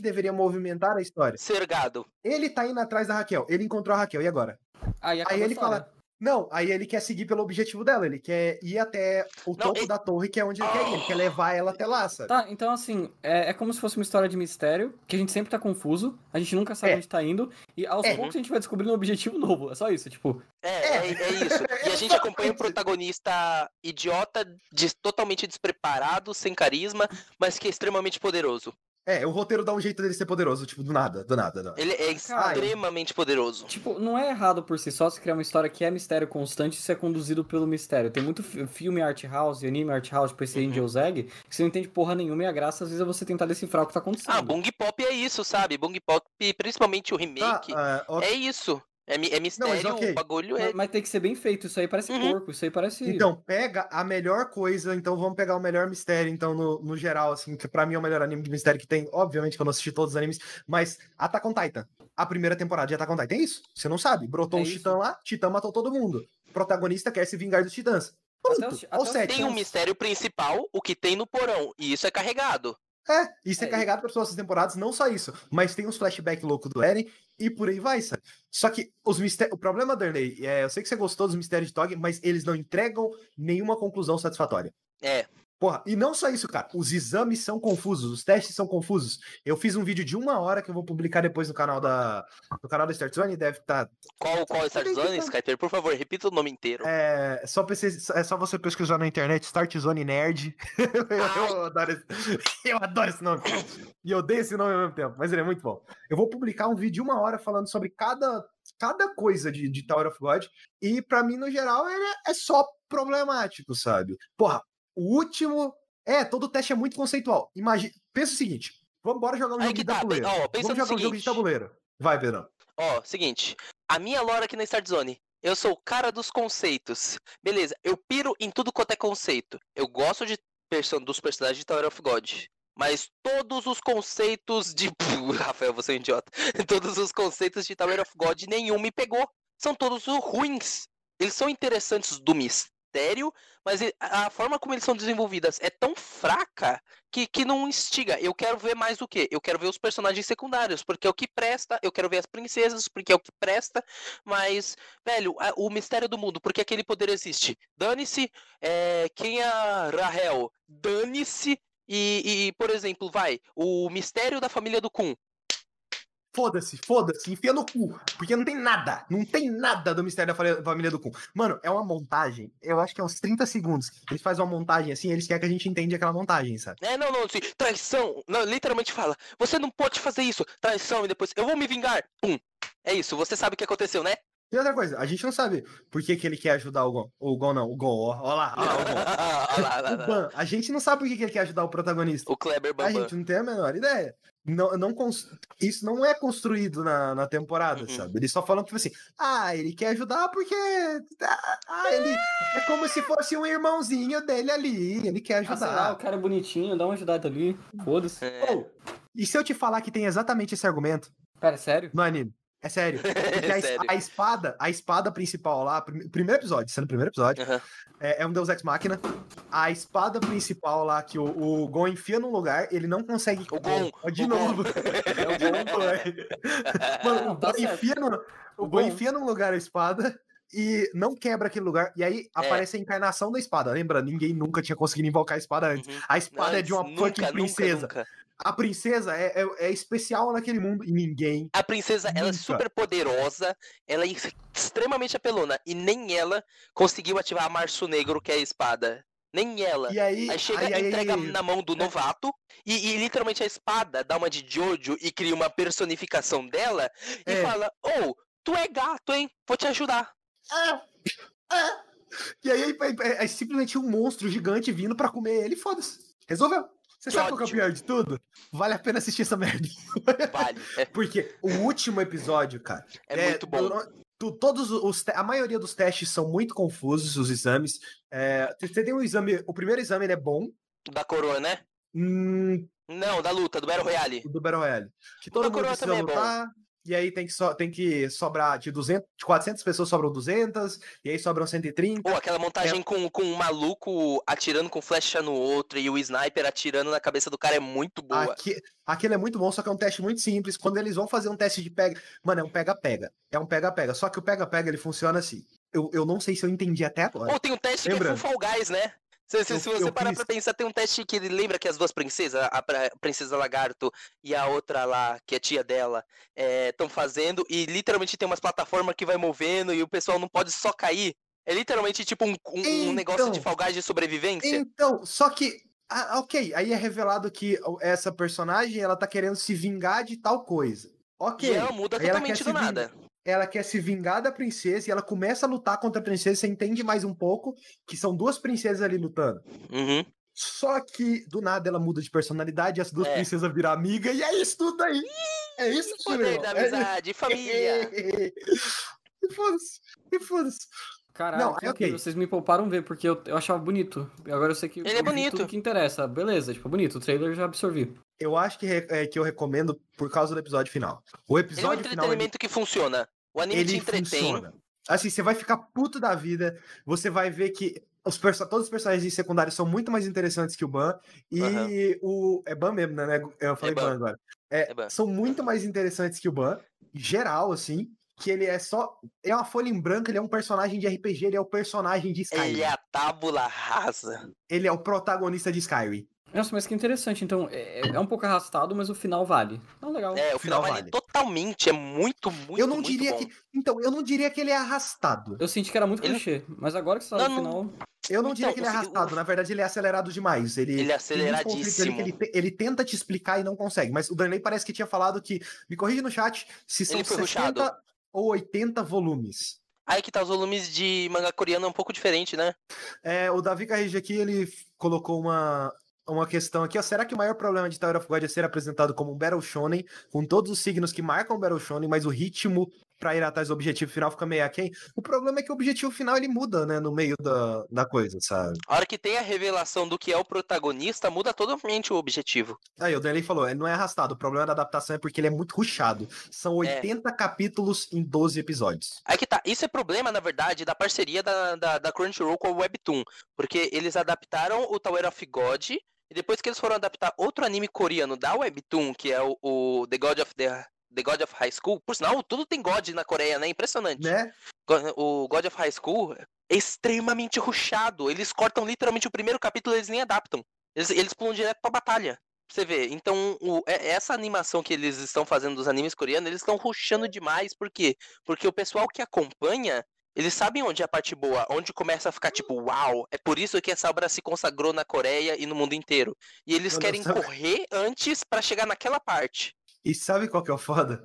deveria movimentar a história. Ser gado. Ele tá indo atrás da Raquel. Ele encontrou a Raquel, e agora? Aí ele fala... Não, aí ele quer seguir pelo objetivo dela. Ele quer ir até o topo da torre, que é onde ele quer ir. Ele quer levar ela até lá, sabe? Tá, então assim, é como se fosse uma história de mistério, que a gente sempre tá confuso, a gente nunca sabe onde tá indo, e aos poucos a gente vai descobrindo um objetivo novo. É só isso, tipo... É isso. E a gente acompanha um protagonista idiota, totalmente despreparado, sem carisma, mas que é extremamente poderoso. O roteiro dá um jeito dele ser poderoso, tipo, do nada. Ele é extremamente poderoso. Tipo, não é errado por si só se criar uma história que é mistério constante e isso é conduzido pelo mistério. Tem muito filme art house, anime art house, tipo esse Angel's Egg, que você não entende porra nenhuma e a graça, às vezes, é você tentar decifrar o que tá acontecendo. Ah, Bung Pop é isso, sabe? Bung Pop, principalmente o remake, é isso. É mistério, não, o bagulho é... Mas tem que ser bem feito, isso aí parece porco, isso aí parece... Então, pega a melhor coisa, então vamos pegar o melhor mistério, então, no geral, assim, que pra mim é o melhor anime de mistério que tem, obviamente que eu não assisti todos os animes, mas Attack on Titan, a primeira temporada de Attack on Titan é isso, você não sabe, brotou um titã lá, titã matou todo mundo, o protagonista quer se vingar dos titãs, tem um mistério principal, o que tem no porão, e isso é carregado. Isso é carregado para as próximas temporadas, não só isso, mas tem uns flashbacks loucos do Eren e por aí vai, sabe? Só que o problema, Darley, eu sei que você gostou dos mistérios de Tog, mas eles não entregam nenhuma conclusão satisfatória. Porra, e não só isso, cara, os exames são confusos, os testes são confusos. Eu fiz um vídeo de 1 hora que eu vou publicar depois no canal da Start Zone, deve estar... Qual Start Zone, Skyper? Por favor, repita o nome inteiro. É só você pesquisar na internet, Start Zone Nerd. Eu adoro esse nome. E eu odeio esse nome ao mesmo tempo, mas ele é muito bom. Eu vou publicar um vídeo de 1 hora falando sobre cada coisa de Tower of God, e pra mim, no geral, ele é só problemático, sabe? Porra, o último... todo teste é muito conceitual. Imagina... Pensa o seguinte. Vamos embora jogar um jogo de tabuleiro. Vamos jogar um jogo de tabuleiro. Vai, Pedrão. Seguinte. A minha lore aqui na Start Zone. Eu sou o cara dos conceitos. Beleza, eu piro em tudo quanto é conceito. Eu gosto dos personagens de Tower of God. Mas todos os conceitos de... Rafael, você é um idiota. Todos os conceitos de Tower of God, nenhum me pegou. São todos ruins. Eles são interessantes do mistério, mas a forma como eles são desenvolvidas é tão fraca que não instiga. Eu quero ver mais o quê? Eu quero ver os personagens secundários, porque é o que presta. Eu quero ver as princesas, porque é o que presta. Mas, velho, o mistério do mundo, porque aquele poder existe. Dane-se. Quem é a Rahel? Dane-se. E, por exemplo, o mistério da família do Kun. Foda-se, enfia no cu, porque não tem nada do mistério da família do Kun. Mano, é uma montagem, eu acho que é uns 30 segundos, eles fazem uma montagem assim, eles querem que a gente entenda aquela montagem, sabe? Não, traição, não, literalmente fala, você não pode fazer isso, traição, e depois, eu vou me vingar, pum, é isso, você sabe o que aconteceu, né? E outra coisa, a gente não sabe por que ele quer ajudar o Gon, ó lá, o Ban. A gente não sabe por que ele quer ajudar o protagonista. O Kleber Bambam. A gente não tem a menor ideia. Isso não é construído na temporada, sabe? Eles só falam, tipo assim, ele quer ajudar porque... ele é como se fosse um irmãozinho dele ali, ele quer ajudar. Sei lá, o cara é bonitinho, dá uma ajudada ali, foda-se. E se eu te falar que tem exatamente esse argumento? Pera, sério? No anime. É sério, porque a espada principal lá, primeiro episódio, uhum. É um Deus Ex Machina. A espada principal lá que o Gon enfia num lugar, ele não consegue... O Gon. Mano, o Gon enfia num lugar a espada e não quebra aquele lugar, e aí aparece a encarnação da espada. Lembra, ninguém nunca tinha conseguido invocar a espada antes. A espada é de uma fucking princesa. Nunca. A princesa é especial naquele mundo e ninguém... A princesa, ela é super poderosa, ela é extremamente apelona, e nem ela conseguiu ativar a Março Negro, que é a espada. Nem ela. E aí chega e entrega na mão do novato, e literalmente a espada dá uma de Jojo e cria uma personificação dela, e fala, tu é gato, hein? Vou te ajudar. E aí é simplesmente um monstro gigante vindo pra comer ele, foda-se. Resolveu. Você sabe qual é o pior de tudo? Vale a pena assistir essa merda. Vale. Porque o último episódio, cara... É muito bom. A maioria dos testes são muito confusos, os exames. Você tem um exame... O primeiro exame, ele é bom. Da coroa, né? Não, da luta, do Battle Royale. Que todo mundo precisa lutar. e aí tem que sobrar de 200, de 400 pessoas sobram 200, e aí sobram 130. Pô, aquela montagem com um maluco atirando com flecha no outro e o sniper atirando na cabeça do cara é muito boa. Aquilo é muito bom, só que é um teste muito simples. Quando eles vão fazer um teste de pega... Mano, é um pega-pega. É um pega-pega. Só que o pega-pega, ele funciona assim. Eu não sei se eu entendi até agora. Pô, tem um teste que é Fall Guys, né? Se você parar pra pensar, tem um teste que ele lembra que as duas princesas, a princesa Lagarto e a outra lá, que é tia dela, estão fazendo, e literalmente tem umas plataformas que vai movendo e o pessoal não pode só cair. É literalmente tipo um negócio de Fall Guys de sobrevivência. Então, só que, aí é revelado que essa personagem, ela tá querendo se vingar de tal coisa. Ok. E ela muda totalmente do nada. Ela quer se vingar da princesa e ela começa a lutar contra a princesa. Você entende mais um pouco que são duas princesas ali lutando. Uhum. Só que, do nada, ela muda de personalidade, as duas princesas viram amiga e é isso tudo aí. É isso, o poder da amizade, família. E foda-se. Caralho, vocês me pouparam ver, porque eu achava bonito. Agora eu sei que... Ele é bonito. Tudo que interessa. Beleza, tipo, bonito. O trailer eu já absorvi. Eu acho que eu recomendo por causa do episódio final. O episódio final... É um entretenimento que funciona. O anime te entretém. Funciona. Assim, você vai ficar puto da vida. Você vai ver que todos os personagens secundários são muito mais interessantes que o Ban. E o... É Ban mesmo, né? Eu falei Ban agora. São muito mais interessantes que o Ban. Geral, assim... Que ele é só... É uma folha em branco, ele é um personagem de RPG, ele é o personagem de Skyrim. Ele é a tábula rasa. Ele é o protagonista de Skyrim. Nossa, mas que interessante. Então, é um pouco arrastado, mas o final vale. Então, legal. É, o final vale totalmente. É muito, muito, eu não muito diria bom. Então, eu não diria que ele é arrastado. Eu senti que era muito clichê, mas agora que você sabe o final... Eu não diria que ele é arrastado. Na verdade, ele é acelerado demais. Ele é aceleradíssimo. Ele tenta te explicar e não consegue. Mas o Danley parece que tinha falado que... Me corrige no chat se são 60... ou 80 volumes. Aí que tá, os volumes de manga coreano é um pouco diferente, né? É, o Davi Carrige aqui, ele colocou uma questão aqui, ó. Será que o maior problema de Tower of God é ser apresentado como um Battle Shonen, com todos os signos que marcam o Battle Shonen, mas o ritmo pra ir atrás do objetivo final fica meio aquém? O problema é que o objetivo final, ele muda, né? No meio da coisa, sabe? A hora que tem a revelação do que é o protagonista, muda totalmente o objetivo. Aí o Danley falou, não é arrastado. O problema da adaptação é porque ele é muito rushado. São 80 capítulos em 12 episódios. Aí que tá. Isso é problema, na verdade, da parceria da Crunchyroll com a Webtoon. Porque eles adaptaram o Tower of God... E depois que eles foram adaptar outro anime coreano da Webtoon, que é o The God of High School. Por sinal, tudo tem God na Coreia, né? Impressionante. Né? O God of High School é extremamente rushado. Eles cortam literalmente o primeiro capítulo e eles nem adaptam. Eles pulam direto pra batalha. Pra você ver. Então, essa animação que eles estão fazendo dos animes coreanos, eles estão rushando demais. Por quê? Porque o pessoal que acompanha... Eles sabem onde é a parte boa, onde começa a ficar tipo, uau, é por isso que essa obra se consagrou na Coreia e no mundo inteiro. E eles querem correr antes pra chegar naquela parte. E sabe qual que é o foda?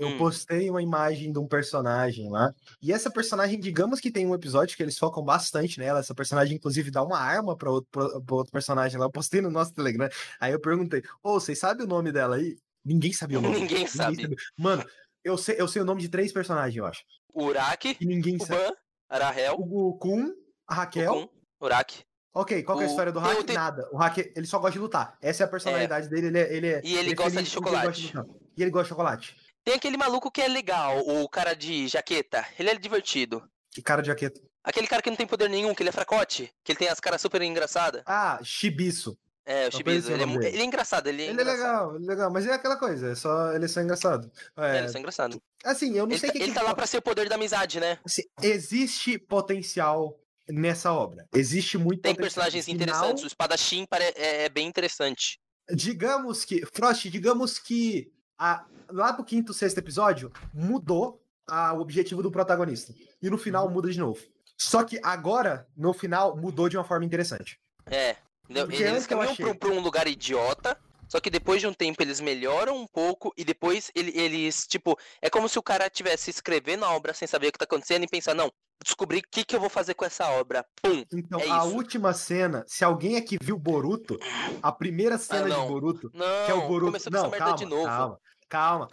Eu postei uma imagem de um personagem lá, e essa personagem, digamos que tem um episódio que eles focam bastante nela, essa personagem inclusive dá uma arma pra outro personagem lá, eu postei no nosso Telegram, aí eu perguntei, vocês sabem o nome dela aí? Ninguém sabia o nome. Ninguém sabe. Mano, eu sei o nome de 3 personagens, eu acho. O Uraki, o Ban, a Rahel, o Kun, a Raquel. Uraki. Ok, qual que é a história do Haki? Nada. O Haki, ele só gosta de lutar. Essa é a personalidade dele. Ele gosta de chocolate. E ele gosta de chocolate. Tem aquele maluco que é legal, o cara de jaqueta. Ele é divertido. Que cara de jaqueta? Aquele cara que não tem poder nenhum, que ele é fracote. Que ele tem as caras super engraçadas. Ah, Shibisu. É, o Shibizu, ele é engraçado. Ele é legal, mas é aquela coisa, ele é só engraçado. Ele é só engraçado. Assim, eu não sei o que... Ele tá lá pra ser o poder da amizade, né? Assim, existe potencial nessa obra. Existe muito potencial. Tem personagens interessantes, o espadachim é bem interessante. Digamos que lá pro 5º, 6º episódio, mudou o objetivo do protagonista. E no final muda de novo. Só que agora, no final, mudou de uma forma interessante. É... Eles caminham pra um lugar idiota, só que depois de um tempo eles melhoram um pouco e depois eles, tipo, é como se o cara estivesse escrevendo a obra sem saber o que tá acontecendo e pensar, não, descobri o que eu vou fazer com essa obra. Pum. Então, última cena, se alguém aqui viu Boruto, a primeira cena de Boruto, que é o Boruto. Começou com essa merda de novo. Calma,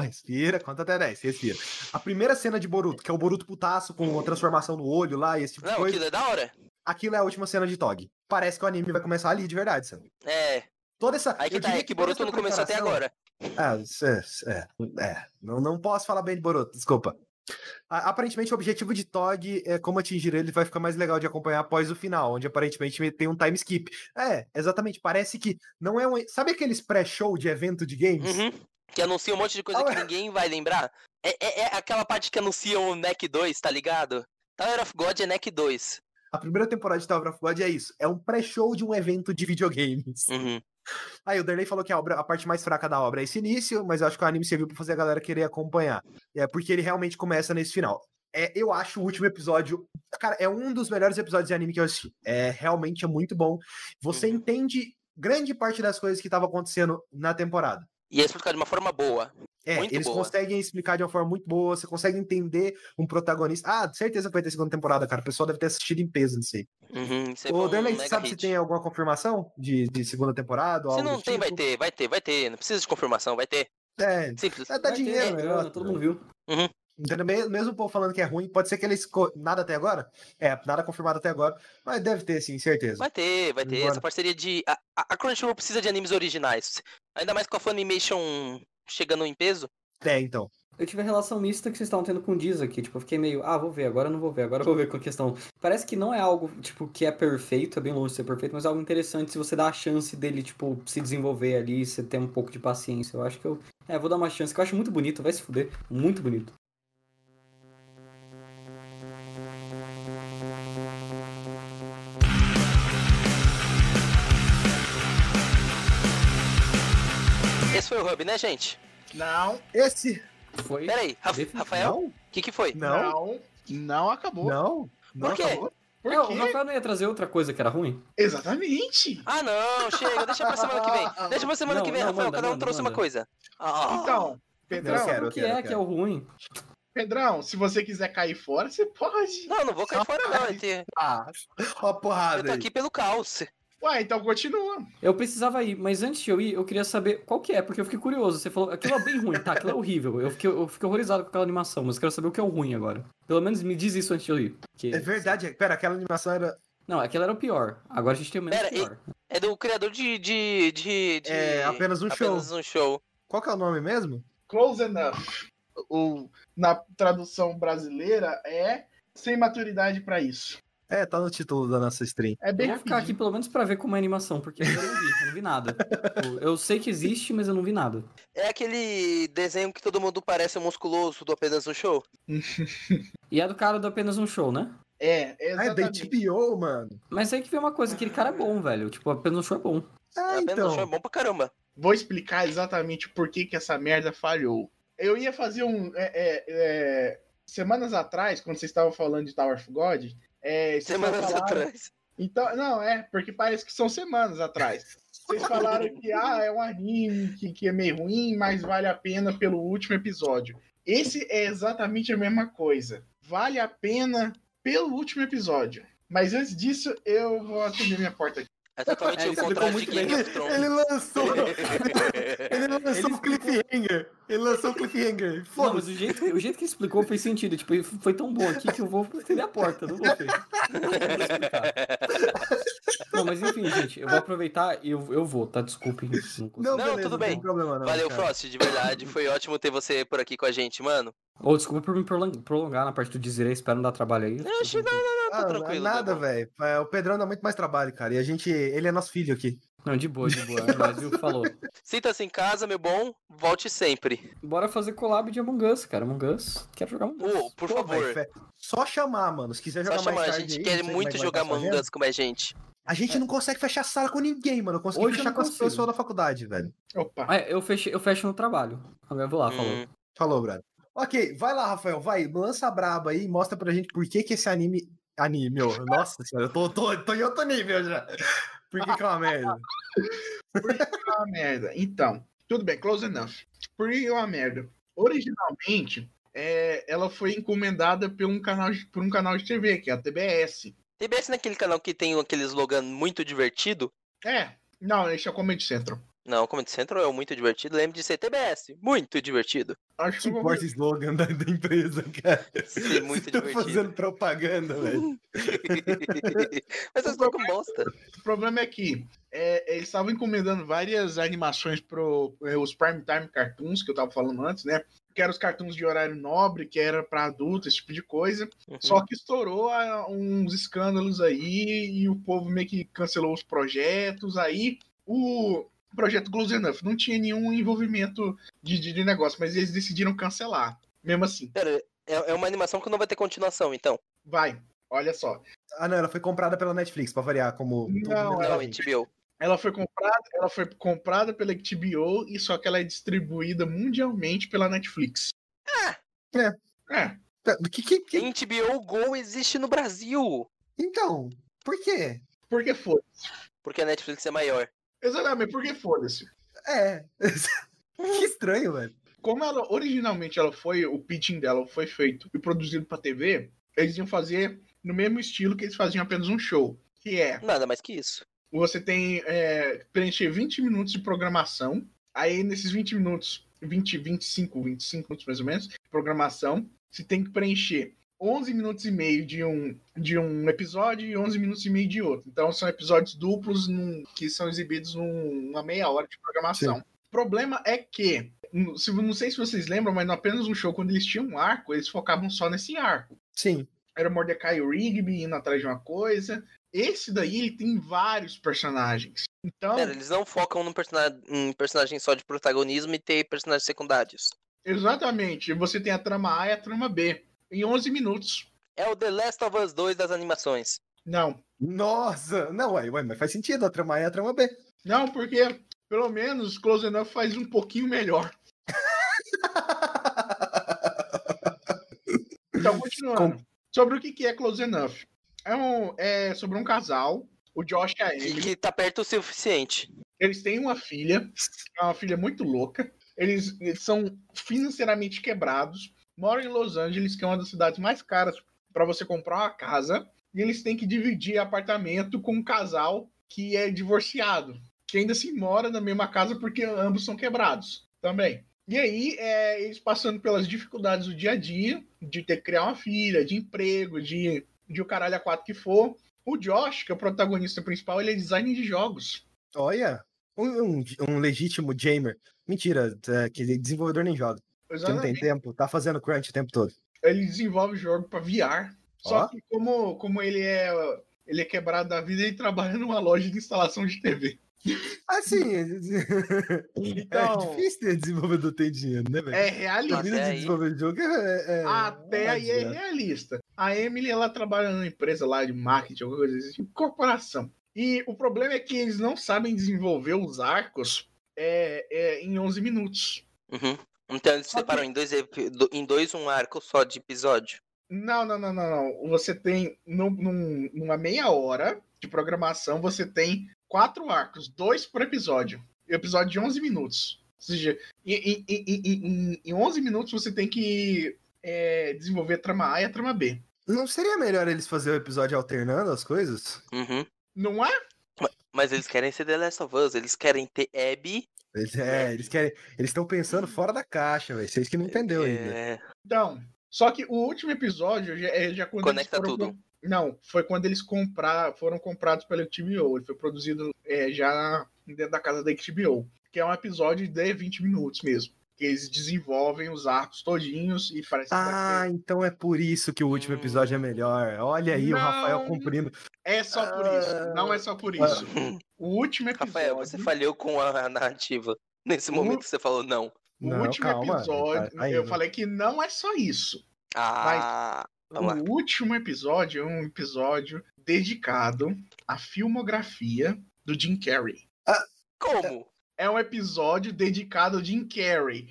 respira, conta até 10, respira. A primeira cena de Boruto, que é o Boruto putaço com a transformação no olho lá e esse tipo de coisa. Aquilo é da hora? Aquilo é a última cena de Tog. Parece que o anime vai começar ali, de verdade, sabe? É. Toda essa... Aí que Boruto não começou até agora. Não posso falar bem de Boruto, desculpa. Aparentemente o objetivo de Tog é como atingir ele vai ficar mais legal de acompanhar após o final, onde aparentemente tem um time skip. É, exatamente, parece que não é um... Sabe aqueles pré-show de evento de games? Uhum. Que anuncia um monte de coisa que ninguém vai lembrar. É aquela parte que anuncia o NEC 2, tá ligado? Tower of God é NEC 2. A primeira temporada de Tower of God é isso. É um pré-show de um evento de videogames. Uhum. Aí o Derley falou que a parte mais fraca da obra é esse início, mas eu acho que o anime serviu pra fazer a galera querer acompanhar. É porque ele realmente começa nesse final. Eu acho o último episódio... Cara, é um dos melhores episódios de anime que eu assisti. Realmente é muito bom. Você entende grande parte das coisas que estavam acontecendo na temporada. E é explicado de uma forma boa. Conseguem explicar de uma forma muito boa, você consegue entender um protagonista. Certeza que vai ter segunda temporada, cara. O pessoal deve ter assistido em peso nisso aí. Uhum, isso é bom, Derley, você sabe se tem alguma confirmação de segunda temporada? Se não tem, tipo? vai ter. Não precisa de confirmação, vai ter. Simples. Dá dinheiro, melhor. Todo mundo viu. Uhum. Entendeu? Mesmo o povo falando que é ruim, pode ser que eles... Nada até agora? Nada confirmado até agora. Mas deve ter, sim, certeza. Vai ter. Essa parceria de... A Crunchyroll precisa de animes originais. Ainda mais com a Funimation chegando em peso. Então. Eu tive a relação mista que vocês estavam tendo com o Diz aqui. Tipo, eu fiquei meio... vou ver, agora não vou ver. Agora eu vou ver com a questão. Parece que não é algo, tipo, que é perfeito. É bem longe de ser perfeito, mas é algo interessante se você dá a chance dele, tipo, se desenvolver ali. Você ter um pouco de paciência. Eu acho que eu... vou dar uma chance, que eu acho muito bonito. Vai se fuder. Muito bonito. Foi o Hub, né, gente? Não, esse foi... Peraí, Rafael, o que foi? Não acabou. Não Por quê? Acabou. Por quê? O Rafael não ia trazer outra coisa que era ruim? Exatamente. Não, chega, deixa pra semana que vem. Rafael, cada um trouxe uma coisa. Então, Pedrão... O que é o ruim? Pedrão, se você quiser cair fora, você pode. Não vou cair fora, não. Ó a porrada. Eu tô aqui pelo caos. Então continua. Eu precisava ir, mas antes de eu ir, eu queria saber qual que é, porque eu fiquei curioso. Você falou, aquilo é bem ruim, tá? Aquilo é horrível. Eu fiquei horrorizado com aquela animação, mas eu quero saber o que é o ruim agora. Pelo menos me diz isso antes de eu ir. Porque... É verdade, pera, aquela animação era... Não, aquela era o pior. Agora a gente tem o menos pior. É do criador de... Apenas um show. Qual que é o nome mesmo? Close Enough. Na tradução brasileira é Sem Maturidade Pra Isso. Tá no título da nossa stream. Eu vou ficar aqui pelo menos pra ver como é a animação, porque eu não vi nada. Eu sei que existe, mas eu não vi nada. É aquele desenho que todo mundo parece musculoso do Apenas um Show? E é do cara do Apenas um Show, né? Exatamente. É da HBO, mano. Mas aí que vem uma coisa, aquele cara é bom, velho. Tipo, Apenas um Show é bom. Apenas um Show é bom pra caramba. Vou explicar exatamente por que que essa merda falhou. Eu ia fazer um... Semanas atrás, quando vocês estavam falando de Tower of God... Semanas atrás. Então, não, porque parece que são semanas atrás. Vocês falaram que é um anime que é meio ruim, mas vale a pena pelo último episódio. Esse é exatamente a mesma coisa. Vale a pena pelo último episódio. Mas antes disso, eu vou atender minha porta aqui. É totalmente o contrário de Game of Thrones. Ele lançou um cliffhanger. Não, mas o jeito que ele explicou fez sentido. Tipo, foi tão bom aqui que eu vou atender a porta. Não vou explicar. Não, mas enfim, gente. Eu vou aproveitar e eu vou, tá? Desculpem. Não, tudo bem. Não tem problema, não, valeu, cara. Frost, de verdade. Foi ótimo ter você por aqui com a gente, mano. Desculpa por me prolongar na parte do Desirei. Espero não dar trabalho aí. Não, tá tranquilo. Nada, velho. O Pedrão dá muito mais trabalho, cara. E a gente... Ele é nosso filho aqui. Não, de boa. O Brasil falou. Sinta-se em casa, meu bom. Volte sempre. Bora fazer collab de Among Us, cara. Among Us. Quero jogar Among Us. Por favor. Véio, só chamar, mano. Se quiser jogar mais tarde. A gente quer muito jogar Among Us como é gente. A gente não consegue fechar a sala com ninguém, mano. Eu consegui fechar com as pessoas da faculdade, velho. Opa. Eu fecho no trabalho. Agora eu vou lá, falou. Falou, brother. Ok, vai lá, Rafael. Vai, lança a braba aí e mostra pra gente por que esse anime... Nossa senhora, eu tô em outro nível já. Por que é uma merda? Por que é uma merda? Então, tudo bem, Close Enough. Por que é uma merda? Originalmente, ela foi encomendada por um canal de TV, que é a TBS. TBS não é aquele canal que tem aquele slogan muito divertido? Não, esse é o Comedy Central. Não, Comedy Central é muito divertido. Lembro de CTBS, muito divertido. Acho que importa o slogan da empresa, cara. Sim, muito divertido. Fazendo propaganda, velho. Mas vocês estão com bosta. O problema é que eles estavam encomendando várias animações para os primetime cartoons, que eu tava falando antes, né? Que eram os cartoons de horário nobre, que era para adultos, esse tipo de coisa. Uhum. Só que estourou uns escândalos aí e o povo meio que cancelou os projetos. Aí o projeto Close Enough não tinha nenhum envolvimento de negócio, mas eles decidiram cancelar, mesmo assim. Pera, é uma animação que não vai ter continuação, então? Vai, olha só. Ah, não, ela foi comprada pela Netflix, para variar, como... Não, HBO. Ela foi comprada pela HBO, e só que ela é distribuída mundialmente pela Netflix. Ah! É. Que... HBO Go existe no Brasil! Então, por quê? Porque foda-se. Porque a Netflix é maior. Exatamente, porque foda-se. É. Que estranho, velho. Como ela, originalmente, o pitching dela foi feito e produzido pra TV, eles iam fazer no mesmo estilo que eles faziam apenas um show, que é... Nada mais que isso. Você tem preencher 20 minutos de programação. Aí, nesses 20 minutos, 25 minutos mais ou menos, de programação, você tem que preencher 11 minutos e meio de um episódio e 11 minutos e meio de outro. Então, são episódios duplos que são exibidos numa meia hora de programação. Sim. O problema é que, não sei se vocês lembram, mas no apenas um show, quando eles tinham um arco, eles focavam só nesse arco. Sim. Era Mordecai e Rigby indo atrás de uma coisa. Esse daí, ele tem vários personagens. Então... eles não focam num personagem só de protagonismo e tem personagens secundários. Exatamente. Você tem a trama A e a trama B. Em 11 minutos. É o The Last of Us 2 das animações. Não. Nossa! Não, ué, mas faz sentido a trama A e a trama B. Não, porque, pelo menos, Close Enough faz um pouquinho melhor. Então, continuando. Sobre o que é Close Enough. É sobre um casal, o Josh e a Emily. Que tá perto o suficiente. Eles têm uma filha, é uma filha muito louca. Eles são financeiramente quebrados, moram em Los Angeles, que é uma das cidades mais caras para você comprar uma casa. E eles têm que dividir apartamento com um casal que é divorciado, que ainda assim mora na mesma casa porque ambos são quebrados também. E aí, eles passando pelas dificuldades do dia a dia, de ter que criar uma filha, de emprego, de o caralho a quatro que for. O Josh, que é o protagonista principal, ele é designer de jogos. Olha, um legítimo gamer. Mentira, que desenvolvedor nem joga. Exatamente. Não tem tempo, tá fazendo crunch o tempo todo. Ele desenvolve jogo pra VR. Ó. Só que como ele é quebrado da vida, ele trabalha numa loja de instalação de TV. Assim, então, é difícil ter desenvolvedor ter dinheiro, né, velho? É realista. Até aí é realista. A Emily, ela trabalha numa empresa lá de marketing, alguma coisa assim, corporação. E o problema é que eles não sabem desenvolver os arcos em 11 minutos. Uhum. Então eles separam em dois um arco só de episódio? Não. Você tem, numa meia hora de programação, você tem 4 arcos, 2 por episódio. Episódio de 11 minutos. Ou seja, em 11 minutos você tem que desenvolver a trama A e a trama B. Não seria melhor eles fazerem o episódio alternando as coisas? Uhum. Não é? Mas eles querem ser The Last of Us, eles querem ter Abby. Eles estão pensando fora da caixa, velho. Vocês que não entenderam ainda. Então, só que o último episódio já conecta tudo. Não, foi quando eles foram comprados pela HBO. Ele foi produzido já dentro da casa da HBO, que é um episódio de 20 minutos mesmo. Que eles desenvolvem os arcos todinhos e fazem... Então é por isso que o último episódio é melhor. Olha aí, não, o Rafael cumprindo. É só por isso, não é só por isso. O último episódio... Rafael, você falhou com a narrativa. Nesse momento que você falou não. O último episódio... Calma. Eu falei que não é só isso. Ah... Mas... O último episódio é um episódio dedicado à filmografia do Jim Carrey. Ah, como? É um episódio dedicado ao Jim Carrey.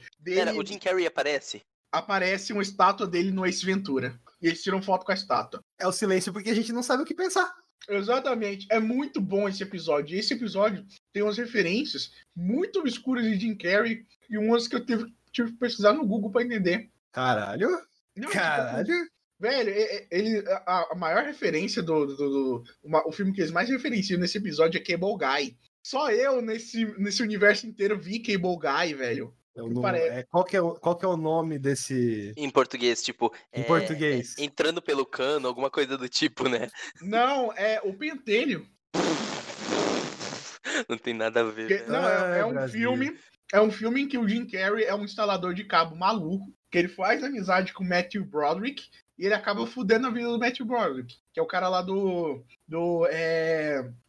O Jim Carrey aparece? Aparece uma estátua dele no Ace Ventura. E eles tiram foto com a estátua. É o silêncio porque a gente não sabe o que pensar. Exatamente. É muito bom esse episódio. Esse episódio tem umas referências muito obscuras de Jim Carrey e umas que eu tive que pesquisar no Google pra entender. Caralho? Não, caralho? Velho, a maior referência o filme que eles mais referenciam nesse episódio é Cable Guy, Só eu, nesse universo inteiro, vi Cable Guy, velho. Qual que é o nome desse... Em português, tipo... Em português. Entrando pelo cano, alguma coisa do tipo, né? Não, é o Pentelho. Não tem nada a ver. Porque, não, é um filme em que o Jim Carrey é um instalador de cabo maluco, que ele faz amizade com o Matthew Broderick e ele acaba fudendo a vida do Matthew Broderick, que é o cara lá do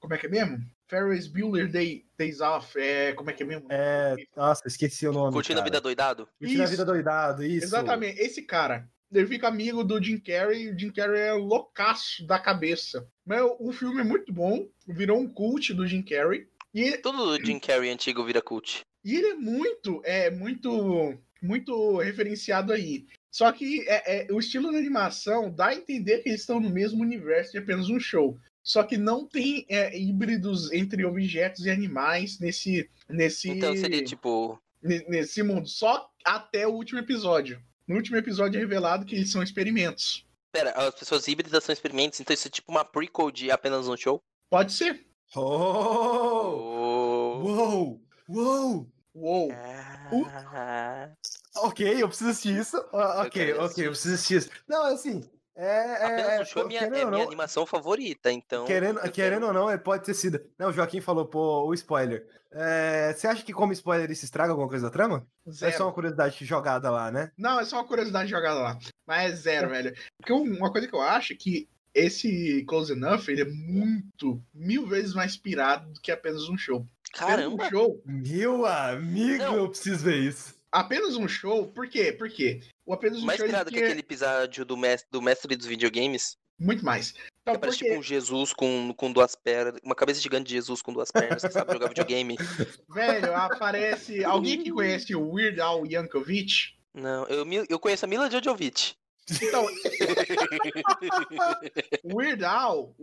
como é que é mesmo? Ferris Bueller Days Off, como é que é mesmo? Nossa, esqueci o nome. Curtindo a Vida Doidado? Curtindo a Vida Doidado, isso. Exatamente, esse cara. Ele fica amigo do Jim Carrey, o Jim Carrey é loucaço da cabeça. Mas o filme é muito bom, virou um cult do Jim Carrey. E... Tudo do Jim Carrey antigo vira cult. E ele é muito referenciado aí. Só que o estilo da animação dá a entender que eles estão no mesmo universo de apenas um show. Só que não tem híbridos entre objetos e animais nesse Então seria tipo... Nesse mundo, só até o último episódio. No último episódio é revelado que eles são experimentos. Pera, as pessoas híbridas são experimentos, então isso é tipo uma prequel de apenas um show? Pode ser. Uou! Ok, eu preciso assistir isso. Eu preciso assistir isso. Não, assim... Apenas um show minha animação favorita, então... Querendo ou não, pode ter sido... Não, o Joaquim falou, o spoiler. Você acha que como spoiler isso estraga alguma coisa da trama? Zero. É só uma curiosidade jogada lá, né? Não, é só uma curiosidade jogada lá. Mas é zero, velho. Porque uma coisa que eu acho é que esse Close Enough, ele é muito, 1000 vezes mais pirado do que apenas um show. Caramba! Apenas um show. Meu amigo, não. Eu preciso ver isso. Apenas um show? Por quê? O apenas um mais show pirado que aquele episódio do mestre dos videogames? Muito mais. Então, que parece tipo um Jesus com duas pernas, uma cabeça gigante de Jesus com duas pernas que sabe jogar videogame. Velho, aparece... Alguém que conhece o Weird Al Yankovic? Não, eu conheço a Mila Djodovic. Então, Weird Al,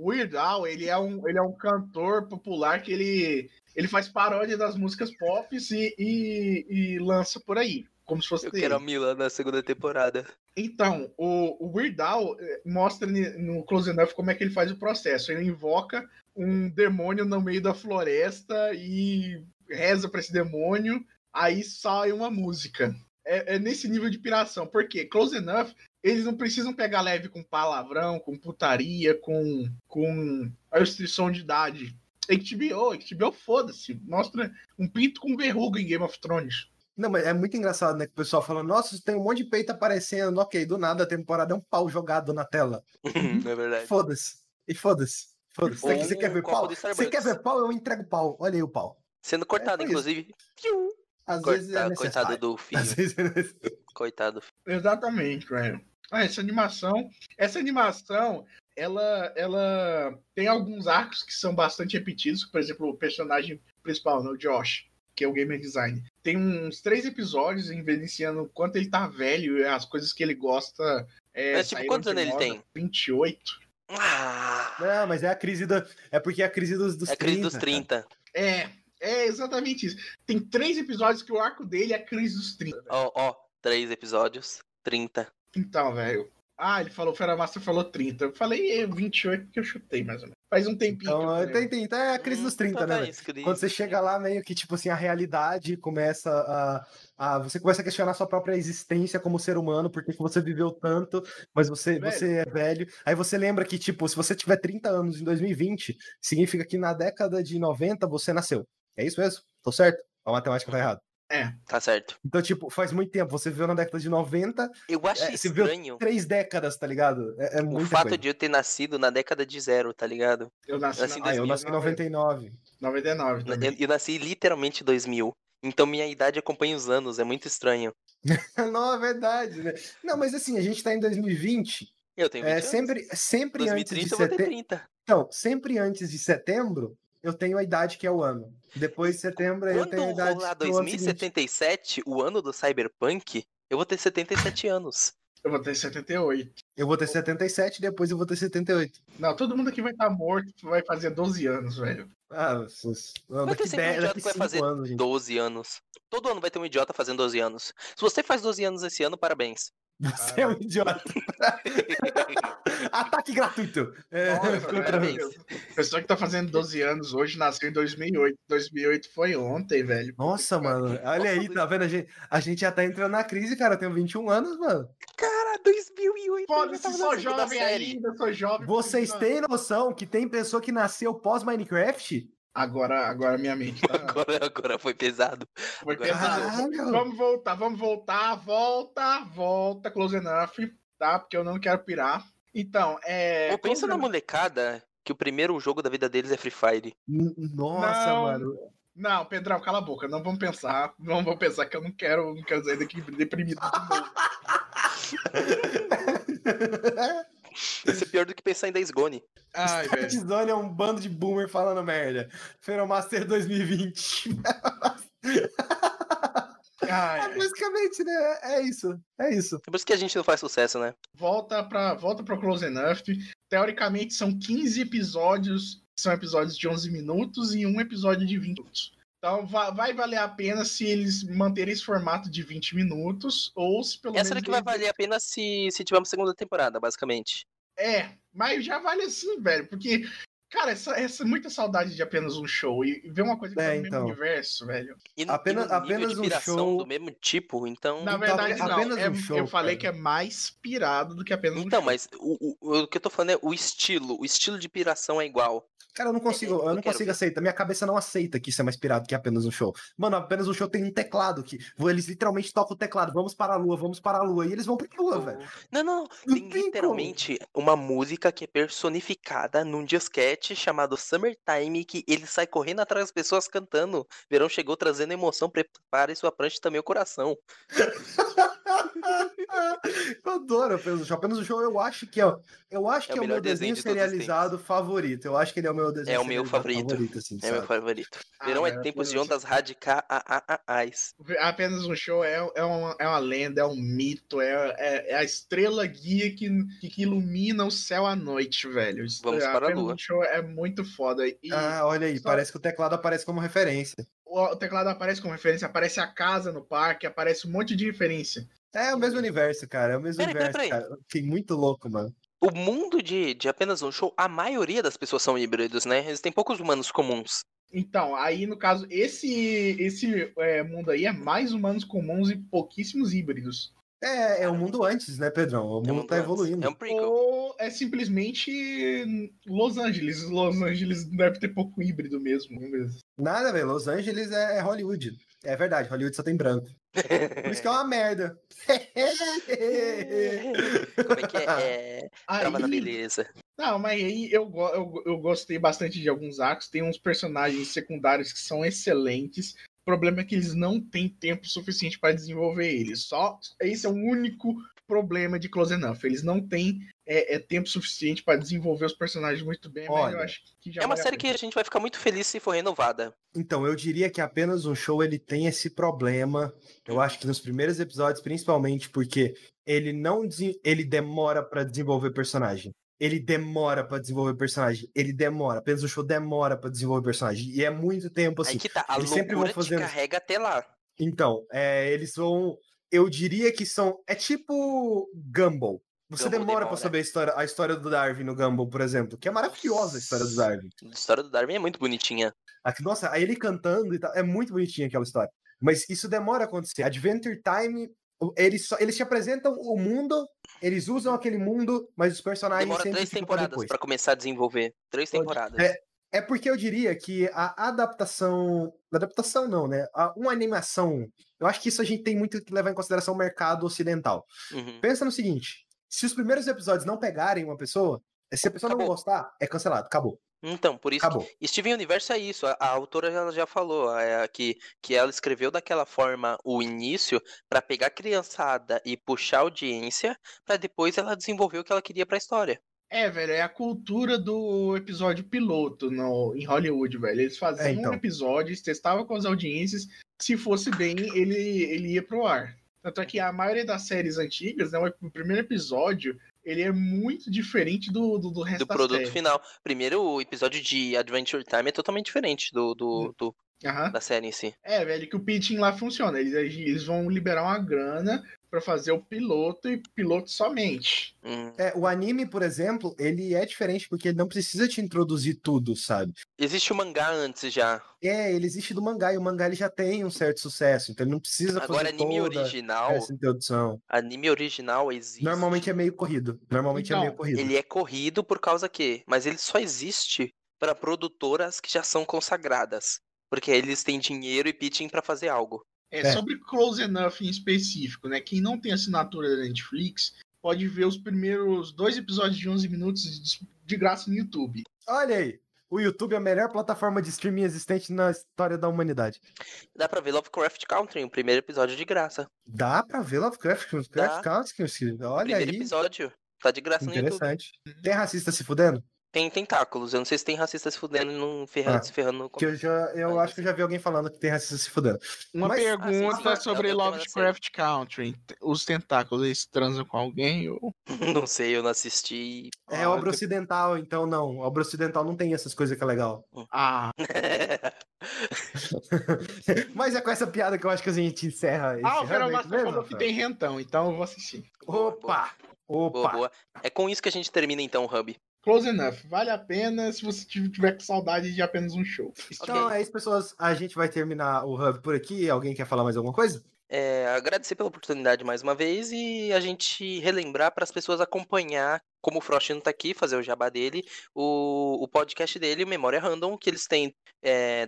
ele é um cantor popular que ele faz paródia das músicas pop e lança por aí, como se fosse... Eu quero a Mila na segunda temporada. Então, o Weird Al mostra no Close Enough como é que ele faz o processo. Ele invoca um demônio no meio da floresta e reza pra esse demônio, aí sai uma música. É nesse nível de piração, porque Close Enough, eles não precisam pegar leve com palavrão, com putaria, com a restrição de idade. HBO, foda-se, mostra um pinto com verruga em Game of Thrones. Não, mas é muito engraçado, né, que o pessoal falando, nossa, tem um monte de peito aparecendo, ok, do nada a temporada é um pau jogado na tela. É verdade. Foda-se. Você quer ver pau? Você quer ver pau? Eu entrego pau, olha aí o pau. Sendo cortado, inclusive. Isso. Às vezes é coitado do filho. Exatamente, velho. Essa animação, ela tem alguns arcos que são bastante repetidos. Por exemplo, o personagem principal, né, o Josh, que é o gamer design. Tem uns 3 episódios evidenciando o quanto ele tá velho e as coisas que ele gosta. Mas tipo, quantos anos ele tem? 28. Não, mas é a crise da... É porque é a crise dos 30. É a crise dos 30. Cara. É exatamente isso. Tem 3 episódios que o arco dele é a crise dos 30. Ó, 3 episódios, 30. Então, velho. Ele falou, o Feramassa falou 30. Eu falei 28 porque eu chutei, mais ou menos. Faz um tempinho. Então, tem, é a crise dos 30, tá, né? Isso, quando você chega lá, meio que, tipo assim, a realidade começa a... Você começa a questionar a sua própria existência como ser humano, porque você viveu tanto, mas você é velho. Aí você lembra que, tipo, se você tiver 30 anos em 2020, significa que na década de 90 você nasceu. É isso mesmo? Tô certo? A matemática tá errada. Tá certo. Então, tipo, faz muito tempo. Você viveu na década de 90. Eu acho estranho. Você 3 décadas, tá ligado? É muito estranho. O fato de eu ter nascido na década de 0, tá ligado? Eu nasci em 2000. Eu nasci em 99. 99 também. Eu nasci literalmente em 2000. Então, minha idade acompanha os anos. É muito estranho. Não, é verdade, né? Não, mas assim, a gente tá em 2020. Eu tenho 20 anos. Sempre 2030 antes de setembro. Eu vou ter 30. Então, sempre antes de setembro, eu tenho a idade que é o ano. Depois de setembro, quando eu tenho a idade... Quando rolar 2077, o ano do Cyberpunk, eu vou ter 77 anos. Eu vou ter 78. Eu vou ter 77, depois eu vou ter 78. Não, todo mundo aqui vai estar morto, vai fazer 12 anos, velho. Vai ter sempre um idiota que vai fazer 12 anos. Todo ano vai ter um idiota fazendo 12 anos. Se você faz 12 anos esse ano, parabéns. Você é um idiota. Ataque gratuito. A pessoa que tá fazendo 12 anos hoje nasceu em 2008. 2008 foi ontem, velho. Nossa, mano. Olha aí, tá vendo? A gente já tá entrando na crise, cara. Eu tenho 21 anos, mano. Cara, 2008. Foda-se, sou jovem ainda, sou jovem. Vocês têm noção que tem pessoa que nasceu pós-Minecraft? Agora minha mente tá... agora foi pesado. Foi agora... pesado. Ah, vamos voltar. Close enough, tá? Porque eu não quero pirar. Então, eu penso na molecada que o primeiro jogo da vida deles é Free Fire. Nossa, não, mano. Não, Pedrão, cala a boca. Não vamos pensar. Não vou pensar que eu não quero sair daqui deprimido de novo. Isso é pior do que pensar em Days Gone. Ai, Days Gone é um bando de boomer falando merda. Feromaster 2020. Ai, basicamente, né? É isso. É por isso que a gente não faz sucesso, né? Volta pra Close Enough. Teoricamente, são 15 episódios. São episódios de 11 minutos e um episódio de 20 minutos. Então vai valer a pena se eles manterem esse formato de 20 minutos, ou se pelo menos... Essa daqui vai valer a pena se tiver uma segunda temporada, basicamente. É, mas já vale assim, velho, porque, cara, essa muita saudade de apenas um show, e ver uma coisa que tá no mesmo universo, velho. E apenas um show do mesmo tipo, então... Na verdade, então, não, eu falei que é mais pirado do que apenas um show. Então, mas o que eu tô falando é o estilo de piração é igual. Cara, eu não consigo aceitar. Minha cabeça não aceita que isso é mais pirado que apenas um show. Mano, apenas um show tem um teclado que eles literalmente tocam o teclado. Vamos para a lua. E eles vão pra lua, velho. Não. Tem literalmente uma música que é personificada num disquete chamado Summertime, que ele sai correndo atrás das pessoas cantando. Verão chegou trazendo emoção, prepare sua prancha e também o coração. Eu adoro apenas um show. Apenas um show eu acho que é o meu desenho serializado favorito. Eu acho que ele é o meu desenho. É o meu favorito. Assim, é o meu favorito. Verão é tempos de ondas radicais. Apenas um show é uma lenda, é um mito, é a estrela guia que ilumina o céu à noite, velho. Vamos para a lua. Um show é muito foda. E olha aí, parece que o teclado aparece como referência. O teclado aparece como referência, aparece a casa no parque, aparece um monte de referência. É o mesmo universo, cara. É o mesmo universo, cara. Fiquei muito louco, mano. O mundo de apenas um show, a maioria das pessoas são híbridos, né? Eles têm poucos humanos comuns. Então, aí no caso, esse mundo aí é mais humanos comuns e pouquíssimos híbridos. É o mundo antes, né, Pedrão? O mundo tá evoluindo. É um prequel. Ou é simplesmente Los Angeles. Los Angeles deve ter pouco híbrido mesmo. Nada, velho. Los Angeles é Hollywood. É verdade, Hollywood só tem branco. Por isso que é uma merda. Como é que é? Trava na beleza. Não, mas aí eu gostei bastante de alguns arcos. Tem uns personagens secundários que são excelentes. O problema é que eles não têm tempo suficiente para desenvolver eles. Esse é o único problema de Close Enough. Eles não têm tempo suficiente para desenvolver os personagens muito bem. Olha, mas eu acho que já é uma série que a gente vai ficar muito feliz se for renovada. Então, eu diria que apenas um show ele tem esse problema. Eu acho que nos primeiros episódios, principalmente, porque ele demora para desenvolver personagem. Apenas o show demora pra desenvolver personagem. E é muito tempo, assim. Aí que tá, a eles loucura sempre vão fazendo... te carrega até lá. Então, eles vão... Eu diria que são... É tipo Gumball. Você demora pra saber a história do Darwin no Gumball, por exemplo. Que é maravilhosa a história do Darwin. A história do Darwin é muito bonitinha. Nossa, aí ele cantando e tal. É muito bonitinha aquela história. Mas isso demora a acontecer. Adventure Time... Eles te apresentam o mundo, eles usam aquele mundo, mas os personagens demora sempre 3 temporadas pra começar a desenvolver. 3 temporadas. É porque eu diria que a adaptação... Adaptação não, né? Uma animação... Eu acho que isso a gente tem muito que levar em consideração o mercado ocidental. Uhum. Pensa no seguinte, se os primeiros episódios não pegarem uma pessoa, se a pessoa acabou. Não gostar, é cancelado, acabou. Então, por isso que Steven Universe é isso. A autora já falou que ela escreveu daquela forma o início pra pegar a criançada e puxar a audiência pra depois ela desenvolver o que ela queria pra história. É, velho, é a cultura do episódio piloto em Hollywood, velho. Eles faziam um episódio, eles testavam com as audiências, se fosse bem, ele ia pro ar. Tanto é que a maioria das séries antigas, né, o primeiro episódio... Ele é muito diferente do resto da série. Do produto final. Primeiro, o episódio de Adventure Time é totalmente diferente da série em si. É, velho, que o pitching lá funciona. Eles vão liberar uma grana pra fazer o piloto e piloto somente. É, o anime, por exemplo, ele é diferente porque ele não precisa te introduzir tudo, sabe? Existe o mangá antes já. É, ele existe do mangá e o mangá ele já tem um certo sucesso, então ele não precisa fazer agora anime toda original, essa introdução. Anime original existe. Normalmente é meio corrido. Ele é corrido por causa que... Mas ele só existe pra produtoras que já são consagradas, porque eles têm dinheiro e pitching pra fazer algo. É sobre Close Enough em específico, né? Quem não tem assinatura da Netflix pode ver os primeiros 2 episódios de 11 minutos de graça no YouTube. Olha aí! O YouTube é a melhor plataforma de streaming existente na história da humanidade. Dá pra ver Lovecraft Country, o primeiro episódio de graça. Dá pra ver Lovecraft Country? Olha primeiro aí! Primeiro episódio, tá de graça no YouTube. Interessante. Tem racista se fudendo? Tem tentáculos, eu não sei se tem racista se fudendo e não se ferrando. Que eu acho que eu já vi alguém falando que tem racista se fudendo. Pergunta sobre Lovecraft Country. Os tentáculos, eles transam com alguém? Ou... Não sei, eu não assisti. É obra ocidental, então não. Obra ocidental não tem essas coisas que é legal. Ah. Mas é com essa piada que eu acho que a gente encerra. O Verão Master falou que tem rentão, então eu vou assistir. Opa! Boa. É com isso que a gente termina então, Hub. Close Enough, vale a pena se você tiver com saudade de apenas um show. Então é isso, pessoas, a gente vai terminar o Hub por aqui. Alguém quer falar mais alguma coisa? Agradecer pela oportunidade mais uma vez e a gente relembrar para as pessoas acompanhar, como o Frost não tá aqui, fazer o jabá dele, o podcast dele, o Memória Random, que eles têm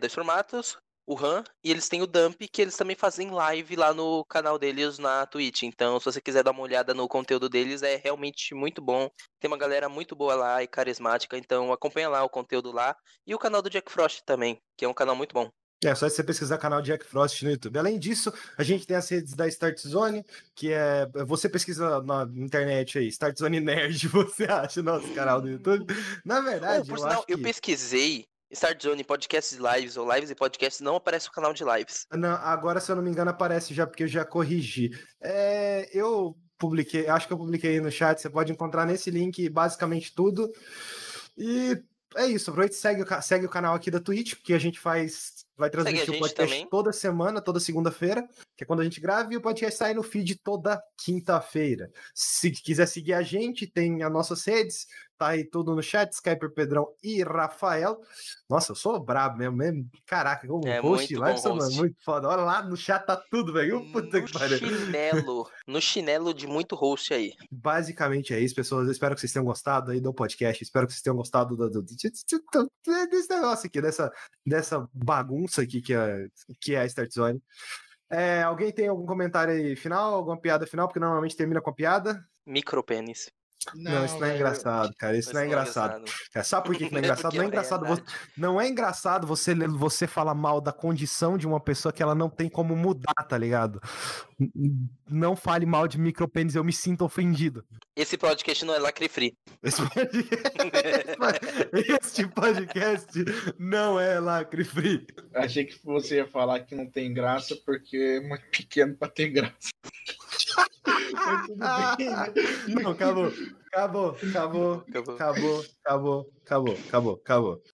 2 formatos, o RAM, e eles têm o Dump, que eles também fazem live lá no canal deles na Twitch. Então, se você quiser dar uma olhada no conteúdo deles, é realmente muito bom. Tem uma galera muito boa lá e carismática, então acompanha lá o conteúdo lá. E o canal do Jack Frost também, que é um canal muito bom. É só você pesquisar canal Jack Frost no YouTube. Além disso, a gente tem as redes da Start Zone, que é... Você pesquisa na internet aí, Start Zone Nerd, você acha o nosso canal do YouTube. Na verdade, por sinal, eu pesquisei Start Zone, podcasts e lives, ou lives e podcasts, não aparece o canal de lives. Não, agora, se eu não me engano, aparece já, porque eu já corrigi. Eu publiquei, acho que eu publiquei no chat, você pode encontrar nesse link basicamente tudo. E é isso, aproveita e segue o canal aqui da Twitch, porque a gente vai transmitir o podcast também toda semana, toda segunda-feira, que é quando a gente grava, e o podcast sai no feed toda quinta-feira. Se quiser seguir a gente, tem as nossas redes, tá aí tudo no chat, Skyper, Pedrão e Rafael. Nossa, eu sou brabo mesmo. Caraca, como host lá, muito foda. Olha lá, no chat tá tudo, velho. Puta que pariu. No chinelo de muito host aí. Basicamente é isso, pessoas. Eu espero que vocês tenham gostado aí do podcast. Espero que vocês tenham gostado desse negócio aqui, dessa bagunça aqui que é a Start Zone. Alguém tem algum comentário aí final? Alguma piada final? Porque normalmente termina com a piada. Micropênis. Não, isso não é engraçado, cara. Isso não é engraçado. Sabe por que não é engraçado? Não é engraçado você falar mal da condição de uma pessoa que ela não tem como mudar, tá ligado? Não fale mal de micropênis, eu me sinto ofendido. Esse podcast não é lacre free. Este podcast não é lacre free. Achei que você ia falar que não tem graça porque é muito pequeno pra ter graça. Não, acabou.